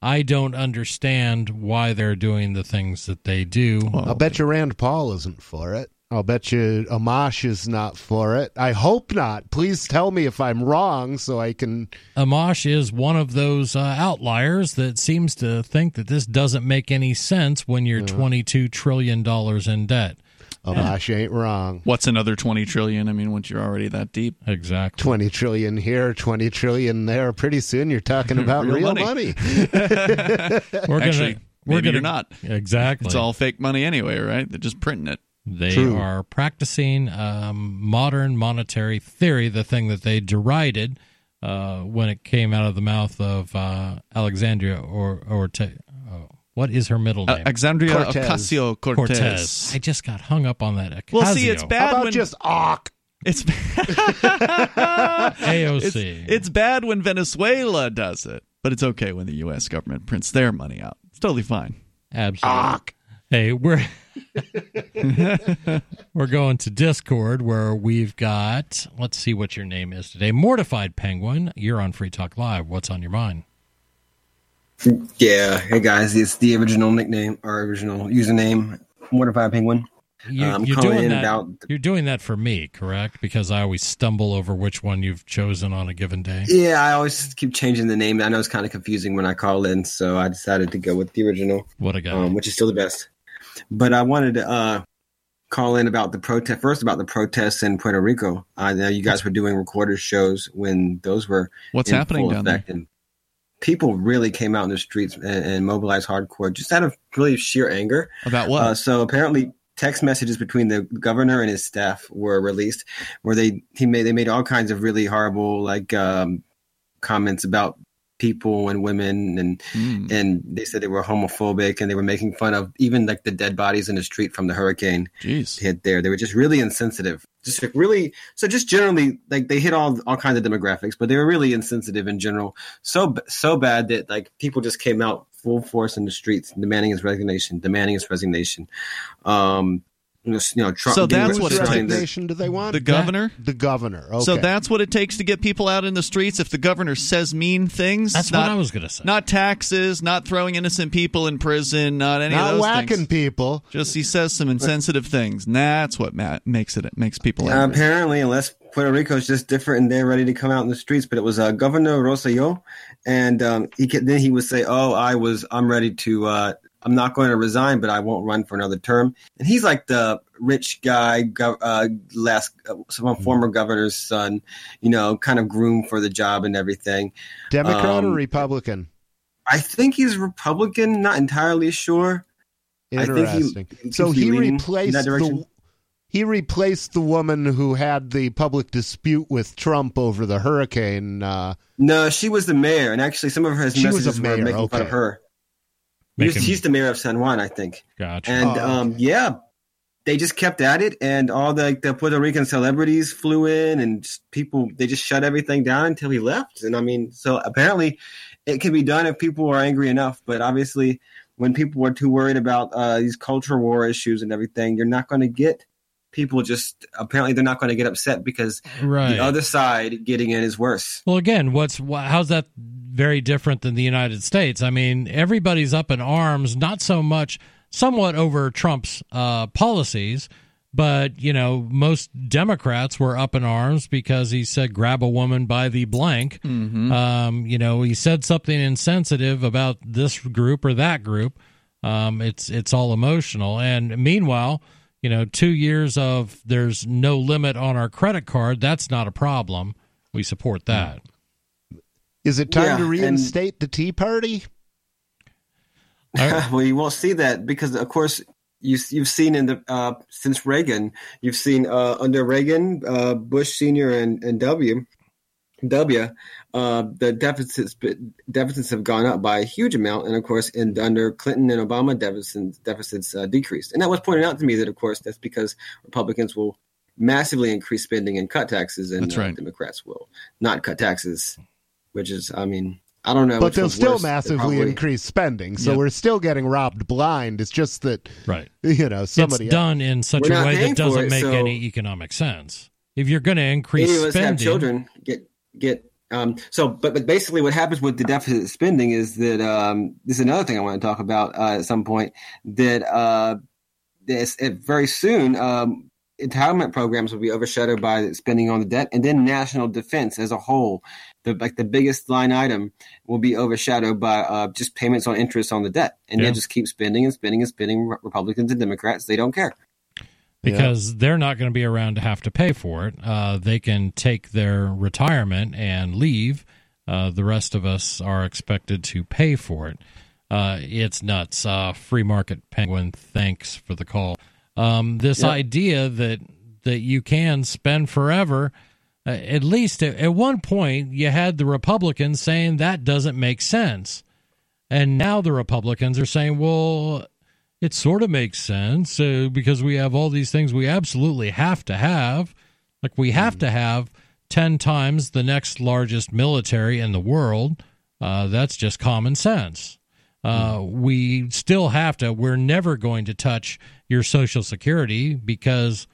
I don't understand why they're doing the things that they do. Well, I'll bet you Rand Paul isn't for it. I'll bet you Amash is not for it. I hope not. Please tell me if I'm wrong so I can... Amash is one of those outliers that seems to think that this doesn't make any sense when you're $22 trillion in debt. Amash ain't wrong. What's another $20 trillion? I mean, once you're already that deep. Exactly. $20 trillion here, $20 trillion there. Pretty soon you're talking about real money. Maybe you're not. Exactly. It's all fake money anyway, right? They're just printing it. They are practicing modern monetary theory, the thing that they derided when it came out of the mouth of Alexandria Ocasio. What is her middle name? Alexandria Ocasio-Cortez. I just got hung up on that. Ocasio. Well, see, it's bad. How about just Oc? It's AOC. It's bad when Venezuela does it, but it's okay when the U.S. government prints their money out. It's totally fine. Absolutely. Oc. Hey, we're going to Discord where we've got. Let's see what your name is today. Mortified Penguin, you're on Free Talk Live. What's on your mind? Yeah, hey guys, it's the original nickname, our original username, Mortified Penguin. You're doing that for me, correct? Because I always stumble over which one you've chosen on a given day. Yeah, I always keep changing the name. I know it's kind of confusing when I call in, so I decided to go with the original. What a guy. Which is still the best. But I wanted to call in about the protest, first about the protests in Puerto Rico. I know you guys were doing recorded shows when those were what's in happening full down effect. There? And people really came out in the streets and mobilized hardcore just out of really sheer anger. About what? So apparently text messages between the governor and his staff were released where they made all kinds of really horrible comments about people and women and they said they were homophobic and they were making fun of even like the dead bodies in the street from the hurricane hit there. They were just really insensitive. Just like really, so just generally like they hit all kinds of demographics, but they were really insensitive in general. So bad that like people just came out full force in the streets demanding his resignation. Trump, so that's what resignation do they want? The governor? The governor. Okay. So that's what it takes to get people out in the streets if the governor says mean things? That's what I was going to say. Not taxes, not throwing innocent people in prison, not any of those things. Not whacking people. Just he says some insensitive things. That's what makes people angry. Apparently, unless Puerto Rico is just different and they're ready to come out in the streets, but it was Governor Rosselló, and then he would say, I'm ready to I'm not going to resign, but I won't run for another term. And he's like the rich guy, some former governor's son, kind of groomed for the job and everything. Democrat or Republican? I think he's Republican. Not entirely sure. Interesting. I think he replaced the woman who had the public dispute with Trump over the hurricane. No, she was the mayor, and actually, some of her messages were making fun of her. He's the mayor of San Juan, I think. Gotcha. And they just kept at it, and all the Puerto Rican celebrities flew in, and people they just shut everything down until he left. And so apparently, it can be done if people are angry enough. But obviously, when people are too worried about these culture war issues and everything, you're not going to get people just apparently they're not going to get upset because the other side getting in is worse. Well, again, how's that very different than the United States? I mean, everybody's up in arms, not so much, somewhat over Trump's policies, but, most Democrats were up in arms because he said, grab a woman by the blank. Mm-hmm. He said something insensitive about this group or that group. It's all emotional. And meanwhile, 2 years of there's no limit on our credit card, that's not a problem. We support that. Mm-hmm. Is it time to reinstate the Tea Party? Well, you won't see that because, of course, you've seen in the since Reagan, you've seen under Reagan, Bush Sr. and W. The deficits have gone up by a huge amount, and of course, under Clinton and Obama, deficits decreased. And that was pointed out to me that, of course, that's because Republicans will massively increase spending and cut taxes, and Democrats will not cut taxes. Which is, I don't know. But they'll still massively increase spending, so we're still getting robbed blind. It's just that, somebody it's done in such a way that doesn't make any economic sense. If you're going to increase spending, any of us have children get. But basically, what happens with the deficit spending is that this is another thing I want to talk about at some point. That very soon. Entitlement programs will be overshadowed by spending on the debt, and then national defense as a whole, the biggest line item, will be overshadowed by just payments on interest on the debt, and they'll just keep spending and spending and spending. Republicans and Democrats, they don't care because they're not going to be around to have to pay for it. They can take their retirement and leave. The rest of us are expected to pay for it. It's nuts. Free market penguin, thanks for the call. This idea that you can spend forever, at least at one point, you had the Republicans saying that doesn't make sense. And now the Republicans are saying, well, it sort of makes sense because we have all these things we absolutely have to have. Like we have to have 10 times the next largest military in the world. That's just common sense. We still have to. We're never going to touch your Social Security because,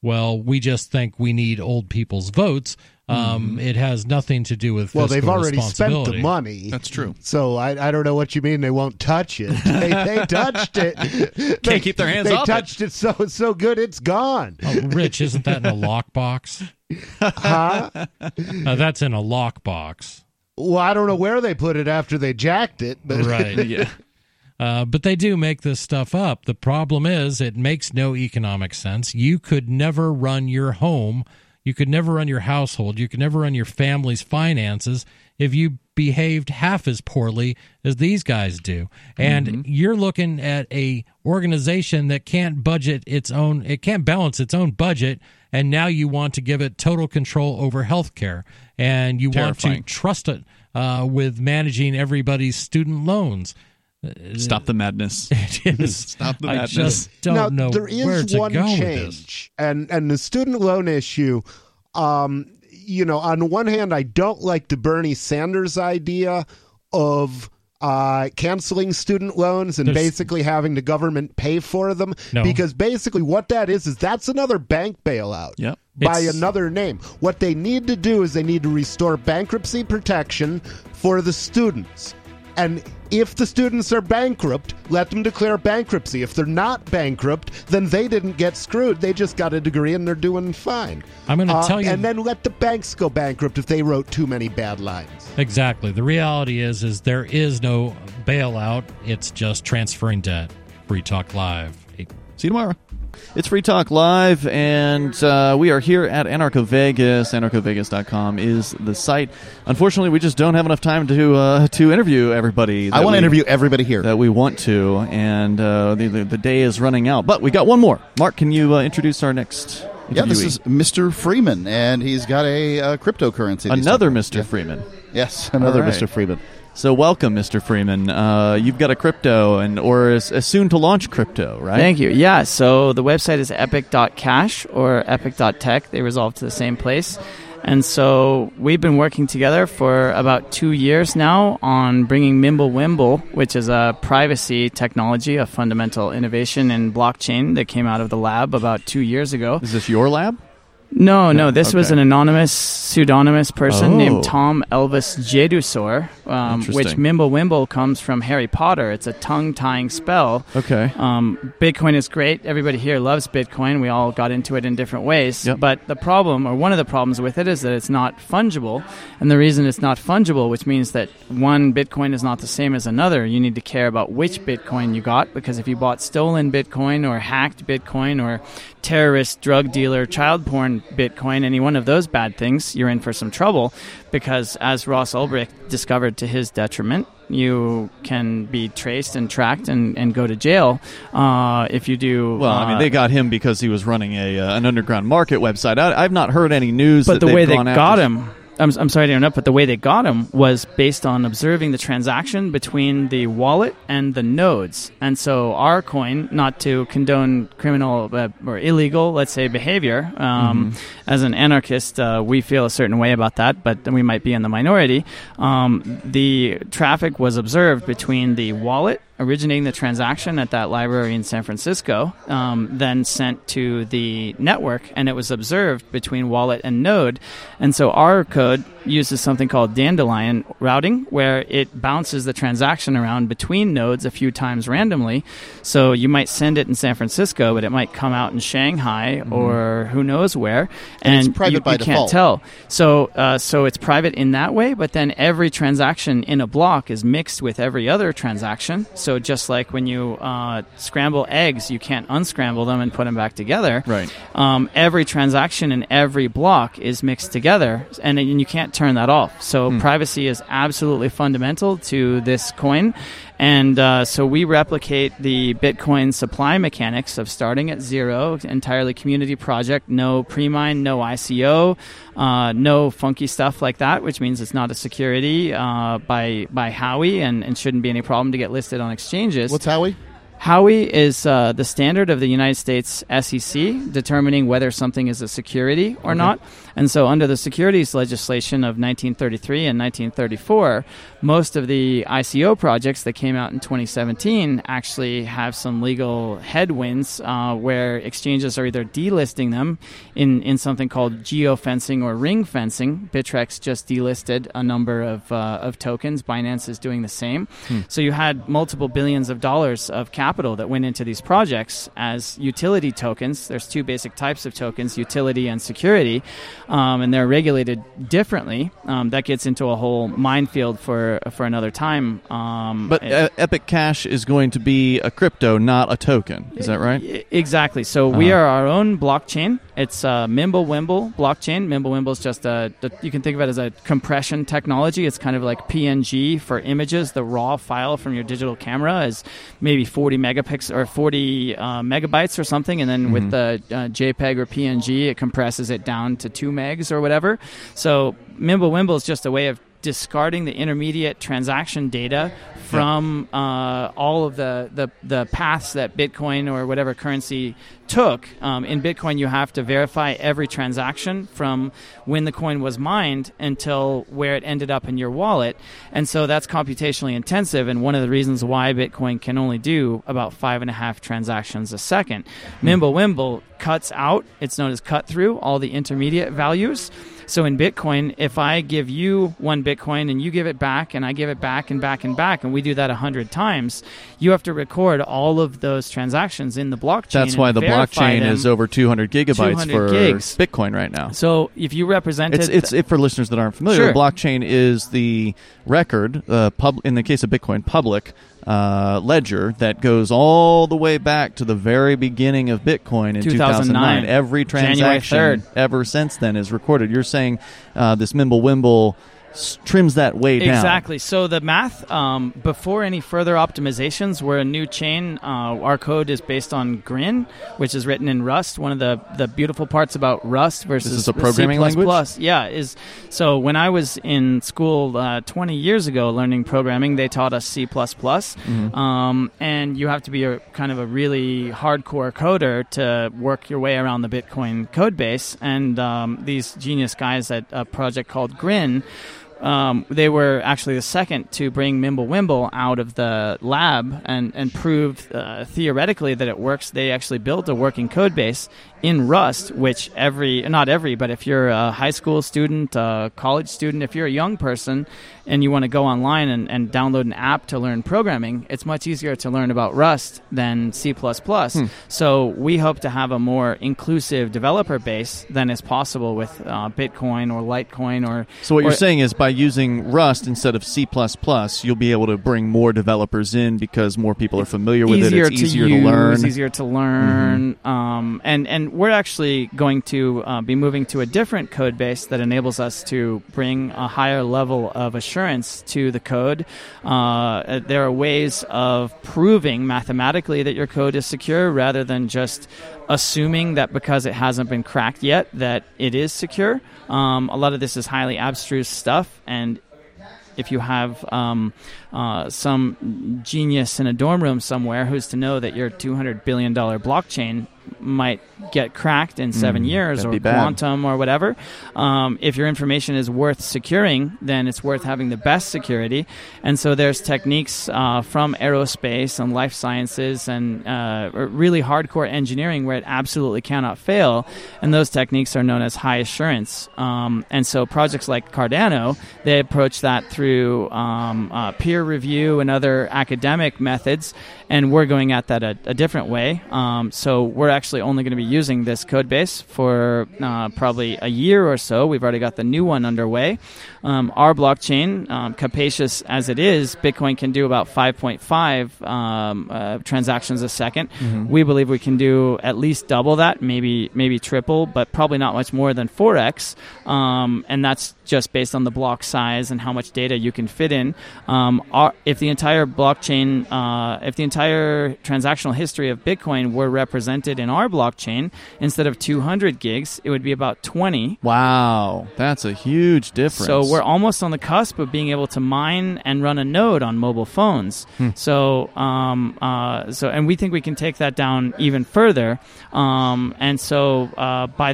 well, we just think we need old people's votes. It has nothing to do with. Well, they've already spent the money. That's true. So I don't know what you mean. They won't touch it. They touched it. They keep their hands off it. They touched it so good it's gone. Oh, Rich, isn't that in a lockbox? Huh? That's in a lockbox. Well, I don't know where they put it after they jacked it, but right, yeah. But they do make this stuff up. The problem is it makes no economic sense. You could never run your home. You could never run your household. You could never run your family's finances if you behaved half as poorly as these guys do. And you're looking at a organization that can't budget its own, it can't balance its own budget, and now you want to give it total control over healthcare, and you want to trust it with managing everybody's student loans. Stop the madness. It is. Stop the madness. I just don't know where to go with this. There is one change, and the student loan issue, you know, on one hand, I don't like the Bernie Sanders idea of canceling student loans and basically having the government pay for them, because basically what that is that's another bank bailout by another name. What they need to do is they need to restore bankruptcy protection for the students. And if the students are bankrupt, let them declare bankruptcy. If they're not bankrupt, then they didn't get screwed. They just got a degree and they're doing fine. I'm going to tell you, and then let the banks go bankrupt if they wrote too many bad lines. Exactly. The reality is there is no bailout. It's just transferring debt. Free Talk Live. See you tomorrow. It's Free Talk Live, and we are here at Anarcho Vegas. AnarchoVegas.com is the site. Unfortunately, we just don't have enough time to interview everybody. I want to interview everybody here that we want to, and the day is running out. But we got one more. Mark, can you introduce our next? Yeah, this is Mr. Freeman, and he's got a cryptocurrency. Another Mr. Freeman. Yes, another Mr. Freeman. So welcome, Mr. Freeman. You've got a crypto, or a soon-to-launch crypto, right? Thank you. Yeah, so the website is epic.cash or epic.tech. They resolve to the same place. And so we've been working together for about 2 years now on bringing Mimblewimble, which is a privacy technology, a fundamental innovation in blockchain that came out of the lab about 2 years ago. Is this your lab? No. This was an anonymous, pseudonymous person named Tom Elvis Jedusor, which Mimblewimble comes from Harry Potter. It's a tongue-tying spell. Okay. Bitcoin is great. Everybody here loves Bitcoin. We all got into it in different ways. Yep. But the problem, or one of the problems with it, is that it's not fungible. And the reason it's not fungible, which means that one Bitcoin is not the same as another. You need to care about which Bitcoin you got, because if you bought stolen Bitcoin or hacked Bitcoin or terrorist, drug dealer, child porn Bitcoin, any one of those bad things, you're in for some trouble, because as Ross Ulbricht discovered to his detriment, you can be traced and tracked and go to jail if you do. Well, I mean, they got him because he was running an underground market website. I've not heard any news but that the way they got him. I'm sorry to interrupt, but the way they got him was based on observing the transaction between the wallet and the nodes. And so our coin, not to condone criminal or illegal, let's say, behavior, as an anarchist, we feel a certain way about that, but we might be in the minority. The traffic was observed between the wallet originating the transaction at that library in San Francisco, then sent to the network, and it was observed between wallet and node. And so our code uses something called dandelion routing, where it bounces the transaction around between nodes a few times randomly. So you might send it in San Francisco, but it might come out in Shanghai or who knows where, and it's private by default. Can't tell. So it's private in that way, but then every transaction in a block is mixed with every other transaction. So just like when you scramble eggs, you can't unscramble them and put them back together. Right. Every transaction in every block is mixed together, and you can't turn that off. So privacy is absolutely fundamental to this coin. And so we replicate the Bitcoin supply mechanics of starting at zero, entirely community project, no pre-mine, no ICO, no funky stuff like that, which means it's not a security by Howey and shouldn't be any problem to get listed on exchanges. What's Howey? Howey is the standard of the United States SEC determining whether something is a security or not. And so under the securities legislation of 1933 and 1934, most of the ICO projects that came out in 2017 actually have some legal headwinds where exchanges are either delisting them in something called geofencing or ring fencing. Bitrex just delisted a number of tokens. Binance is doing the same. So you had multiple billions of dollars of capital capital that went into these projects as utility tokens. There's two basic types of tokens, utility and security, and they're regulated differently. That gets into a whole minefield for another time. But Epic Cash is going to be a crypto, not a token. Is that right? Exactly. So we are our own blockchain. It's Mimblewimble blockchain. Mimblewimble is just you can think of it as a compression technology. It's kind of like PNG for images. The raw file from your digital camera is maybe 40 megapixels or 40 megabytes or something, and then with the JPEG or PNG, it compresses it down to 2 megs or whatever. So Mimblewimble is just a way of discarding the intermediate transaction data from all of the paths that Bitcoin or whatever currency took. In Bitcoin, you have to verify every transaction from when the coin was mined until where it ended up in your wallet. And so that's computationally intensive, and one of the reasons why Bitcoin can only do about 5.5 transactions a second. Mimblewimble cuts out, it's known as cut through, all the intermediate values. So in Bitcoin, if I give you 1 Bitcoin and you give it back and I give it back and back and back, and we do that 100 times, you have to record all of those transactions in the blockchain. That's why the blockchain is over 200 gigabytes for Bitcoin right now. So if you represent it, for listeners that aren't familiar, the blockchain is the record, in the case of Bitcoin, public ledger that goes all the way back to the very beginning of Bitcoin in 2009. Every transaction ever since then is recorded. You're saying this Mimblewimble trims that way down. Exactly. So the math, before any further optimizations, we're a new chain. Our code is based on Grin, which is written in Rust. One of the beautiful parts about Rust versus this is a programming C++, language? Yeah. So when I was in school 20 years ago learning programming, they taught us C++. And you have to be a really hardcore coder to work your way around the Bitcoin code base. And these genius guys at a project called Grin, they were actually the second to bring Mimblewimble out of the lab and proved theoretically that it works. They actually built a working code base in Rust, which not every, but if you're a high school student, a college student, if you're a young person and you want to go online and download an app to learn programming, it's much easier to learn about Rust than C++. So we hope to have a more inclusive developer base than is possible with Bitcoin or Litecoin. You're saying is by using Rust instead of C++, you'll be able to bring more developers in because more people are familiar with it. It's easier to learn. It's easier to learn. And we're actually going to be moving to a different code base that enables us to bring a higher level of assurance to the code. There are ways of proving mathematically that your code is secure rather than just assuming that because it hasn't been cracked yet that it is secure. A lot of this is highly abstruse stuff, and if you have some genius in a dorm room somewhere who's to know that your $200 billion blockchain might get cracked in 7 years or quantum or whatever. If your information is worth securing, then it's worth having the best security. And so there's techniques from aerospace and life sciences and really hardcore engineering where it absolutely cannot fail. And those techniques are known as high assurance. And so projects like Cardano, they approach that through peer review and other academic methods. And we're going at that a different way. So we're actually only going to be using this code base for probably a year or so. We've already got the new one underway. Our blockchain, capacious as it is, Bitcoin can do about 5.5 transactions a second. We believe we can do at least double that, maybe triple, but probably not much more than 4x. And that's just based on the block size and how much data you can fit in. If the entire transactional history of Bitcoin were represented in our blockchain, instead of 200 gigs, it would be about 20. Wow, that's a huge difference. So we're almost on the cusp of being able to mine and run a node on mobile phones. So we think we can take that down even further. By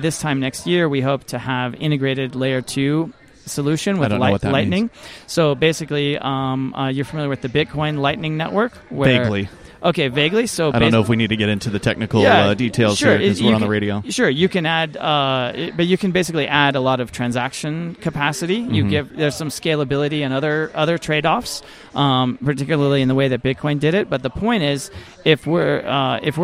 this time next year, we hope to have integrated layer 2 solution with Lightning. Means. So basically, you're familiar with the Bitcoin Lightning Network? Vaguely. Okay, vaguely. So I don't know if we need to get into the technical details here because we're on the radio. Sure, you can add, but you can basically add a lot of transaction capacity. Mm-hmm. There's some scalability and other trade-offs, particularly in the way that Bitcoin did it. But the point is, if we're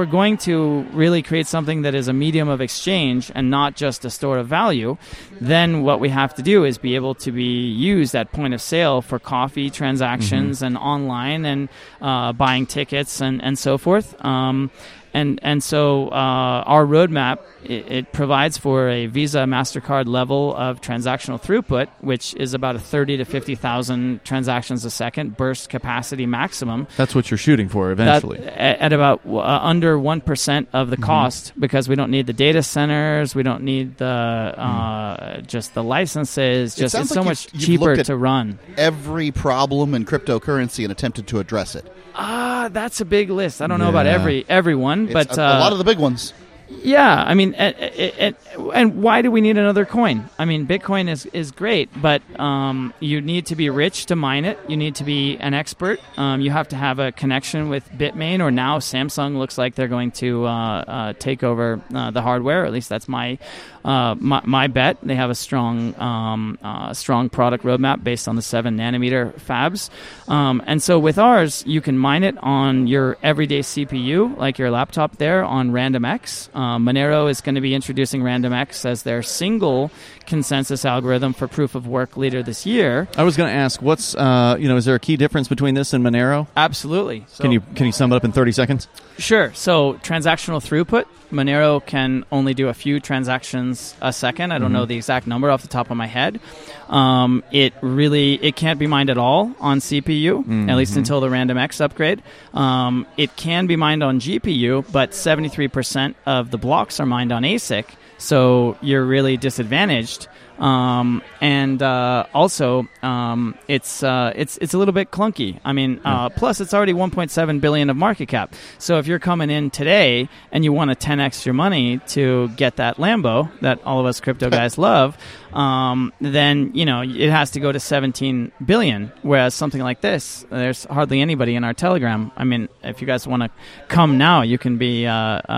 going to really create something that is a medium of exchange and not just a store of value, then what we have to do is be able to be used at point of sale for coffee transactions mm-hmm. and online and buying tickets and so forth. And so our roadmap, it provides for a Visa, MasterCard level of transactional throughput, which is about a 30 to 50,000 transactions a second burst capacity maximum. That's what you're shooting for eventually. At about under 1% of the cost mm-hmm. because we don't need the data centers. We don't need just the licenses. Just it's so like much cheaper to run. Every problem in cryptocurrency and attempted to address it. That's a big list. I don't know about everyone. But a lot of the big ones. Yeah, I mean, and why do we need another coin? I mean, Bitcoin is great, but you need to be rich to mine it. You need to be an expert. You have to have a connection with Bitmain, or now Samsung looks like they're going to take over the hardware. At least that's my bet. They have a strong product roadmap based on the 7-nanometer fabs. And so with ours, you can mine it on your everyday CPU, like your laptop there, on RandomX. Monero is going to be introducing RandomX as their single consensus algorithm for proof of work later this year. I was going to ask, what's is there a key difference between this and Monero? Absolutely. So, can you sum it up in 30 seconds? Sure. So transactional throughput. Monero can only do a few transactions a second. I don't know the exact number off the top of my head. It can't be mined at all on CPU, at least until the RandomX upgrade. It can be mined on GPU, but 73% of the blocks are mined on ASIC, so you're really disadvantaged. And also, it's a little bit clunky. I mean, plus it's already 1.7 billion of market cap. So if you're coming in today and you want to 10x your money to get that Lambo that all of us crypto guys love, then it has to go to 17 billion. Whereas something like this, there's hardly anybody in our Telegram. I mean, if you guys want to come now, you can be among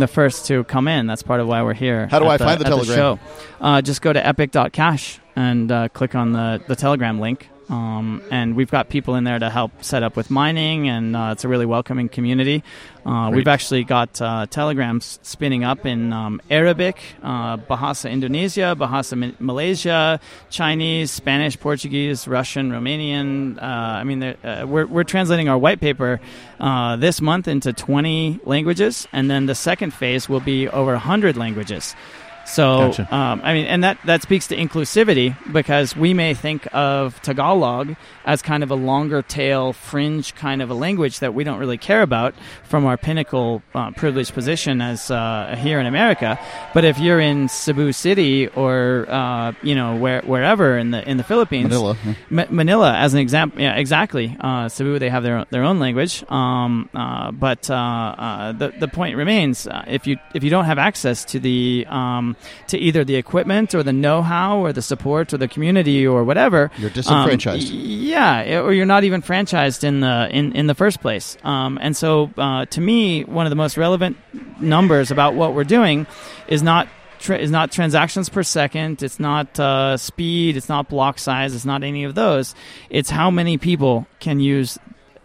the first to come in. That's part of why we're here. How do I find the Telegram? Show? Just go to epic.cash and click on the Telegram link. And we've got people in there to help set up with mining, and it's a really welcoming community. We've actually got Telegrams spinning up in Arabic, Bahasa Indonesia, Bahasa Malaysia, Chinese, Spanish, Portuguese, Russian, Romanian. We're translating our white paper this month into 20 languages, and then the second phase will be over 100 languages. So, gotcha. That speaks to inclusivity, because we may think of Tagalog as kind of a longer tail, fringe kind of a language that we don't really care about from our pinnacle privileged position as here in America. But if you're in Cebu City or, wherever in the Philippines, Manila, Manila as an example, yeah, exactly. Cebu, they have their own language. But the point remains, if you don't have access to the, to either the equipment or the know-how or the support or the community or whatever, you're disenfranchised. Or you're not even franchised in the first place. And so, to me, one of the most relevant numbers about what we're doing is not transactions per second. It's not speed. It's not block size. It's not any of those. It's how many people can use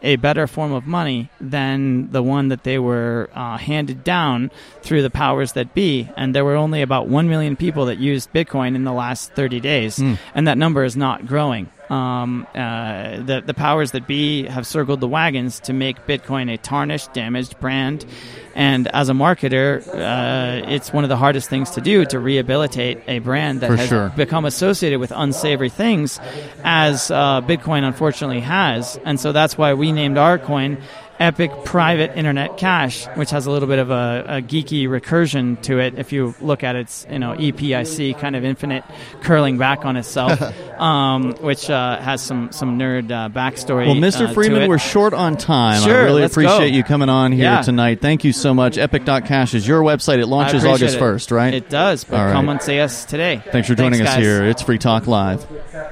a better form of money than the one that they were handed down through the powers that be. And there were only about 1 million people that used Bitcoin in the last 30 days. And that number is not growing. The powers that be have circled the wagons to make Bitcoin a tarnished, damaged brand. And as a marketer, it's one of the hardest things to do, to rehabilitate a brand that become associated with unsavory things, as Bitcoin unfortunately has. And so that's why we named our coin Epic Private Internet Cash, which has a little bit of a geeky recursion to it. If you look at its, EPIC, kind of infinite curling back on itself, which has some nerd backstory. Well, Mr. Freeman, to it. We're short on time. Sure, I really appreciate you coming on here tonight. Thank you so much. Epic.Cash is your website. It launches August 1st, right? It does, but come and see us today. Thanks for joining us here. It's Free Talk Live.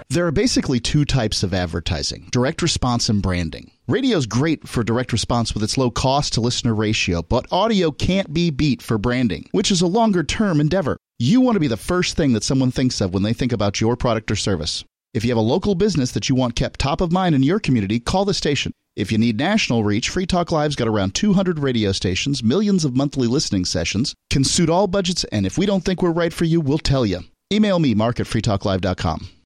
There are basically two types of advertising, direct response and branding. Radio's great for direct response with its low cost to listener ratio, but audio can't be beat for branding, which is a longer-term endeavor. You want to be the first thing that someone thinks of when they think about your product or service. If you have a local business that you want kept top of mind in your community, call the station. If you need national reach, Free Talk Live's got around 200 radio stations, millions of monthly listening sessions, can suit all budgets, and if we don't think we're right for you, we'll tell you. Email me, mark@freetalklive.com.